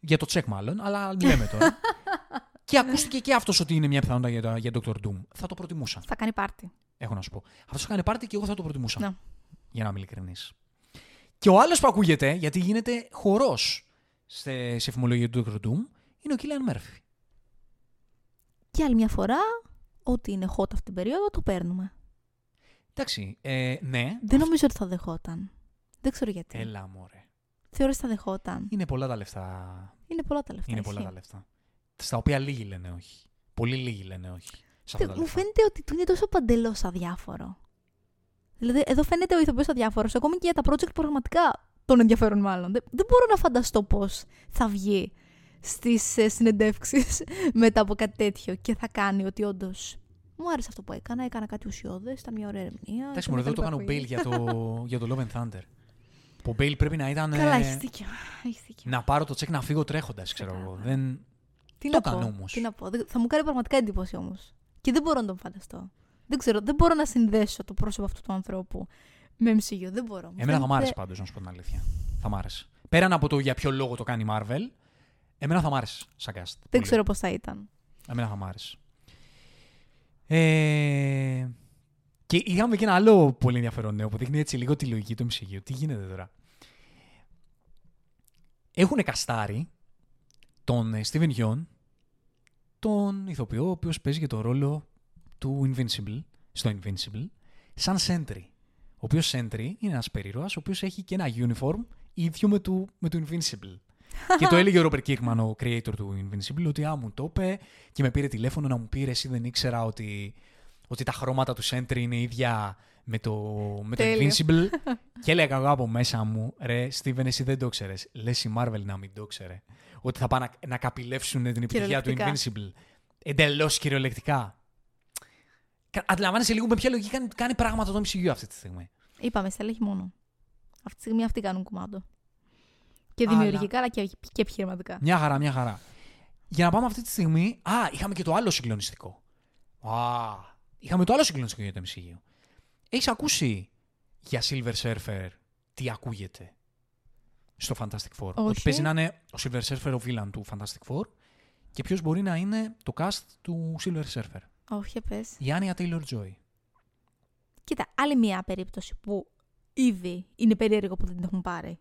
Για το τσεκ μάλλον, αλλά λέμε τώρα. Και ακούστηκε και αυτός ότι είναι μια πιθανότητα για, το, για Doctor Doom. Θα το προτιμούσα. Θα κάνει πάρτι. Έχω να σου πω. Αυτός θα κάνει πάρτι και εγώ θα το προτιμούσα. No. Για να είμαι ειλικρινής. Και ο άλλος που ακούγεται, γιατί γίνεται χορός σε εφημολογία του Doctor Doom, είναι ο Κίλιαν Μέρφυ. Και άλλη μια φορά ό,τι είναι hot αυτήν την περίοδο το παίρνουμε. Εντάξει, ε, ναι. Δεν νομίζω ότι θα δεχόταν. Δεν ξέρω γιατί. Έλα, μωρέ. Θεωρείς ότι θα δεχόταν. Είναι πολλά τα λεφτά. Είναι πολλά τα λεφτά. Είναι πολλά τα λεφτά. Στα οποία λίγοι λένε όχι. Πολύ λίγοι λένε όχι. Μου φαίνεται ότι του είναι τόσο παντελώς αδιάφορο. Δηλαδή, εδώ φαίνεται ο ηθοποιός αδιάφορος, ακόμη και για τα project που πραγματικά τον ενδιαφέρουν, μάλλον. Δεν μπορώ να φανταστώ πώς θα βγει στις ε, συνεντεύξεις μετά από κάτι τέτοιο και θα κάνει ότι όντως. Μου άρεσε αυτό που έκανα, έκανα κάτι ουσιώδες, ήταν μια ωραία ερμηνεία. Εντάξει, μου εδώ το έκανε ο Μπέιλ για το, για το Love and Thunder. Ο Μπέιλ πρέπει να ήταν. Καλά, έχεις δίκιο. Να πάρω το τσεκ να φύγω τρέχοντας, ξέρω εγώ. Δεν. Τι να πω. Τι να πω. Θα μου κάνει πραγματικά εντύπωση όμως. Και δεν μπορώ να τον φανταστώ. Δεν ξέρω, δεν μπορώ να συνδέσω το πρόσωπο αυτού του ανθρώπου με εμ σι γιου. Δεν μπορώ. Εμένα φαίνεται... θα μ' άρεσε πάντως, να σου πω την αλήθεια. Θα μ' άρεσε. Πέραν από το για ποιο λόγο το κάνει η Marvel, εμένα θα μ' άρεσε σαν cast. Δεν πολύ. Ξέρω πώς θα ήταν. Εμένα θα μ' άρεσε. Ε... Και είχαμε και ένα άλλο πολύ ενδιαφέρον νέο που δείχνει έτσι λίγο τη λογική του εμ σι γιου. Τι γίνεται τώρα. Έχουν καστάρει τον Steven Yeun, τον ηθοποιό ο οποίος παίζει και το ρόλο του Invincible, στο Invincible, σαν Sentry. Ο οποίος Sentry είναι ένας περίρωας, ο οποίος έχει και ένα uniform ίδιο με του, με του Invincible. Και το έλεγε ο Robert Kirkman, ο creator του Invincible, ότι α, μου το είπε και με πήρε τηλέφωνο να μου πήρε, εσύ δεν ήξερα ότι, ότι τα χρώματα του Sentry είναι ίδια με το, με το Invincible. Και έλεγα εγώ από μέσα μου, ρε Steven, εσύ δεν το ξέρες. Λες η Marvel να μην το ξέρε. Ότι θα πάνε να, να καπηλεύσουν την επιτυχία του Invincible. Εντελώς κυριολεκτικά. Αντιλαμβάνεσαι λίγο με ποια λογική κάνει, κάνει πράγματα το εμ σι γιου αυτή τη στιγμή. Είπαμε, στελέχη μόνο. Αυτή τη στιγμή αυτοί κάνουν κουμάντο. Και δημιουργικά, αλλά και, και επιχειρηματικά. Μια χαρά, μια χαρά. Για να πάμε αυτή τη στιγμή. Α, είχαμε και το άλλο συγκλονιστικό. Α, είχαμε το άλλο συγκλονιστικό για το εμ σι γιου. Έχεις ακούσει για Silver Surfer τι ακούγεται στο Fantastic Four? Όχι. Ότι παίζει να είναι ο Silver Surfer ο villain του Fantastic Four και ποιος μπορεί να είναι το cast του Silver Surfer. Όχι, πες. Η Anya Taylor-Joy. Κοίτα, άλλη μια περίπτωση που ήδη είναι περίεργο που δεν την έχουν πάρει.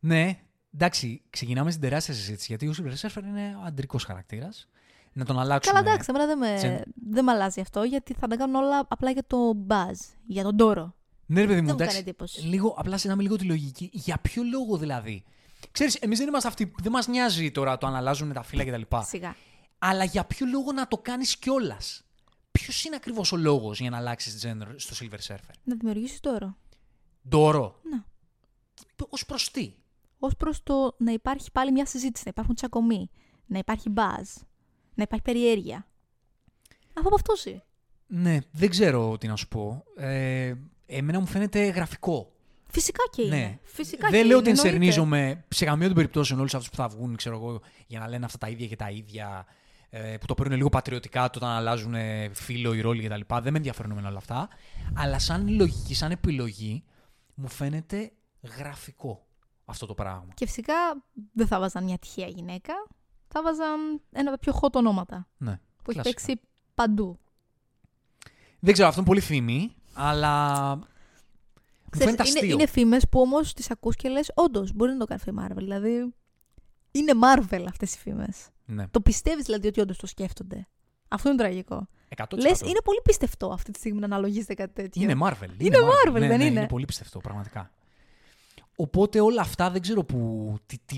Ναι, εντάξει, ξεκινάμε στην τεράστια συζήτηση γιατί ο Silver Surfer είναι αντρικός χαρακτήρας. Να τον αλλάξουμε. Καλά, εντάξει, εμένα δεν με, Gen... δεν με αλλάζει αυτό γιατί θα τα κάνουν όλα απλά για το buzz, για τον τόρο. Ναι, ρε παιδί μου, δεν εντάξει. Μου κάνει εντύπωση. Λίγο, απλά συνάμε λίγο τη λογική. Για ποιο λόγο δηλαδή. Ξέρεις, εμείς δεν είμαστε αυτοί. Δεν μας νοιάζει τώρα το αν αλλάζουν τα φύλλα κτλ. Σιγά. Αλλά για ποιο λόγο να το κάνεις κιόλας. Ποιος είναι ακριβώς ο λόγος για να αλλάξεις gender στο Silver Surfer? Να δημιουργήσεις τόρο. Τόρο. Ναι. Ως προς τι? Ως προς το να υπάρχει πάλι μια συζήτηση, να υπάρχουν τσακωμοί, να υπάρχει buzz, να υπάρχει περιέργεια. Αυτό από αυτό είναι. Ναι, δεν ξέρω τι να σου πω. Ε, εμένα μου φαίνεται γραφικό. Φυσικά και είναι. Ναι. Φυσικά δεν και λέω ότι ενστερνίζομαι σε καμία των περιπτώσεων όλους αυτούς που θα βγουν, ξέρω εγώ, για να λένε αυτά τα ίδια και τα ίδια, ε, που το παίρνουν λίγο πατριωτικά όταν αλλάζουν φίλο ή ρόλοι κτλ. Δεν με ενδιαφέρουν όλα αυτά. Αλλά σαν λογική, σαν επιλογή, μου φαίνεται γραφικό αυτό το πράγμα. Και φυσικά δεν θα βάζαν μια τυχαία γυναίκα. Θα βάζαν ένα από τα πιο hot ονόματα. Ναι. Που κλασικά. Έχει παίξει παντού. Δεν ξέρω, αυτό είναι πολύ φήμη, αλλά. Ξέρεις, είναι είναι φήμες που όμως τις ακούς και λες, όντως μπορεί να το κάνει η Marvel. Δηλαδή, είναι Marvel αυτές οι φήμες. Ναι. Το πιστεύεις δηλαδή ότι όντως το σκέφτονται. Αυτό είναι τραγικό. εκατό τοις εκατό. Λες, είναι πολύ πιστευτό αυτή τη στιγμή να αναλογίζεται κάτι τέτοιο. Είναι Marvel. Είναι, είναι Marvel, Marvel ναι, δεν ναι, είναι. Είναι πολύ πιστευτό, πραγματικά. Οπότε όλα αυτά δεν ξέρω που, τι, τι,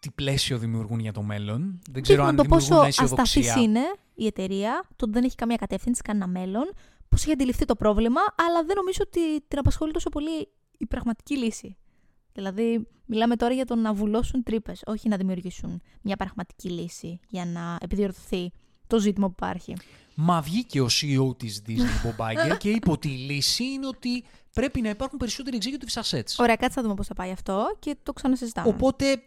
τι πλαίσιο δημιουργούν για το μέλλον. Δεν ξέρω αν το δημιουργούν αισιοδοξία. Το πόσο ασταθής είναι η εταιρεία, το δεν έχει καμία κατεύθυνση, κανένα μέλλον. Πώς έχει αντιληφθεί το πρόβλημα, αλλά δεν νομίζω ότι την απασχολεί τόσο πολύ η πραγματική λύση. Δηλαδή, μιλάμε τώρα για το να βουλώσουν τρύπες, όχι να δημιουργήσουν μια πραγματική λύση για να επιδιορθωθεί το ζήτημα που υπάρχει. Μα βγήκε ο σι ι ο της Disney, Bob Iger, και είπε ότι η λύση είναι ότι πρέπει να υπάρχουν περισσότεροι executive assets. Ωραία, κάτσε να δούμε πώς θα πάει αυτό και το ξανασυζητάμε. Οπότε.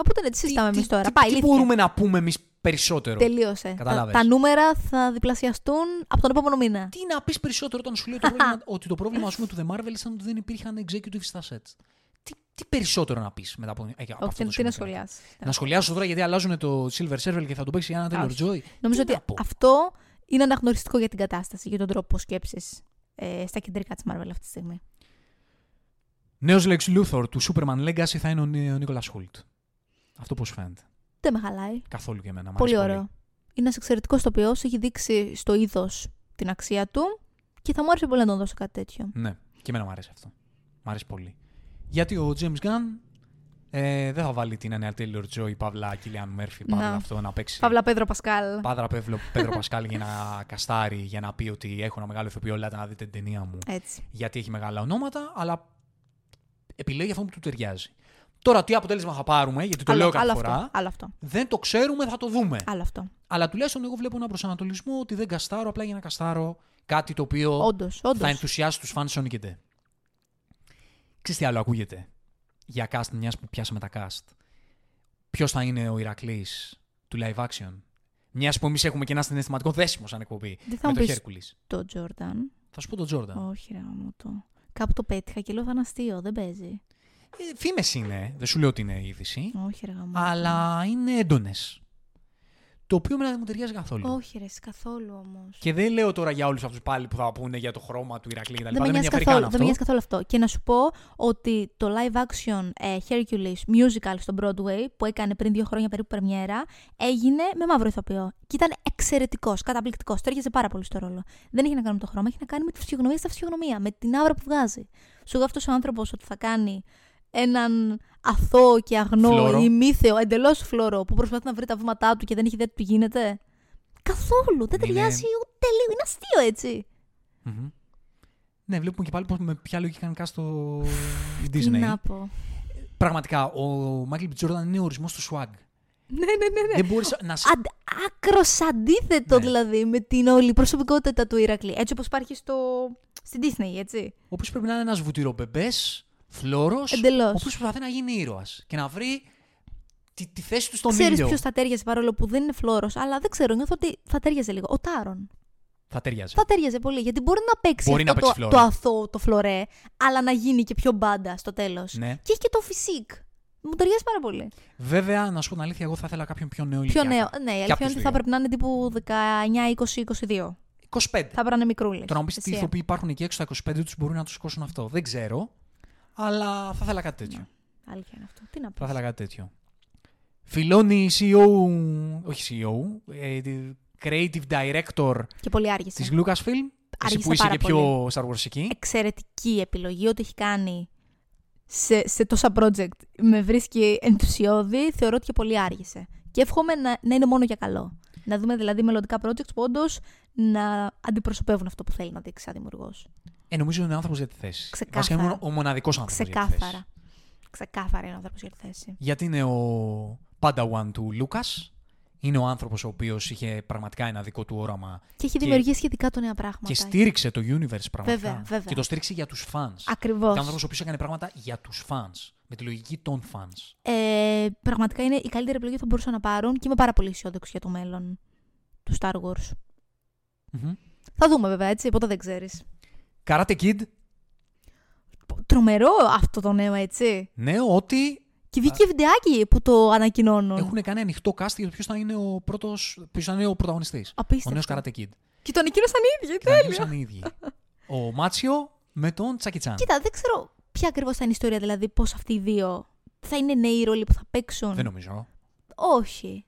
Οπότε ναι, τι συζητάμε εμείς τώρα. Τι, πάει, τι μπορούμε να πούμε εμείς περισσότερο? Τελείωσε. Τα, τα νούμερα θα διπλασιαστούν από τον επόμενο μήνα. Τι να πεις περισσότερο όταν σου λέει το πρόβλημα, ότι το πρόβλημα ας πούμε, του The Marvel ήταν ότι δεν υπήρχαν executive στα sets. Τι, τι περισσότερο να πεις μετά από, από okay, αυτό το τι να σχολιάσεις. Να σχολιάσω τώρα γιατί αλλάζουν το Silver Surfer και θα το παίξει η Anna Taylor-Joy. Νομίζω τι ότι αυτό είναι αναγνωριστικό για την κατάσταση, για τον τρόπο σκέψης ε, στα κεντρικά της Marvel αυτή τη στιγμή. Νέος Lex Luthor του Superman Legacy θα είναι ο Nicholas Hoult. Αυτό πώς φαίνεται. Δεν με χαλάει. Καθόλου και εμένα. Πολύ ωραίο. ένας εξαιρετικός τοπιός, έχει δείξει στο είδος την αξία του και θα μου άρεσε πολύ να τον δώσω κάτι τέτοιο. Ναι, και εμένα μου αρέσει αυτό. Μου αρέσει πολύ. Γιατί ο James Gunn ε, δεν θα βάλει την Anya Taylor-Joy, Παύλα Cillian Murphy, Παύλα αυτό να παίξει. Παύλα Πέδρο Πασκάλ. Παύλα Πέδρο Πασκάλ για να καστάρει, για να πει ότι έχω ένα μεγάλο ηθοποιό, να δείτε την ταινία μου. Έτσι. Γιατί έχει μεγάλα ονόματα, αλλά επιλέγει αυτό που του ταιριάζει. Τώρα τι αποτέλεσμα θα πάρουμε, γιατί το άλλο, λέω κάθε φορά. Αυτό, άλλο αυτό. Δεν το ξέρουμε, θα το δούμε. Άλλο αυτό. Αλλά τουλάχιστον εγώ βλέπω ένα προσανατολισμό ότι δεν καστάρω απλά για να καστάρω κάτι το οποίο όντως, όντως. θα ενθουσιάσει τους φανς Sonic Day. Ξέρεις τι άλλο ακούγεται για cast, μιας που πιάσαμε τα cast. Ποιος θα είναι ο Ηρακλής του live action. Μιας που εμείς έχουμε και ένα συναισθηματικό δέσιμο σαν εκπομπή. Δεν θα με το Hercules. Το Jordan. Θα σου πω το Jordan. Όχι, ρε μου το. Κάπου το πέτυχα και λέω θα είναι αστείο, δεν παίζει. Ε, φήμες είναι, δεν σου λέω ότι είναι είδηση. Όχι, ρε γαμώ. Αλλά είναι έντονες. Το οποίο εμένα δεν μου ταιριάζει καθόλου. Όχι, ρε, καθόλου όμως. Και δεν λέω τώρα για όλους αυτούς πάλι που θα πούνε για το χρώμα του Ηρακλή και τα λοιπά. Δεν με νοιάζει καθόλου, καθόλου αυτό. Και να σου πω ότι το live action ε, Hercules musical στο Broadway που έκανε πριν δύο χρόνια περίπου πρεμιέρα έγινε με μαύρο ηθοποιό. Και ήταν εξαιρετικός, καταπληκτικός. Το έρχεσαι πάρα πολύ στο ρόλο. Δεν έχει να κάνει με το χρώμα, έχει να κάνει με τη φυσιογνωμία στα φυσιογνωμία, με την άβρα που βγάζει. Σου αυτός ο άνθρωπος ότι θα κάνει έναν αθώο και αγνό φλόρο. Ημίθεο, εντελώς φλόρο που προσπαθεί να βρει τα βήματά του και δεν έχει ιδέα τι γίνεται. Καθόλου, δεν ταιριάζει είναι... ούτε λίγο, είναι αστείο έτσι. Mm-hmm. Ναι, βλέπουμε και πάλι πώς, με ποια λογική κάνει κάστο η Disney. Τι να πω. Πραγματικά, ο Μάικλ Μπι Τζόρνταν είναι ο ορισμός του swag. Ναι, ναι, ναι. ναι. Δεν μπορείς να... Αν, άκρος αντίθετο ναι. δηλαδή με την όλη προσωπικότητα του Ηρακλή. Έτσι όπως υπάρχει στο... στην Disney, έτσι. Όπως πρέπει να είναι ένας βουτυροπεμπές. Φλόρος, ο οποίος προσπαθεί να γίνει ήρωας και να βρει τη, τη θέση του στον ήλιο. Ξέρεις ποιος θα τέριαζε παρόλο που δεν είναι φλόρος, αλλά δεν ξέρω, νιώθω ότι θα τέριαζε λίγο. Ο Τάρον. Θα τέριαζε. Θα τέριαζε πολύ, γιατί μπορεί να παίξει, μπορεί αυτό να παίξει το, το αθώο, το φλωρέ, αλλά να γίνει και πιο μπάντα στο τέλος. Ναι. Και έχει και το φυσικ. Μου ταιριάζει πάρα πολύ. Βέβαια, να σου πω την αλήθεια, εγώ θα ήθελα κάποιον πιο νέο ηλικιακά. Πιο νέο, ναι, η αλήθεια είναι θα πρέπει να είναι τύπου δεκαεννιά, είκοσι, είκοσι δύο. είκοσι πέντε. Θα πρέπει να είναι μικρούλες. Τώρα να μου πεις τι ηθοποιοί υπάρχουν εκεί έξω στα είκοσι πέντε τους μπορούν να τους σηκώσουν αυτό. Δεν ξέρω. Αλλά θα ήθελα κάτι τέτοιο. Ναι, αλήθεια είναι αυτό. Τι να πω. Θα ήθελα κάτι τέτοιο. Φιλώνει σι ι ο, όχι σι ι ο, creative director της Lucasfilm. Εσύ που είσαι και πιο Star Wars-ική. Εξαιρετική επιλογή. Ό,τι έχει κάνει σε, σε τόσα project με βρίσκει ενθουσιώδη. Θεωρώ ότι και πολύ άργησε. Και εύχομαι να, να είναι μόνο για καλό. Να δούμε δηλαδή μελλοντικά projects που όντως να αντιπροσωπεύουν αυτό που θέλει να δείξει σαν δημιουργός. Ε, νομίζω είναι άνθρωπος για τη θέση. Βασικά είναι ο μοναδικός άνθρωπος για τη θέση. Ξεκάθαρα είναι ο άνθρωπος για τη θέση. Γιατί είναι ο Padawan του Λούκας. Είναι ο άνθρωπος ο οποίος είχε πραγματικά ένα δικό του όραμα. Και έχει δημιουργήσει και... σχετικά το νέα πράγματα. Και στήριξε το universe πραγματικά. Βέβαια, βέβαια. Και το στήριξε για τους fans. Ακριβώς. Ήταν ο άνθρωπος ο οποίος έκανε πράγματα για τους fans. Με τη λογική των fans. Ε, πραγματικά είναι η καλύτερη επιλογή που θα μπορούσαν να πάρουν και είμαι πάρα πολύ αισιόδοξη για το μέλλον του Star Wars. Mm-hmm. Θα δούμε βέβαια έτσι, ποτέ δεν ξέρεις. Karate Kid. Τρομερό αυτό το νέο, έτσι. Ναι, ότι. Και βγήκε βιντεάκι που το ανακοινώνουν. Έχουν κάνει ανοιχτό cast για το ποιος θα είναι ο πρώτος. Ποιος θα είναι ο πρωταγωνιστής. Απίστευτο. Ο νέος Karate Kid. Και τον ανακοίνωσαν οι ίδιοι. Τον ανακοίνωσαν οι ίδιοι. Ο Μάτσιο με τον Τσάκι Τσάν. Κοίτα, δεν ξέρω ποια ακριβώς θα είναι η ιστορία, δηλαδή πώς αυτοί οι δύο θα είναι νέοι ρόλοι που θα παίξουν. Δεν νομίζω. Όχι.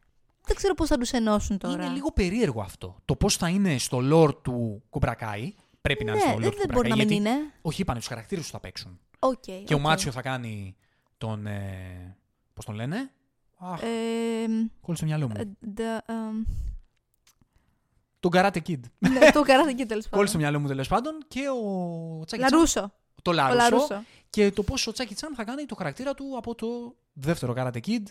Δεν ξέρω πώς θα τους ενώσουν τώρα. Είναι λίγο περίεργο αυτό. Το πώς θα είναι στο lore του Κουμπρακάι. Πρέπει ναι, να είναι στο όλο του Κουμπρακάι, γιατί είναι. Όχι, είπανε τους χαρακτήρες που θα παίξουν. Okay, και okay. ο Μάτσιο θα κάνει τον... Ε, πώς τον λένε? Αχ, κόλλησε το μυαλό μου. Τον Karate Kid. Ναι, τον Karate Kid, τέλος πάντων. Κόλλησε το μυαλό μου, τέλος πάντων. Και ο Τσάκι Τσάν. Το Λαρούσο. Και το πώς ο Τσάκι Τσάν θα κάνει το χαρακτήρα του από το δεύτερο Karate Kid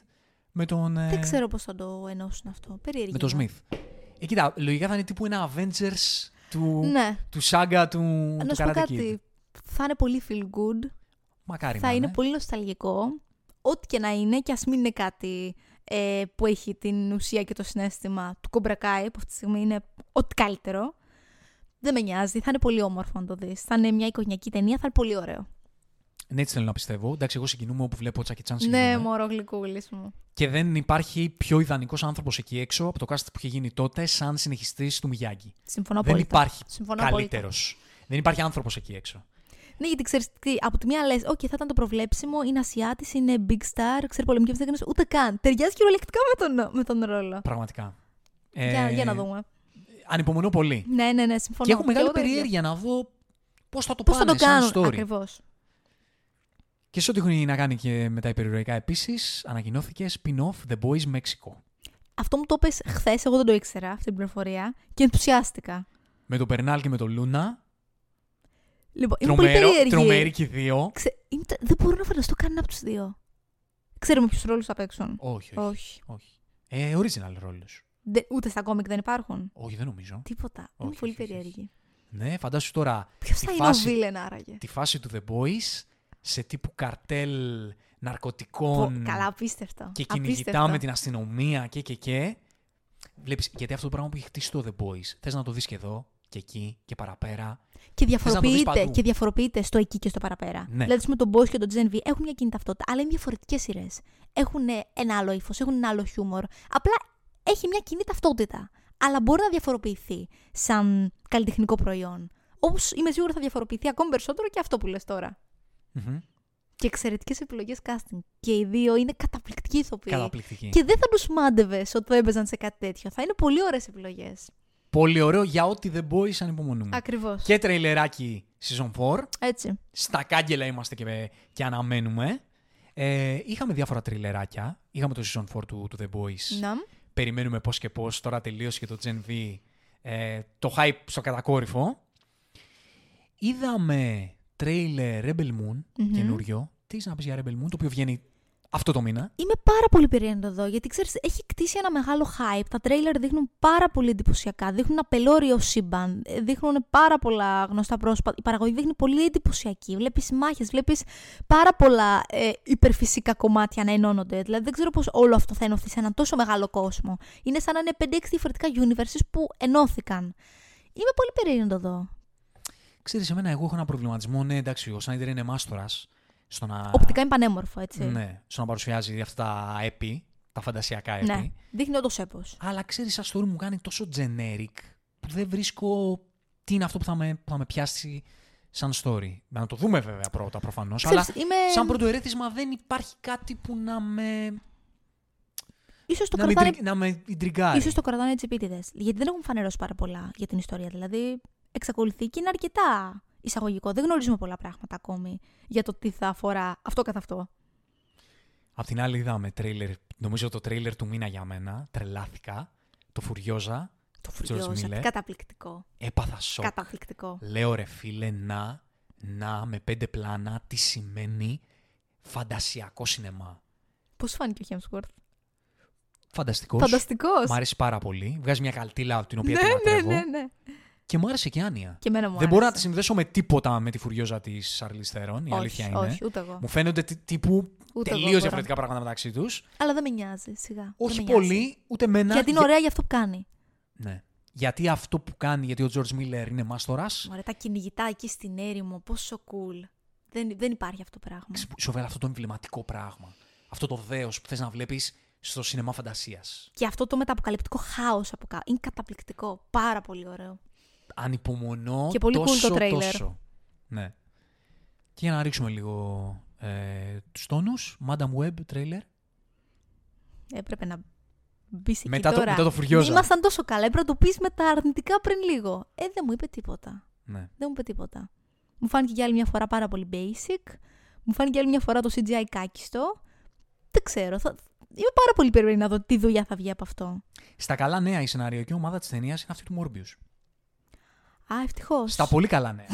με τον... Ε, δεν ξέρω πώς θα το ενώσουν αυτό. Περίεργο. Με τον Σμιθ. Ε, κοίτα, λογικά θα είναι τύπου ένα Avengers... Του, ναι. του σάγκα του, του Karate Kid. Θα είναι πολύ feel good. Μακάρι. Θα να, είναι ναι. πολύ νοσταλγικό. Ό,τι και να είναι, και ας μην είναι κάτι ε, που έχει την ουσία και το συναίσθημα του Cobra Kai, που αυτή τη στιγμή είναι ό,τι καλύτερο. Δεν με νοιάζει. Θα είναι πολύ όμορφο να το δεις. Θα είναι μια οικογενειακή ταινία, θα είναι πολύ ωραίο. Ναι, έτσι θέλω να πιστεύω. Εντάξει, εγώ συγκινούμαι όπου βλέπω Τσάκι Τσάν. Ναι, μωρό γλυκούλη μου. Και δεν υπάρχει πιο ιδανικός άνθρωπος εκεί έξω από το cast που είχε γίνει τότε, σαν συνεχιστής του Μιγιάγκη. Συμφωνώ πολύ. Δεν υπάρχει καλύτερος. Δεν υπάρχει άνθρωπος εκεί έξω. Ναι, γιατί ξέρεις, από τη μία λες, OK, θα ήταν το προβλέψιμο, είναι Ασιάτης, είναι big star, ξέρει πολεμικές τέχνες, ούτε καν. Ταιριάζει κυριολεκτικά με τον, με τον ρόλο. Πραγματικά. Ε, για, για να δούμε. Ανυπομονώ πολύ. Ναι, ναι, ναι, συμφωνώ. Και έχω μεγάλη περιέργεια να δω πώς θα το πώς πάνε θα το σαν story. Και σε ό,τι έχουν να κάνει και με τα υπερηρωικά, επίσης ανακοινώθηκε spin-off The Boys Mexico. Αυτό μου το είπες χθες, εγώ δεν το ήξερα αυτή την πληροφορία και ενθουσιάστηκα. Με το Περνάλ και με το Λούνα. Λοιπόν, είμαι τρομέρο, πολύ περίεργη. Τρομέρη και δύο. Ξε... Είμαι... Δεν μπορώ να φανταστώ κανένα από τους δύο. Ξέρουμε ποιους ρόλους θα παίξουν. Όχι, όχι. όχι. όχι. Ε, original ρόλους. Δε... Ούτε στα κόμικ δεν υπάρχουν. Όχι, δεν νομίζω. Τίποτα. Όχι, είμαι πολύ όχι, περίεργη. Όχι. Ναι, φαντάσου τώρα. Ποιος θα είναι ο βίλεν άραγε. Τη φάση του The Boys σε τύπου καρτέλ ναρκωτικών. Καλά, απίστευτο. Και κυνηγητά με την αστυνομία και και και. Βλέπεις, γιατί αυτό το πράγμα που έχει χτίσει το The Boys, θες να το δεις και εδώ και εκεί και παραπέρα. Και διαφοροποιείται, και διαφοροποιείται στο εκεί και στο παραπέρα. Ναι. Δηλαδή, με τον Boys και τον Gen V έχουν μια κοινή ταυτότητα, αλλά είναι διαφορετικές σειρές. Έχουν ένα άλλο ύφος, έχουν ένα άλλο χιούμορ. Απλά έχει μια κοινή ταυτότητα. Αλλά μπορεί να διαφοροποιηθεί σαν καλλιτεχνικό προϊόν. Όπως είμαι σίγουρη θα διαφοροποιηθεί ακόμη περισσότερο και αυτό που λες τώρα. Mm-hmm. Και εξαιρετικές επιλογές casting. Και οι δύο είναι καταπληκτικοί ηθοποιοί. Καταπληκτικοί. Και δεν θα τους μάντευες ότι έπαιζαν σε κάτι τέτοιο. Θα είναι πολύ ωραίες επιλογές. Πολύ ωραίο για ό,τι The Boys ανυπομονούμε. Ακριβώς. Και τρειλεράκι season φορ. Έτσι. Στα κάγκελα είμαστε και, και αναμένουμε. Ε, είχαμε διάφορα τρειλεράκια. Είχαμε το season φορ του, του The Boys. Να. Περιμένουμε πώς και πώς. Τώρα τελείωσε και το Gen V. Ε, το hype στο κατακόρυφο. Είδαμε τρέιλερ Rebel Moon, mm-hmm. καινούριο. Τι είσαι να πεις για Rebel Moon, το οποίο βγαίνει αυτό το μήνα. Είμαι πάρα πολύ περίεργη εδώ, γιατί ξέρεις, έχει κτίσει ένα μεγάλο hype. Τα τρέιλερ δείχνουν πάρα πολύ εντυπωσιακά. Δείχνουν ένα πελώριο σύμπαν. Δείχνουν πάρα πολλά γνωστά πρόσωπα. Η παραγωγή δείχνει πολύ εντυπωσιακή. Βλέπεις μάχες, βλέπεις πάρα πολλά ε, υπερφυσικά κομμάτια να ενώνονται. Δηλαδή δεν ξέρω πώς όλο αυτό θα ενωθεί σε έναν τόσο μεγάλο κόσμο. Είναι σαν να είναι πέντε έξι διαφορετικά universes που ενώθηκαν. Είμαι πολύ περίεργη εδώ. Ξέρεις, εμένα εγώ έχω ένα προβληματισμό. Ναι, εντάξει, ο Σνάιντερ είναι μάστορας. Στο να... Οπτικά είναι πανέμορφο, έτσι. Ναι, στο να παρουσιάζει αυτά τα έπι, τα φαντασιακά έπι. Ναι, δείχνει όντως έπος. Αλλά ξέρεις, σαν story μου κάνει τόσο generic που δεν βρίσκω τι είναι αυτό που θα με, που θα με πιάσει σαν story. Να το δούμε βέβαια πρώτα προφανώς. Ξέρεις, αλλά είμαι... σαν πρωτοερέθισμα δεν υπάρχει κάτι που να με. Ίσως το να, κρατάνε... με, να με ιντριγκάρει. Ίσως το κρατάνε έτσι επίτηδες. Γιατί δεν έχουν φανερώσει πάρα πολλά για την ιστορία. Δηλαδή. Εξακολουθεί και είναι αρκετά εισαγωγικό. Δεν γνωρίζουμε πολλά πράγματα ακόμη για το τι θα αφορά αυτό καθ' αυτό. Απ' την άλλη, είδαμε τρέιλερ. Νομίζω το τρέιλερ του μήνα για μένα. Τρελάθηκα. Το Furiosa. Το Furiosa. Καταπληκτικό. Έπαθα σοκ. Καταπληκτικό. Λέω ρε φίλε, να, να με πέντε πλάνα τι σημαίνει φαντασιακό σινεμά. Πώς φάνηκε ο Χέμσουορθ. Φανταστικός. Φανταστικός. Μ' άρεσε πάρα πολύ. Βγάζει μια καλτήλα την οποία ναι, την ναι, ναι, ναι. Και μου άρεσε και Άνια. Και εμένα μου άρεσε. Δεν μπορώ να τη συνδέσω με τίποτα με τη Φουριόζα της Σαρλίς Θέρον. Η αλήθεια είναι. Όχι, ούτε εγώ. Μου φαίνονται τύπου τελείως διαφορετικά πράγματα μεταξύ τους. Αλλά δεν με νοιάζει, σιγά. Όχι πολύ, ούτε εμένα. Γιατί είναι ωραία για αυτό που κάνει. Ναι. Γιατί αυτό που κάνει, γιατί ο Τζορτζ Μίλλερ είναι μάστορας. Ωραία, τα κυνηγητά εκεί στην έρημο, πόσο cool. Δεν, δεν υπάρχει αυτό το πράγμα. Σοβαρά αυτό το εμβληματικό πράγμα. Αυτό το δέος που θες να βλέπεις στο σινεμά φαντασίας. Και αυτό το μεταποκαλυπτικό χάος από κάτω. Είναι καταπληκτικό. Πάρα πολύ ωραίο. Ανυπομονώ και πολύ τόσο, cool το trailer. Τόσο. Ναι. Και για να ρίξουμε λίγο ε, τους τόνους. Madam Web, trailer. Έπρεπε να μπεις εκεί μετά το, τώρα. Μετά το Furiosa. Ήμασταν τόσο καλά. Έπρεπε να το πεις με τα αρνητικά πριν λίγο. Ε, δεν μου είπε τίποτα. Ναι. Δεν μου είπε τίποτα. Μου φάνηκε για άλλη μια φορά πάρα πολύ basic. Μου φάνηκε για άλλη μια φορά το σι τζι άι κάκιστο. Δεν ξέρω. Θα... Είμαι πάρα πολύ περίεργη να δω τι δουλειά θα βγει από αυτό. Στα καλά νέα η σεναριακή ομάδα της ταινίας είναι αυτή του Morbius. Α, ευτυχώς. Στα πολύ καλά νέα.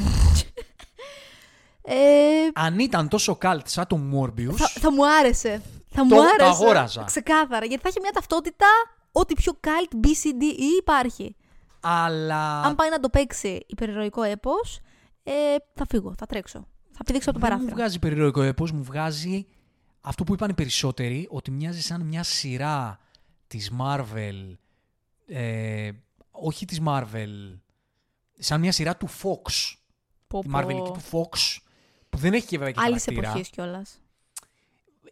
ε... Αν ήταν τόσο cult σαν το Morbius. Θα, θα μου άρεσε. Θα το, μου άρεσε. Το αγόραζα. Ξεκάθαρα. Γιατί θα έχει μια ταυτότητα ό,τι πιο cult μπι σι ντι ι υπάρχει. Αλλά. Αν πάει να το παίξει υπερηρωικό έπος, ε, θα φύγω, θα τρέξω. Θα πηδήξω από το παράθυρο. Μου βγάζει υπερηρωικό έπος, μου βγάζει αυτό που είπαν οι περισσότεροι, ότι μοιάζει σαν μια σειρά της Marvel. Ε, όχι της Marvel. Σαν μια σειρά του Fox. Πω, τη Marvelική του Fox. Που δεν έχει και βέβαια και χαρακτήρα. Άλλης εποχής κιόλας.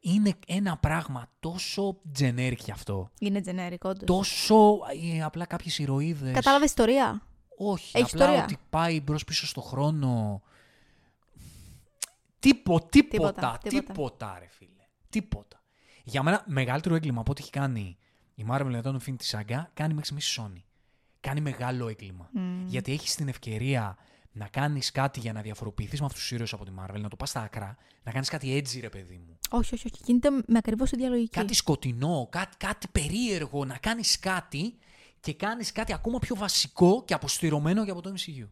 Είναι ένα πράγμα τόσο generic αυτό. Είναι generic, όντως. Τόσο ε, απλά κάποιες ηρωίδες. Κατάλαβες ιστορία. Όχι. Έχει απλά ιστορία. Ότι πάει μπρος πίσω στο χρόνο. Τίπο, τίποτα, τίποτα. Τίποτα, ρε φίλε. Τίποτα. Για μένα μεγαλύτερο έγκλημα από ό,τι έχει κάνει η Marvel μετά τον Infinity Saga κάνει μέχρι στιγμής Sony. Κάνει μεγάλο έγκλημα. Mm. Γιατί έχεις την ευκαιρία να κάνεις κάτι για να διαφοροποιηθείς με αυτούς τους ήρωες από τη Marvel, να το πας στα άκρα, να κάνεις κάτι έτσι, ρε παιδί μου. Όχι, όχι, όχι. Γίνεται με ακριβώς τη διαλογική. Κάτι σκοτεινό, κάτι, κάτι περίεργο, να κάνεις κάτι και κάνεις κάτι ακόμα πιο βασικό και αποστηρωμένο και από το εμ σι γιου.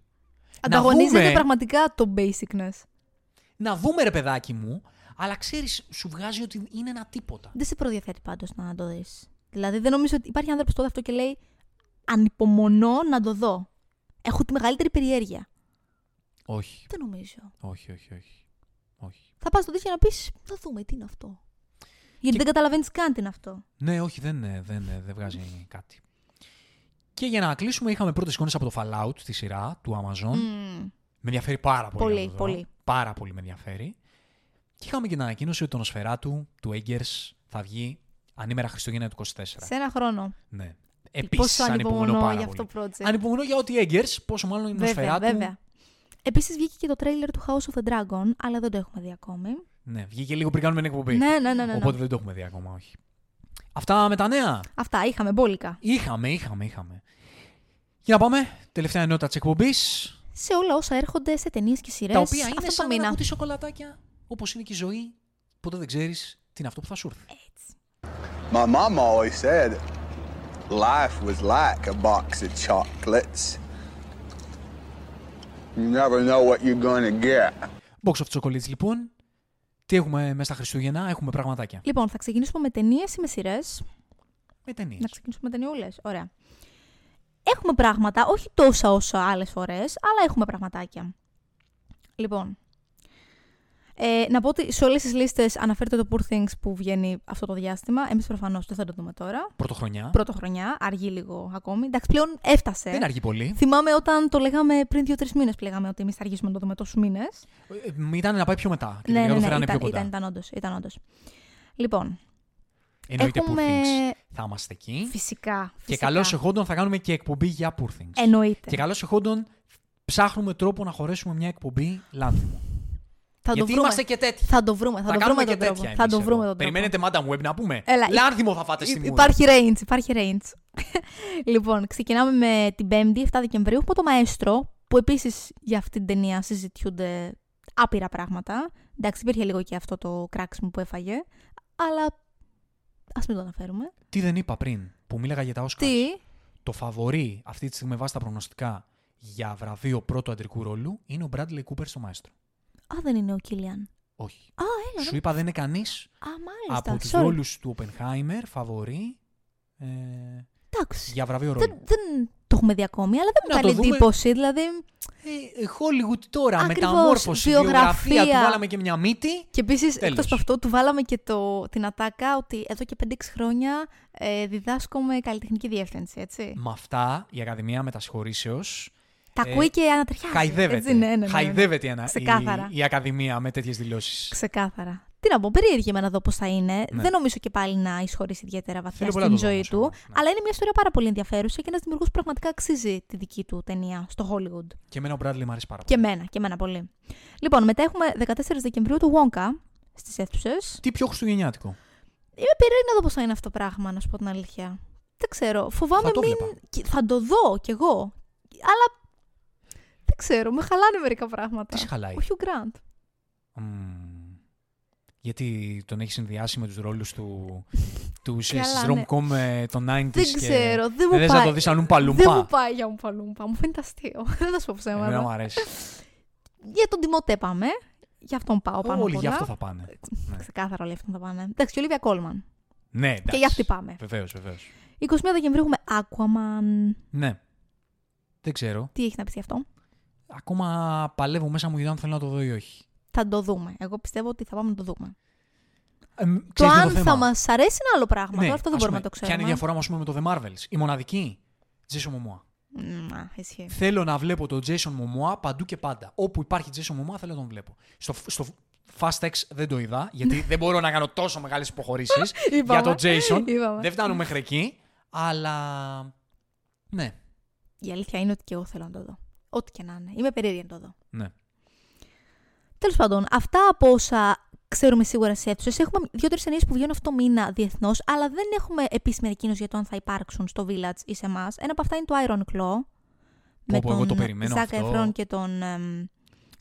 Ανταγωνίζεται δούμε... πραγματικά το basicness. Να δούμε, ρε παιδάκι μου, αλλά ξέρεις, σου βγάζει ότι είναι ένα τίποτα. Δεν σε προδιαθέτει πάντως να το δεις. Δηλαδή, δεν νομίζω ότι υπάρχει άνθρωπος τότε αυτό και λέει ανυπομονώ να το δω. Έχω τη μεγαλύτερη περιέργεια. Όχι. Δεν νομίζω. Όχι, όχι, όχι. όχι. Θα πας στον τύχη να πεις, θα δούμε τι είναι αυτό. Γιατί και... δεν καταλαβαίνεις καν τι είναι αυτό. Ναι, όχι, δεν, δεν, δεν, δεν βγάζει κάτι. Και για να κλείσουμε, είχαμε πρώτες εικόνες από το Fallout, τη σειρά του Amazon. Mm. Με ενδιαφέρει πάρα πολύ. Πολύ, πολύ. Πάρα πολύ με ενδιαφέρει. Και είχαμε και την ανακοίνωση ότι το Νοσφεράτου του Eggers θα βγει ανήμερα Χριστούγεννα του είκοσι τέσσερα. Σε ένα χρόνο. Ναι. Επίσης, ανυπομονώ πάρα για αυτό πολύ. Ανυπομονώ για ό,τι Eggers, πόσο μάλλον η Νοσφεράτου. Βέβαια. Επίσης βγήκε και το τρέιλερ του House of the Dragon, αλλά δεν το έχουμε δει ακόμη. Ναι, βγήκε λίγο πριν κάνουμε την εκπομπή. Ναι, ναι, ναι, ναι. Οπότε δεν το έχουμε δει ακόμα, όχι. Αυτά με τα νέα. Αυτά, είχαμε μπόλικα. Είχαμε, είχαμε, είχαμε. Για να πάμε, τελευταία ενότητα της εκπομπής. Σε όλα όσα έρχονται σε ταινίες και σειρές. Τα οποία είναι σαν να ακούτε σοκολατάκια, όπως είναι και η ζωή. Ποτέ δεν ξέρεις τι είναι αυτό που θα σου έρθει. Έτσι. My mom always said life was like a box of chocolates. You never know what you're gonna get. Box of chocolates, λοιπόν. Τι έχουμε μέσα στα Χριστούγεννα, έχουμε πραγματάκια. Λοιπόν, θα ξεκινήσουμε με ταινίες ή με σειρές. Με ταινίες. Να ξεκινήσουμε με ταινιούλες. Ωραία. Έχουμε πράγματα, όχι τόσα όσα άλλες φορές, αλλά έχουμε πραγματάκια. Λοιπόν, ε, να πω ότι σε όλες τις λίστες αναφέρεται το Poor Things που βγαίνει αυτό το διάστημα. Εμείς προφανώς δεν θα το δούμε τώρα. Πρωτοχρονιά. Πρωτοχρονιά, αργεί λίγο ακόμη. Εντάξει, πλέον έφτασε. Δεν αργεί πολύ. Θυμάμαι όταν το λέγαμε πριν δύο τρεις μήνες που λέγαμε ότι εμείς θα αργήσουμε να το δούμε τόσους μήνες. Ε, ήταν να πάει πιο μετά. Ναι, ναι, ναι, ναι, ήταν, πιο κοντά. Ήταν, ήταν, όντως, ήταν όντως. Λοιπόν. Εννοείται έχουμε... Poor Things. Θα είμαστε εκεί. Φυσικά. φυσικά. Και καλώς εχόντων θα κάνουμε και εκπομπή για Poor Things. Εννοείται. Και καλώς εχόντων ψάχνουμε τρόπο να χωρέσουμε μια εκπομπή λάνθιμο. Θα Γιατί το βρούμε. Είμαστε και τέτοιοι. Θα το βρούμε. Θα, θα το βρούμε τον τρόπο. Θα το βρούμε τον τρόπο. Περιμένετε Madam Web να πούμε. Έλα, λάνθιμο θα φάτε στη υπάρχει μούρη. Range, υπάρχει range. Λοιπόν, ξεκινάμε με την Πέμπτη, εφτά Δεκεμβρίου. Έχουμε το Μαέστρο, που επίσης για αυτή την ταινία συζητιούνται άπειρα πράγματα. Εντάξει, υπήρχε λίγο και αυτό το κράξιμο που έφαγε, αλλά. Ας μην το αναφέρουμε. Τι δεν είπα πριν που μίλαγα για τα Oscars. Τι? Το φαβορί αυτή τη στιγμή βάσει τα προγνωστικά για βραβείο πρώτου αντρικού ρόλου είναι ο Bradley Cooper στο Μαέστρο. Α, δεν είναι ο Κίλιαν. Όχι. Α, έλα, Σου δεν... είπα δεν είναι κανείς. Α, μάλιστα. Από τους ρόλους του Oppenheimer, φαβορί. Ε, Εντάξει. Για βραβείο ρόλου. Δεν, δεν το έχουμε δει ακόμη, αλλά δεν μου κάνει εντύπωση. Δηλαδή. Ε, Hollywood τώρα. Ακριβώς, μεταμόρφωση, βιογραφία. βιογραφία. Του βάλαμε και μια μύτη. Και επίσης, εκτός από αυτό, του βάλαμε και το, την ατάκα ότι εδώ και πέντε έξι χρόνια ε, διδάσκω με καλλιτεχνική διεύθυνση. Έτσι. Με αυτά η Ακαδημία Μετασχωρήσεως. Τα ακούει ε, και ανατριχιάζει. Χαϊδεύεται. Έτσι, ναι, ναι, ναι. Χαϊδεύεται η, η, η Ακαδημία με τέτοιες δηλώσεις. Ξεκάθαρα. Τι να πω, περίεργη εμένα να δω πώς θα είναι. Ναι. Δεν νομίζω και πάλι να εισχωρήσει ιδιαίτερα βαθιά στην ζωή του. Ναι. Αλλά είναι μια ιστορία πάρα πολύ ενδιαφέρουσα και ένας δημιουργός που πραγματικά αξίζει τη δική του ταινία στο Hollywood. Και εμένα ο Bradley μου αρέσει πάρα πολύ. Και εμένα, και εμένα πολύ. Λοιπόν, μετά έχουμε δεκατέσσερα Δεκεμβρίου του Wonka στις αίθουσες. Τι πιο χριστουγεννιάτικο. Είμαι περίεργη να δω πώς θα είναι αυτό το πράγμα, να σου πω την αλήθεια. Δεν ξέρω. Φοβάμαι θα το μην. Θα το δω κι εγώ. Αλλά. Δεν ξέρω, με χαλάνε μερικά πράγματα. Τι χαλάει. Ο Hugh Grant. Mm. Γιατί τον έχει συνδυάσει με τους ρόλους του, του στις rom-com των ενενήντα. Δεν ξέρω, δεν μου πάει. Δεν να το δεις αν Ουπα-Λούμπα. Δεν μου πάει για Ουπα-Λούμπα, μου φαίνεται αστείο. Δεν θα σου πω ψέματα. Εμένα μου αρέσει. Για τον Τιμωτέ πάμε, για αυτόν πάω πάνω. Όλοι για αυτό θα πάνε. Ξεκάθαρα όλοι αυτόν θα πάνε. Εντάξει, και η Ολίβια Κόλμαν. Ναι, εντάξει. Και για αυτή πάμε. Βεβαίως, βεβαίως. εικοστή πρώτη Δεκεμβρίου έχουμε Aquaman. Ναι. Δεν ξέρω. Τι έχει να πει γι' αυτό. Ακόμα παλεύω μέσα μου για αν θέλω να το δω ή όχι. Θα το δούμε. Εγώ πιστεύω ότι θα πάμε να το δούμε. Ε, το αν το θα μας αρέσει είναι άλλο πράγμα. Ναι, αυτό δεν μπορούμε να το ξέρουμε. Ποια είναι η διαφορά μας με το The Marvels. Η μοναδική. Jason Momoa. Να, ισχύει. Θέλω να βλέπω τον Jason Momoa παντού και πάντα. Όπου υπάρχει Jason Momoa θέλω να τον βλέπω. Στο, στο Fast X δεν το είδα, γιατί δεν μπορώ να κάνω τόσο μεγάλες υποχωρήσεις για τον Jason. Δεν φτάνω μέχρι εκεί. Αλλά. Ναι. Η αλήθεια είναι ότι και εγώ θέλω να το δω. Ό,τι και να είναι. Είμαι περίεργη να το δω. Ναι. Τέλος πάντων, αυτά από όσα ξέρουμε σίγουρα σε αίθουσες. Έχουμε δύο-τρεις ταινίες που βγαίνουν αυτό το μήνα διεθνώς, αλλά δεν έχουμε επίσημη ανακοίνωση για το αν θα υπάρξουν στο Village ή σε εμάς. Ένα από αυτά είναι το Iron Claw. Με πω, τον Zac Efron και τον,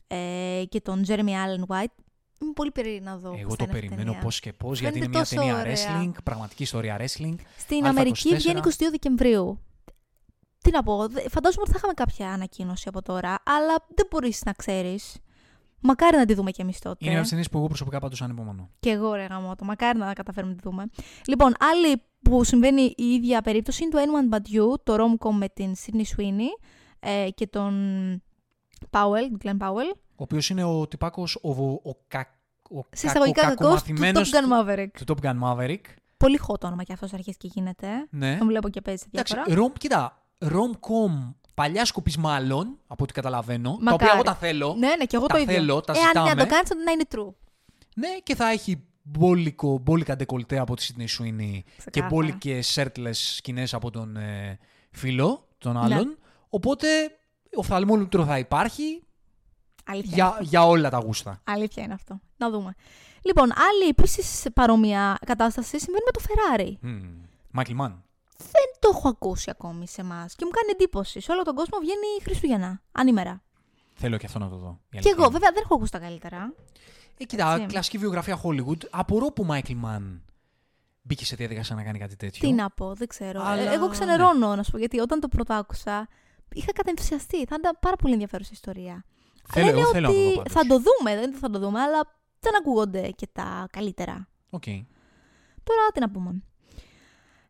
ε, και τον Jeremy Allen White. Είμαι πολύ περίεργη να δω. Εγώ το περιμένω πώς και πώς, γιατί είναι μια ταινία ωραία. Wrestling, πραγματική ιστορία wrestling. Στην Αμερική βγαίνει εικοστή δεύτερη Δεκεμβρίου. Τι να πω, φαντάζομαι ότι θα είχαμε κάποια ανακοίνωση από τώρα, αλλά δεν μπορείς να ξέρεις. Μακάρι να τη δούμε κι εμείς τότε. Είναι μια ταινία που εγώ προσωπικά πάντως ανυπομονώ. Και εγώ ρε γαμώτο, μακάρι να καταφέρουμε να τη δούμε. Λοιπόν, άλλη που συμβαίνει η ίδια περίπτωση είναι το Anyone But You, το rom-com με την Sydney Sweeney ε, και τον Powell, Glenn Powell. Ο οποίος είναι ο τυπάκος, ο, ο, ο, κα, ο κακομαθημένος του, του, του Top Gun Maverick. Πολύ hot το όνομα και αυτός αρχίζει και γίνεται. Ναι. Τον βλέπω και παίζει σε διάφορα. Εντάξει, ρομ, κοίτα, rom-com παλιά σκοπής μάλλον, από ό,τι καταλαβαίνω. Μακάρι. Τα οποία εγώ τα θέλω. Ναι, ναι, και εγώ τα το ίδιο. Θέλω, τα ε, ζητάμε. Αν να το κάνεις, να είναι true. Ναι, και θα έχει μπόλικο, μπόλικα ντεκολτέ από τη Sydney Sweeney και μπόλικες shirtless σκηνές από τον ε, φίλο, τον άλλον. Ναι. Οπότε, οφθαλμό λουτρό θα υπάρχει. Για, για όλα τα γούστα. Αλήθεια είναι αυτό. Να δούμε. Λοιπόν, άλλη επίσης παρόμοια κατάσταση συμβαίνει με το Ferrari. Michael Mann. Δεν το έχω ακούσει ακόμη σε εμάς και μου κάνει εντύπωση. Σε όλο τον κόσμο βγαίνει Χριστουγεννά, ανήμερα. Θέλω και αυτό να το δω. Και εγώ, βέβαια, δεν έχω ακούσει τα καλύτερα. Ε, κοίτα, έτσι. Κλασική βιογραφία Hollywood. Απορώ που Michael Mann μπήκε σε διαδικασία να κάνει κάτι τέτοιο. Τι να πω, δεν ξέρω. Αλλά... Εγώ ξενερώνω, να σου πω, γιατί όταν το πρώτα άκουσα είχα κατενθουσιαστεί. Θα ήταν πάρα πολύ ενδιαφέρουσα ιστορία. Θέλω, λένε ότι θέλω θα το δούμε, δεν θα το δούμε, αλλά δεν ακούγονται και τα καλύτερα. Okay. Τώρα τι να πούμε.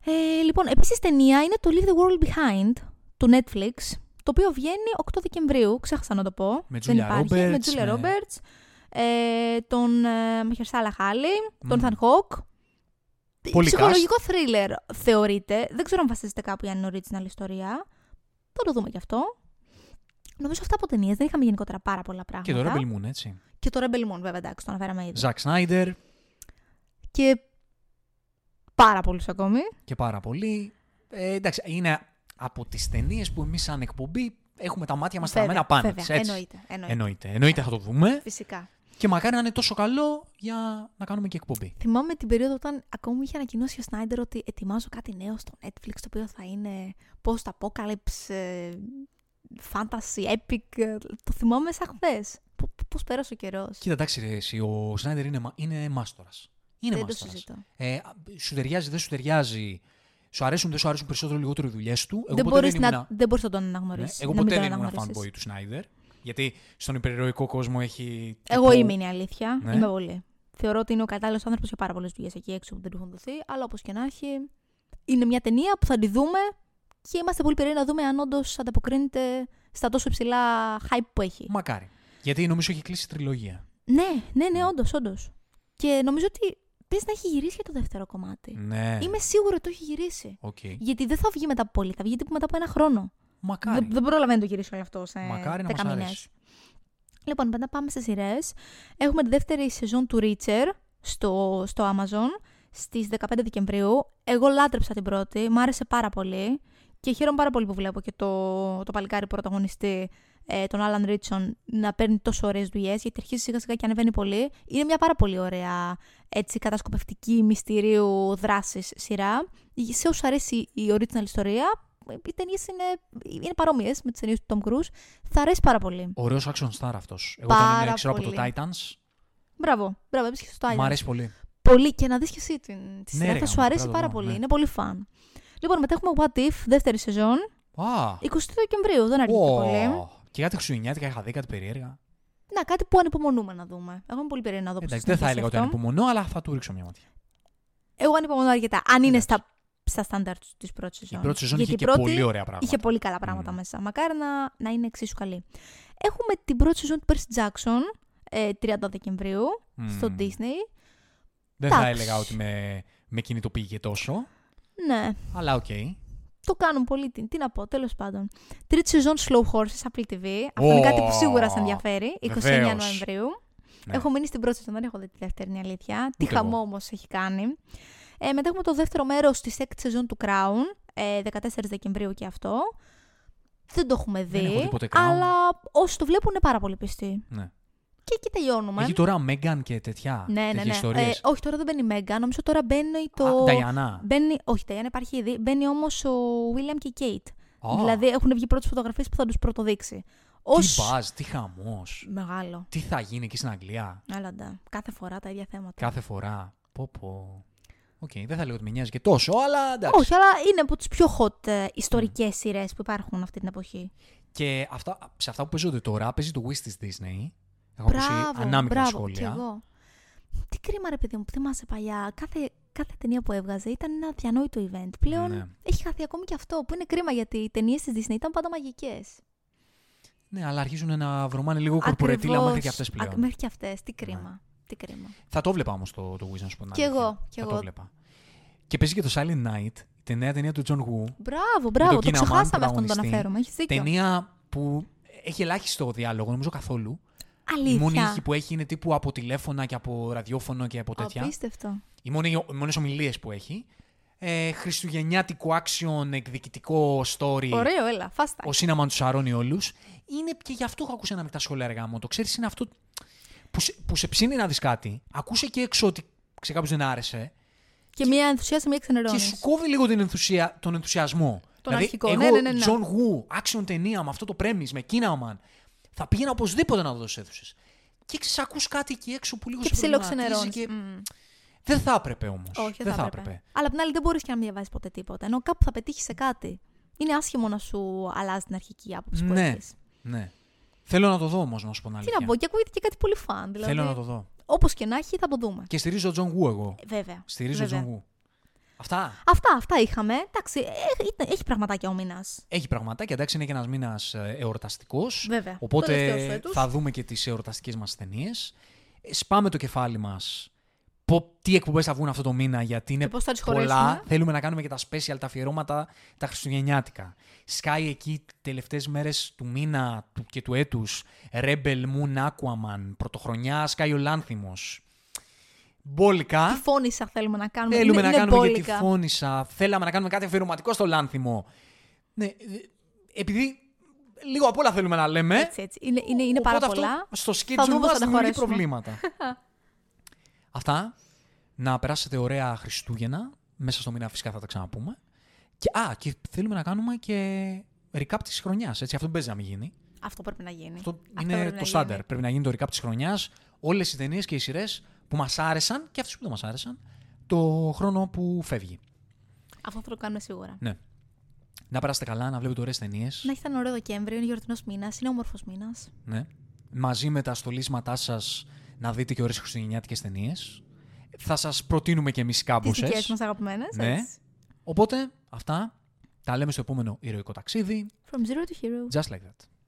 Ε, λοιπόν, επίσης ταινία είναι το Leave the World Behind του Netflix, το οποίο βγαίνει οκτώ Δεκεμβρίου, ξέχασα να το πω. Με Τζούλια Ρόμπερτς. Με Τζούλια Ρόμπερτς, με... ε, τον ε, Μαχερσάλα Χάλι, mm. τον Θαν Χοκ. Ψυχολογικό θρίλερ θεωρείται. Δεν ξέρω αν βασίζεται κάπου για την original ιστορία. Θα το δούμε κι αυτό. Νομίζω αυτά από ταινίες δεν είχαμε γενικότερα πάρα πολλά πράγματα. Και το Rebel Moon, έτσι. Και το Rebel Moon, βέβαια, εντάξει, το αναφέραμε ήδη. Zack Snyder. Και πάρα πολλούς ακόμη. Και πάρα πολλοί. Ε, εντάξει, είναι από τις ταινίες που εμείς σαν εκπομπή έχουμε τα μάτια μας στραμμένα πάνω. Βέβαια, εννοείται. Εννοείται, εννοείται, εννοείται θα το δούμε. Φυσικά. Και μακάρι να είναι τόσο καλό για να κάνουμε και εκπομπή. Θυμάμαι την περίοδο όταν ακόμη είχε ανακοινώσει ο Σνάιντερ ότι ετοιμάζω κάτι νέο στο Netflix, το οποίο θα είναι post-apocalypse. Fantasy, epic, το θυμάμαι σαν χθες. Πώς πέρασε ο καιρός. Κοίτα, εντάξει, εσύ, ο Σνάιντερ είναι, είναι μάστορας. Είναι δεν μάστορας. Το συζητώ. Ε, σου ταιριάζει, δεν σου ταιριάζει. Σου αρέσουν, δεν σου αρέσουν περισσότερο ή λιγότερο οι δουλειές του. Εγώ δεν μπορείς να, να... να τον αναγνωρίσεις. Ναι. Εγώ ποτέ δεν ήμουν fanboy του Σνάιντερ. Γιατί στον υπερηρωικό κόσμο έχει. Εγώ το... είμαι, είναι η αλήθεια. Ναι. Είμαι πολύ. Θεωρώ ότι είναι ο κατάλληλος άνθρωπος για πάρα πολλές δουλειές εκεί έξω που δεν του έχουν δοθεί. Αλλά όπως και να έχει, είναι μια ταινία που θα τη δούμε. Και είμαστε πολύ περίεργοι να δούμε αν όντως ανταποκρίνεται στα τόσο υψηλά hype που έχει. Μακάρι. Γιατί νομίζω έχει κλείσει τριλογία. Ναι, ναι, ναι, όντως, όντως. Και νομίζω ότι πες να έχει γυρίσει και το δεύτερο κομμάτι. Ναι. Είμαι σίγουρη ότι το έχει γυρίσει. Okay. Γιατί δεν θα βγει μετά από πολύ, θα βγει μετά από ένα χρόνο. Μακάρι. Δεν, δεν προλαβαίνει να το γυρίσει όλο αυτό σε δέκα μήνες. Λοιπόν, μετά πάμε σε σειρές. Έχουμε τη δεύτερη σεζόν του Reacher στο, στο Amazon στις δεκαπέντε Δεκεμβρίου. Εγώ λάτρεψα την πρώτη, μου άρεσε πάρα πολύ. Και χαίρομαι πάρα πολύ που βλέπω και το, το παλικάρι πρωταγωνιστή, ε, τον Άλαν Ρίτσον, να παίρνει τόσο ωραίες δουλειές, γιατί αρχίζει σιγά σιγά και ανεβαίνει πολύ. Είναι μια πάρα πολύ ωραία έτσι, κατασκοπευτική μυστηρίου δράσης σειρά. Σε όσους αρέσει η original ιστορία, οι ταινίες είναι, είναι παρόμοιες με τις ταινίες του Tom Cruise. Θα αρέσει πάρα πολύ. Ωραίος action star αυτός. Εγώ τον ε, ξέρω πολύ. Από το Titans. Μπράβο, μπράβο, έπαιξε και στο Titans. Μ' αρέσει πολύ. Πολύ και να δεις και εσύ την τη ναι, σειρά, ρε, θα σου αρέσει πάρα πολύ. Ναι. Είναι πολύ fun. Λοιπόν, μετά έχουμε What If, δεύτερη σεζόν. Ah. εικοστή Δεκεμβρίου, δεν αργεί wow. πολύ. Και κάτι χριστουγεννιάτικα είχα δει, κάτι περίεργα. Να, κάτι που ανυπομονούμε να δούμε. Εγώ είμαι πολύ περίεργη να δω. Εντάξει, δεν θα έλεγα ότι ανυπομονώ, αλλά θα του ρίξω μια ματιά. Εγώ ανυπομονώ αρκετά. Αν είναι στα, στα στάνταρτ τη πρώτη σεζόν. Η πρώτη σεζόν είχε και πολύ ωραία πράγματα. Είχε πολύ καλά πράγματα mm. μέσα. Μακάρι να, να είναι εξίσου καλή. Έχουμε την πρώτη σεζόν του Percy Jackson, τριάντα Δεκεμβρίου, mm. στο Disney. Δεν Τάξ. θα έλεγα ότι με, με κινητοποιεί τόσο. Ναι. Αλλά οκ. Okay. Το κάνουν πολύ. Τι να πω, τέλος πάντων. Τρίτη σεζόν Slow Horses, Apple τι βι. Oh, αυτό είναι κάτι που σίγουρα σας ενδιαφέρει. εικοστή ενάτη Νοεμβρίου. Ναι. Έχω μείνει στην πρώτη σεζόν, δεν έχω δει τη δεύτερη, είναι αλήθεια. Τι χαμό όμως έχει κάνει. Ε, μετά έχουμε το δεύτερο μέρος της έκτη σεζόν του Crown. Ε, δεκατέσσερις Δεκεμβρίου και αυτό. Δεν το έχουμε δει. Δεν έχω δει ποτέ, αλλά όσοι το βλέπουν είναι πάρα πολύ πιστοί. Ναι. Και εκεί τελειώνουμε. Έχει τώρα Μέγκαν και τέτοια. Ναι, ναι, ναι. Ε, όχι, τώρα δεν μπαίνει η Μέγκαν. Νομίζω τώρα μπαίνει το. Νταϊάννα. Όχι, Νταϊάννα υπάρχει ήδη. Μπαίνει όμως ο Βίλιαμ και η Κέιτ. Oh. Δηλαδή έχουν βγει πρώτες φωτογραφίες που θα τους πρωτοδείξει. Ως... Τι μπάζ, τι χαμός. Μεγάλο. Τι θα γίνει εκεί στην Αγγλία. Άλλαντα. Κάθε φορά τα ίδια θέματα. Κάθε φορά. Πω πω. Οκ, okay, δεν θα λέω ότι με νοιάζει και τόσο, αλλά εντάξει. Όχι, αλλά είναι από τις πιο hot ε, ιστορικές mm. σειρές που υπάρχουν αυτή την εποχή. Και αυτά, σε αυτά που παίζονται τώρα, παίζει το Wish της Disney. Έχω ακούσει ανάμεικτα σχόλια. Εγώ. Τι κρίμα, ρε παιδί μου, που θυμάσαι παλιά. Κάθε, κάθε ταινία που έβγαζε ήταν ένα αδιανόητο event. Πλέον ναι. Έχει χαθεί ακόμη και αυτό, που είναι κρίμα γιατί οι ταινίες της Disney ήταν πάντα μαγικές. Ναι, αλλά αρχίζουν να βρωμάνε λίγο κορπορετήλα μέχρι και αυτές πλέον. Μέχρι και αυτές. Τι κρίμα. Ναι. Τι κρίμα. Θα το βλέπα όμως το, το Wish, να σου πω. Κι εγώ. Και, εγώ. Το βλέπα. Και παίζει και το Silent Night, τη νέα ταινία του John Woo. Μπράβο, μπράβο. Το, το ξεχάσαμε αυτό να το αναφέρουμε. Έχεις δίκιο. Ταινία που έχει ελάχιστο διάλογο, νομίζω καθόλου. Αλήθεια. Η μόνη ήχη που έχει είναι τύπου από τηλέφωνα και από ραδιόφωνο και από τέτοια. Απίστευτο. Οι μόνες ομιλίες που έχει. Ε, χριστουγεννιάτικο action, εκδικητικό story. Ωραίο, έλα. Φάστα. Ο Σίναμαν τους σαρώνει όλους. Είναι και γι' αυτό έχω ακούσει ανάμεικτα σχόλια, αργά μου. Το ξέρεις, είναι αυτό που σε, που σε ψήνει να δεις κάτι. Ακούσε και έξω ότι σε κάποιους δεν άρεσε. Και, και μια ενθουσίαση, μια ξενερώνει. Και σου κόβει λίγο την ενθουσία, τον ενθουσιασμό. Τον δηλαδή, αρχικό. Εγώ, ναι, ναι, ναι. John Woo, action ταινία με αυτό το premise, με Kinaman. Θα πήγαινα οπωσδήποτε να δω στις αίθουσες. Και ξέρεις, ακούς κάτι εκεί έξω που λίγο σε ψιλοξενερώνει. Και... Mm. Δεν θα έπρεπε όμως. Όχι, δεν, δεν θα έπρεπε. έπρεπε. Αλλά απ' την άλλη δεν μπορείς και να μην διαβάζεις ποτέ τίποτα. Ενώ κάπου θα πετύχεις σε κάτι. Είναι άσχημο να σου αλλάζει την αρχική άποψη που έχεις. Ναι. Θέλω να το δω όμως, να σου πω την αλήθεια. Τι να πω, και ακούγεται και κάτι πολύ φαν. Δηλαδή, θέλω να το δω. Όπως και να έχει, θα το δούμε. Και στηρίζω John Woo εγώ. Βέβαια. Στηρίζω Βέβαια. John Woo. Αυτά. Αυτά, αυτά είχαμε. Εντάξει, έχει, έχει πραγματάκια ο μήνας. Έχει πραγματάκια, εντάξει, είναι και ένας μήνας εορταστικός. Βέβαια. Οπότε θα δούμε και τις εορταστικές μας ταινίες. Σπάμε το κεφάλι μας. Τι εκπομπές θα βγουν αυτό το μήνα, γιατί είναι πολλά. Θέλουμε να κάνουμε και τα special, τα αφιερώματα, τα χριστουγεννιάτικα. Sky εκεί, τελευταίες μέρες του μήνα και του έτους. Rebel Moon, Aquaman, Πρωτοχρονιά, Sky ο Λάνθιμος. Μπόλικα. Τη Φόνισσα θέλουμε να κάνουμε. Θέλουμε είναι, να είναι κάνουμε μπόλικα. Και τη Φόνισσα. Θέλαμε να κάνουμε κάτι αφιερωματικό στο Λάνθιμο. Ναι, επειδή λίγο απ' όλα θέλουμε να λέμε. Έτσι, έτσι. Είναι, είναι, είναι πάρα πολλά. Στο schedule μας δημιουργεί προβλήματα. Αυτά. Να περάσετε ωραία Χριστούγεννα. Μέσα στο μήνα φυσικά θα τα ξαναπούμε. Και, α, και θέλουμε να κάνουμε και recap της χρονιάς. Έτσι, αυτό παίζει να μην γίνει. Αυτό πρέπει να γίνει. Αυτό, αυτό είναι το στάνταρ. Πρέπει να γίνει το recap της χρονιάς. Όλες οι ταινίες και οι σειρές που μας άρεσαν και αυτές που δεν μας άρεσαν το χρόνο που φεύγει. Αυτό θα το κάνουμε σίγουρα. Ναι. Να περάσετε καλά, να βλέπετε ωραίες ταινίες. Να έχετε ένα ωραίο Δεκέμβριο, είναι γιορτινός μήνας, είναι όμορφος μήνας. Ναι. Μαζί με τα στολίσματά σας. Να δείτε και ωραίες χριστουγεννιάτικες ταινίες. Θα σας προτείνουμε και εμείς κάμποσε. Τις δικές μας αγαπημένες. Ναι. Έτσι. Οπότε, αυτά τα λέμε στο επόμενο ηρωικό ταξίδι. From zero to hero. Just like that.